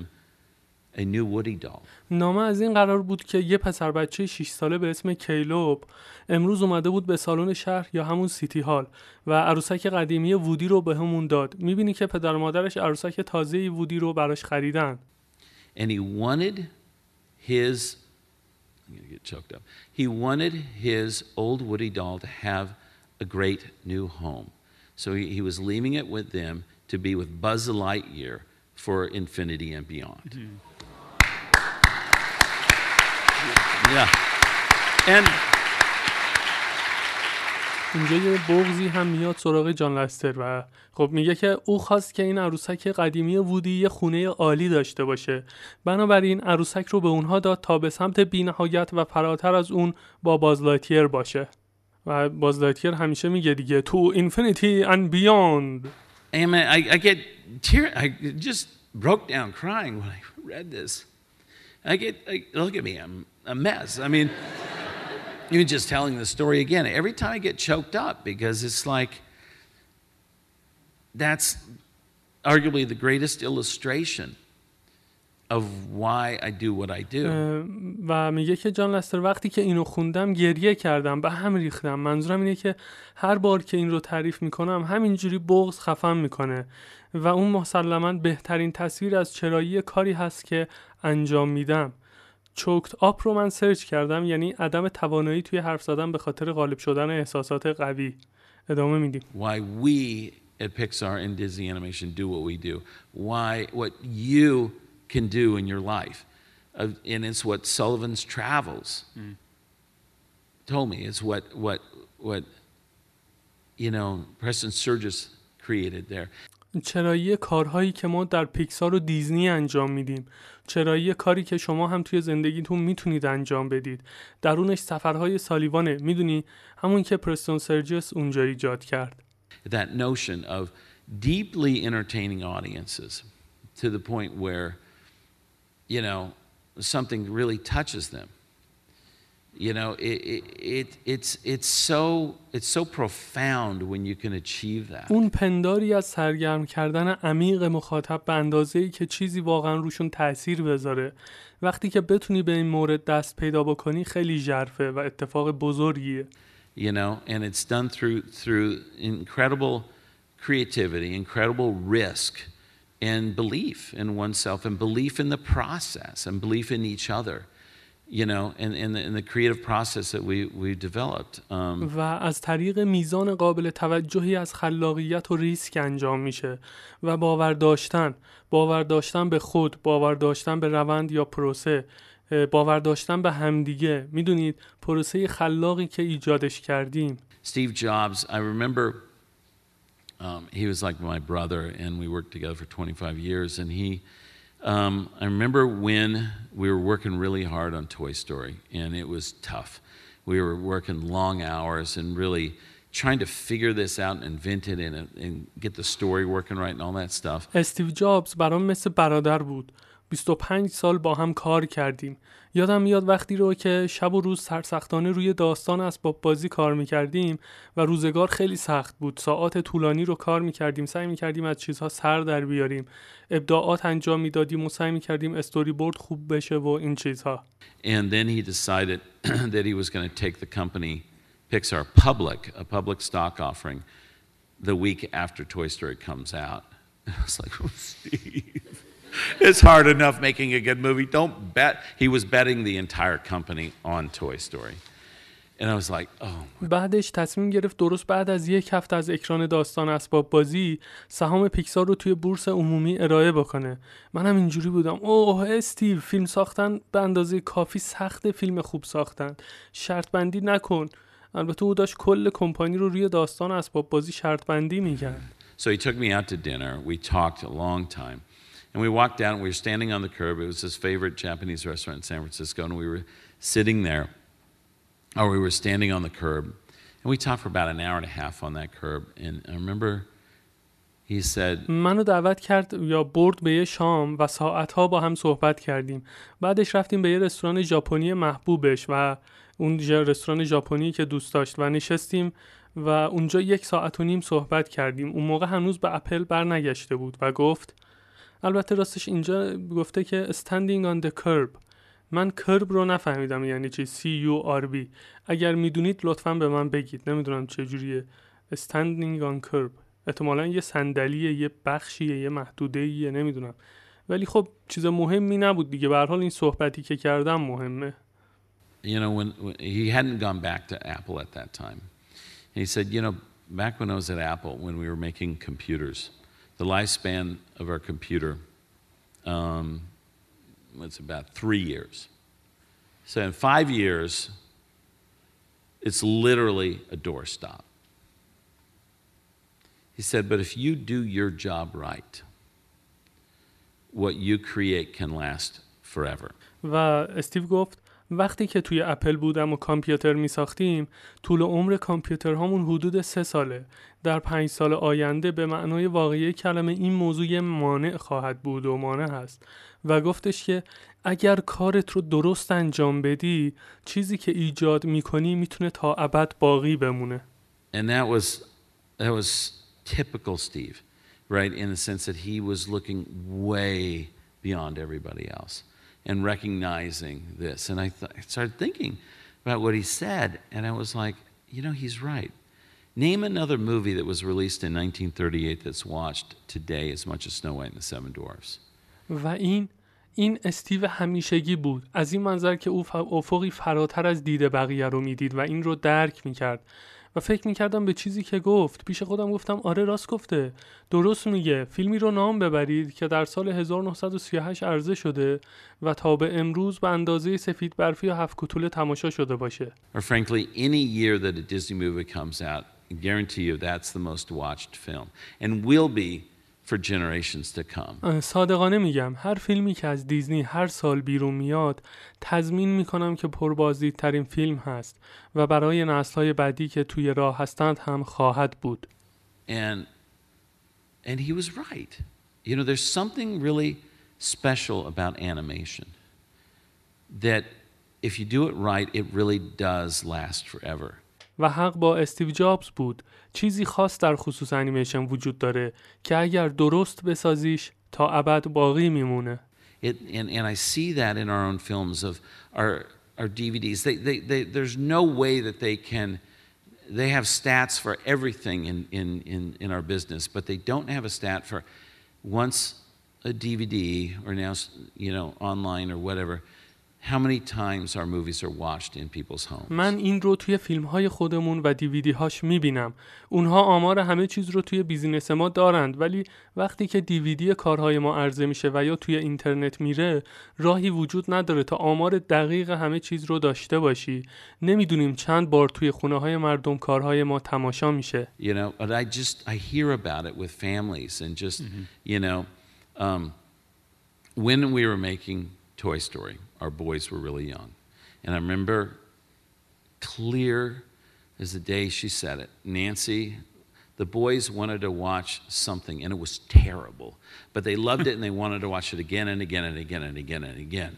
a new Woody doll. نامه از این قرار بود که یه پسر بچه شش ساله به اسم کیلوب امروز اومده بود به سالن شهر یا همون سیتی هال و عروسک قدیمی وودی رو به همون داد. میبینی که پدر و مادرش عروسک تازه‌ای وودی رو براش خریدن. And he wanted his I'm going to get choked up. He wanted his old Woody doll to have a great new home. So he, he was leaving it with them to be with Buzz Lightyear for infinity and beyond. Mm-hmm. Yeah. And اینجا یه بغضی هم میاد سراغ جان لستر و خب میگه که او خواست که این عروسک قدیمی وودی یه خونه عالی داشته باشه، بنابراین عروسک رو به اونها داد تا به سمت بی‌نهایت و فراتر از اون با باز لایتیر باشه. و باز لایتیر همیشه میگه دیگه تو infinity and beyond. I mean, I, I get tear- I just broke down crying when I read this. I get I, look at me, I'm a mess. I mean, you're just telling the story again. Every time I get choked up because it's like that's arguably the greatest illustration of why I do what I do. و میگه که جان لستر وقتی که اینو خوندم گریه کردم، به هم ریختم. منظورم اینه که هر بار که این رو تعریف میکنم همینجوری بغض خفم میکنه و اون مسلماً بهترین تصویر از چرایی کاری هست که انجام میدم. چوکت آپ رو من سرچ کردم، یعنی عدم توانایی توی حرف زدن به خاطر غالب شدن احساسات قوی. ادامه میدیم. Why we at Pixar and Disney Animation do what we do. Why what you can do in your life. And it's what Sullivan's Travels mm. told me. It's what, what, what, you know, Preston Sturges created there. چرایی کارهایی که ما در پیکسار و دیزنی انجام میدیم، چرایی کاری که شما هم توی زندگیتون میتونید انجام بدید. درونش سفرهای سالیوانه، میدونی، همون که پرستون سرجس اونجا ایجاد کرد. That notion of deeply entertaining audiences to the point where, you know, something really touches them. You know, it, it, it, it's, it's, so, it's so profound when you can achieve that. اون پنداری از سرگرم کردن عمیق مخاطب به اندازه‌ای که چیزی واقعا روشون تأثیر بذاره. وقتی که بتونی به این مورد دست پیدا بکنی خیلی ژرفه و اتفاق بزرگیه. You know, and it's done through, through incredible creativity, incredible risk and belief in oneself and belief in the process and belief in each other. You know, in in the, in the creative process that we we developed. Um, و از طریق میزان قابل توجهی از خلاقیت و ریسک انجام میشه و باور داشتن، باور داشتن به خود، باور داشتن به روند یا پروسه، باور داشتن به همدیگه. میدونید پروسه خلاقی که ایجادش کردیم. Steve Jobs, I remember um, he was like my brother and we worked together for twenty-five years and he Um, I remember when we were working really hard on Toy Story, and it was tough. We were working long hours and really trying to figure this out and invent it and, and get the story working right and all that stuff. استیو جابز برام مثل برادر بود. بیست و پنج سال با هم کار کردیم. یادم میاد وقتی رو که شب و روز سرسختانه روی داستان اسباب بازی کار میکردیم و روزگار خیلی سخت بود، ساعات طولانی رو کار میکردیم، سعی میکردیم از چیزها سر در بیاریم، ابداعات انجام میدادیم و سعی میکردیم استوری بورد خوب بشه و این چیزها. And then he decided that he was going to take the company Pixar public, a public stock offering the week after Toy Story comes out. And I was like, oh, Steve. It's hard enough making a good movie. Don't bet. He was betting the entire company on Toy Story. And I was like, oh. بعدش تصمیم گرفت درست بعد از یک هفته از اکران داستان اسباب بازی سهام پیکسار رو توی بورس عمومی ارائه بکنه. منم اینجوری بودم، اوه استیو، فیلم ساختن به اندازه کافی سخت، فیلم خوب ساختن شرط بندی نکن. البته او داشت کل کمپانی رو روی داستان اسباب بازی شرط بندی میکرد. So he took me out to dinner. We talked a long time. And we walked down and we were standing on the curb. It was his favorite Japanese restaurant in San Francisco. And we were sitting there, or we were standing on the curb. And we talked for about an hour and a half on that curb. And I remember he said... منو دعوت کرد یا برد به یه شام و ساعتها با هم صحبت کردیم. بعدش رفتیم به یه رستوران ژاپنی محبوبش و اون رستوران ژاپنی که دوست داشت و نشستیم و اونجا یک ساعت و نیم صحبت کردیم. اون موقع هنوز به اپل برنگشته بود و گفت... البته راستش اینجا گفته که standing on the curb. من curb رو نفهمیدم یعنی چی. C U R B. اگر میدونید لطفاً به من بگید. نمیدونم چجوریه standing on curb. احتمالاً یه صندلیه، یه بخشیه، یه محدوده‌ایه، نمیدونم. ولی خب چیز مهمی نبود دیگه. به هر حال این صحبتی که کردم مهمه. You know when, when he hadn't gone back to Apple at that time. He said, you know, back when I was at Apple when we were making computers. The lifespan of our computer um, it's about three years. So in five years, it's literally a doorstop. He said, but if you do your job right, what you create can last forever. و استیو گفت وقتی که توی اپل بودم و کامپیوتر می ساختیم طول عمر کامپیوتر هامون حدود سه ساله. در پنج سال آینده به معنای واقعی کلمه این موضوع مانع خواهد بود و مانع هست. و گفتش که اگر کارت رو درست انجام بدی چیزی که ایجاد می کنی می تونه تا ابد باقی بمونه. And that was, that was typical Steve, right? In the sense that he was looking way beyond everybody else, and recognizing this. And I, th I started thinking about what he said, and I was like, you know, he's right. Name another movie that was released in nineteen thirty-eight that's watched today as much as Snow White and the Seven Dwarfs. و این این استیو همیشگی بود، از این منظر که او افقی فراتر از دید بقیه رو میدید و این رو درک میکرد. و فکر میکردم به چیزی که گفت، پیش خودم گفتم آره راست گفته، درست میگه. فیلمی رو نام ببرید که در سال هزار و نهصد و سی و هشت عرضه شده و تا به امروز به اندازه سفید برفی یا هفت کوتوله تماشا شده باشه. Or frankly, any year that a Disney movie comes out, I guarantee you that's the most watched film and will be for generations to come. صادقانه میگم هر فیلمی که از دیزنی هر سال بیرون میاد تضمین میکنم که پربازدیدترین فیلم هست و برای نسل‌های بعدی که توی راه هستند هم خواهد بود. And and he was right. You know, there's something really special about animation that if you do it right, it really does last forever. و حق با استیو جابز بود. چیزی خاص در خصوص انیمیشن وجود داره که اگر درست بسازیش تا ابد باقی میمونه. It, and, and I see that in our own films of our, our D V Ds. They, they, they, there's no way that they can, they have stats for everything in, in, in, in our business, but they don't have a stat for once a D V D or now, you know, online or whatever. How many times our movies are watched in people's homes. من این رو توی فیلم‌های خودمون و دیویدی هاش می‌بینم. اونها آمار همه چیز رو توی بیزینس ما دارند، ولی وقتی که دیویدی کارهای ما عرضه میشه و یا توی اینترنت میره، راهی وجود نداره تا آمار دقیق همه چیز رو داشته باشی. نمیدونیم چند بار توی خونه‌های مردم کارهای ما تماشا میشه. You know, but I just I hear about it with families and just mm-hmm. you know um when we were making Toy Story, our boys were really young. And I remember clear as the day she said it, Nancy, the boys wanted to watch something and it was terrible. But they loved it and they wanted to watch it again and again and again and again and again.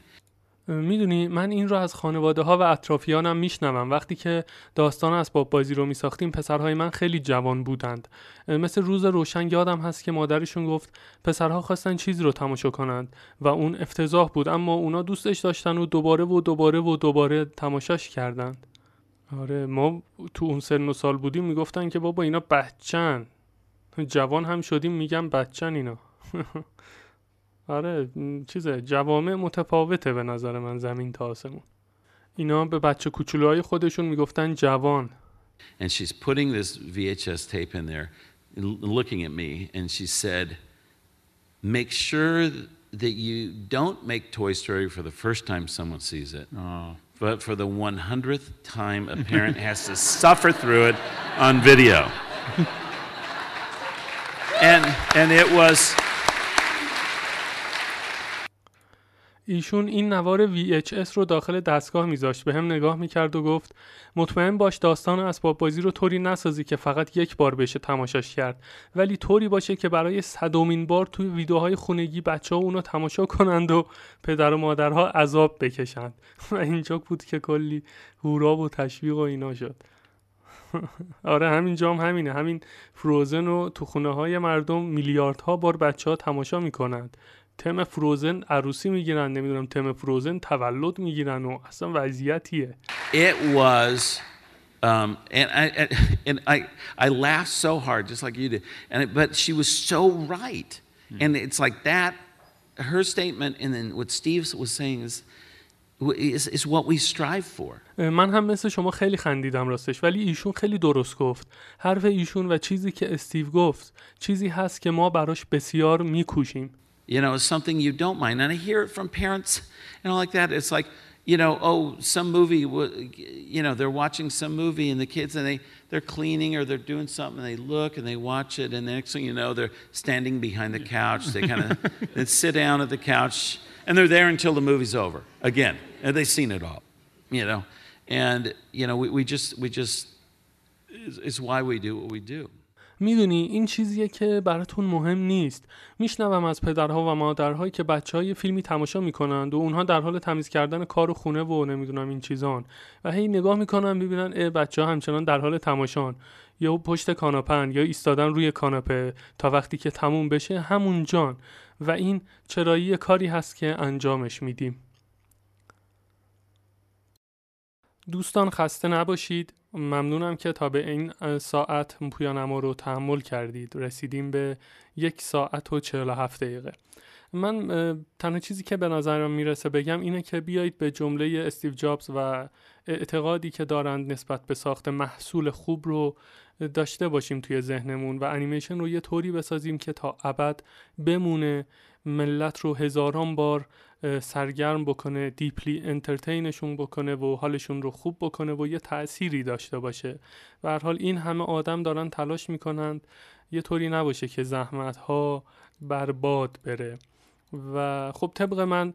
میدونی من این رو از خانواده ها و اطرافیانم میشنوم. وقتی که داستان اسباب بازی رو میساختیم پسرهای من خیلی جوان بودند. مثل روز روشن یادم هست که مادرشون گفت پسرها خواستن چیز رو تماشا کنند و اون افتضاح بود، اما اونا دوستش داشتن و دوباره و دوباره و دوباره تماشاش کردند. آره ما تو اون سن و سال بودیم میگفتن که بابا اینا بچن، جوان هم شدیم میگم بچن اینا. آره چیزه، جوامع متفاوته به نظر من زمین تا آسمون. اینا به بچه کوچولوهای خودشون میگفتن جوان. And she's putting this V H S tape in there looking at me and she said make sure that you don't make Toy Story for the first time someone sees it. Oh. But for the hundredth time a parent has to suffer through it on video. and and it was ایشون این نوار وی اچ اس رو داخل دستگاه میذاشت، به هم نگاه میکرد و گفت مطمئن باش داستان اسباب بازی رو طوری نسازی که فقط یک بار بشه تماشاش کرد، ولی طوری باشه که برای صدومین بار توی ویدیوهای خونگی بچه ها اونو تماشا کنند و پدر و مادرها عذاب بکشند. و اینجا بود که کلی هورا و تشویق و اینا شد. آره همین جام همینه، همین فروزن رو تو خونه های مردم میلیاردها بار بچه ها تماشا میکنند. تم فروزن عروسی میگیرن، نمیدونم تم فروزن تولد میگیرن و اصلا وضعیتیه. It was um and I and I I laughed so hard just like you did and it, but she was so right. And it's like that her statement and then what Steve was saying is is is what we strive for. من هم مثل شما خیلی خندیدم راستش، ولی ایشون خیلی درست گفت. حرف ایشون و چیزی که استیو گفت چیزی هست که ما براش بسیار میکوشیم. You know, it's something you don't mind. And I hear it from parents and all like that. It's like, you know, oh, some movie, you know, they're watching some movie and the kids and they, they're cleaning or they're doing something and they look and they watch it and the next thing you know, they're standing behind the couch. They kind of sit down at the couch and they're there until the movie's over again. And they've seen it all, you know. And, you know, we, we just, we just, it's why we do what we do. میدونی این چیزیه که براتون مهم نیست. میشنوم از پدرها و مادرهایی که بچه‌ها یه فیلمی تماشا میکنند و اونها در حال تمیز کردن کار و خونه و نمیدونم این چیزان و هی نگاه میکنن ببینن اه بچه‌ها همچنان در حال تماشان، یا پشت کاناپه‌ن یا ایستادن روی کاناپه تا وقتی که تموم بشه همون جان. و این چرایی کاری هست که انجامش میدیم. دوستان خسته نباشید. ممنونم که تا به این ساعت پویانما رو تحمل کردید. رسیدیم به یک ساعت و چهل و هفت دقیقه. من تنها چیزی که به نظرم میرسه بگم اینه که بیایید به جمله استیو جابز و اعتقادی که دارند نسبت به ساخت محصول خوب رو داشته باشیم توی ذهنمون و انیمیشن رو یه طوری بسازیم که تا ابد بمونه، ملت رو هزاران بار سرگرم بکنه، دیپلی انترتینشون بکنه و حالشون رو خوب بکنه و یه تأثیری داشته باشه. به هر حال این همه آدم دارن تلاش میکنند، یه طوری نباشه که زحمت‌ها برباد بره. و خب طبق من،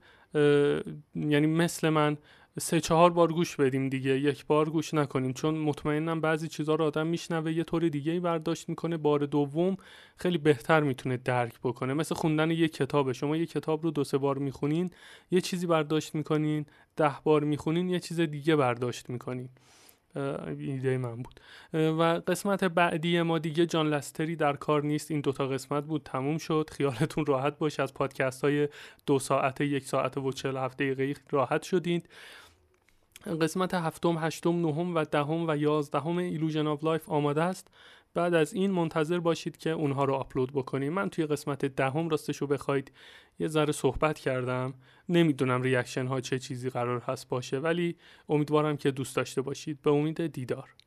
یعنی مثل من، سه چهار بار گوش بدیم دیگه، یک بار گوش نکنیم، چون مطمئنم بعضی چیزا رو آدم میشنوه یه طور دیگه‌ای برداشت میکنه، بار دوم خیلی بهتر میتونه درک بکنه. مثل خوندن یک کتابه، شما یک کتاب رو دو سه بار میخونین یه چیزی برداشت میکنین، ده بار میخونین یه چیز دیگه برداشت میکنین. ایده من بود. و قسمت بعدی ما دیگه جان لستری در کار نیست. این دوتا قسمت بود، تموم شد. خیالتون راحت باشه، از پادکست های دو ساعته، یک ساعته و چهل و هفت دقیقه راحت شدید. قسمت هفتم، هشتم، نهم و دهم و یازدهم ایلوژن آف لایف آماده است. بعد از این منتظر باشید که اونها رو آپلود بکنیم. من توی قسمت دهم راستشو بخواید یه ذره صحبت کردم، نمیدونم ریاکشن ها چه چیزی قرار هست باشه، ولی امیدوارم که دوست داشته باشید. به امید دیدار.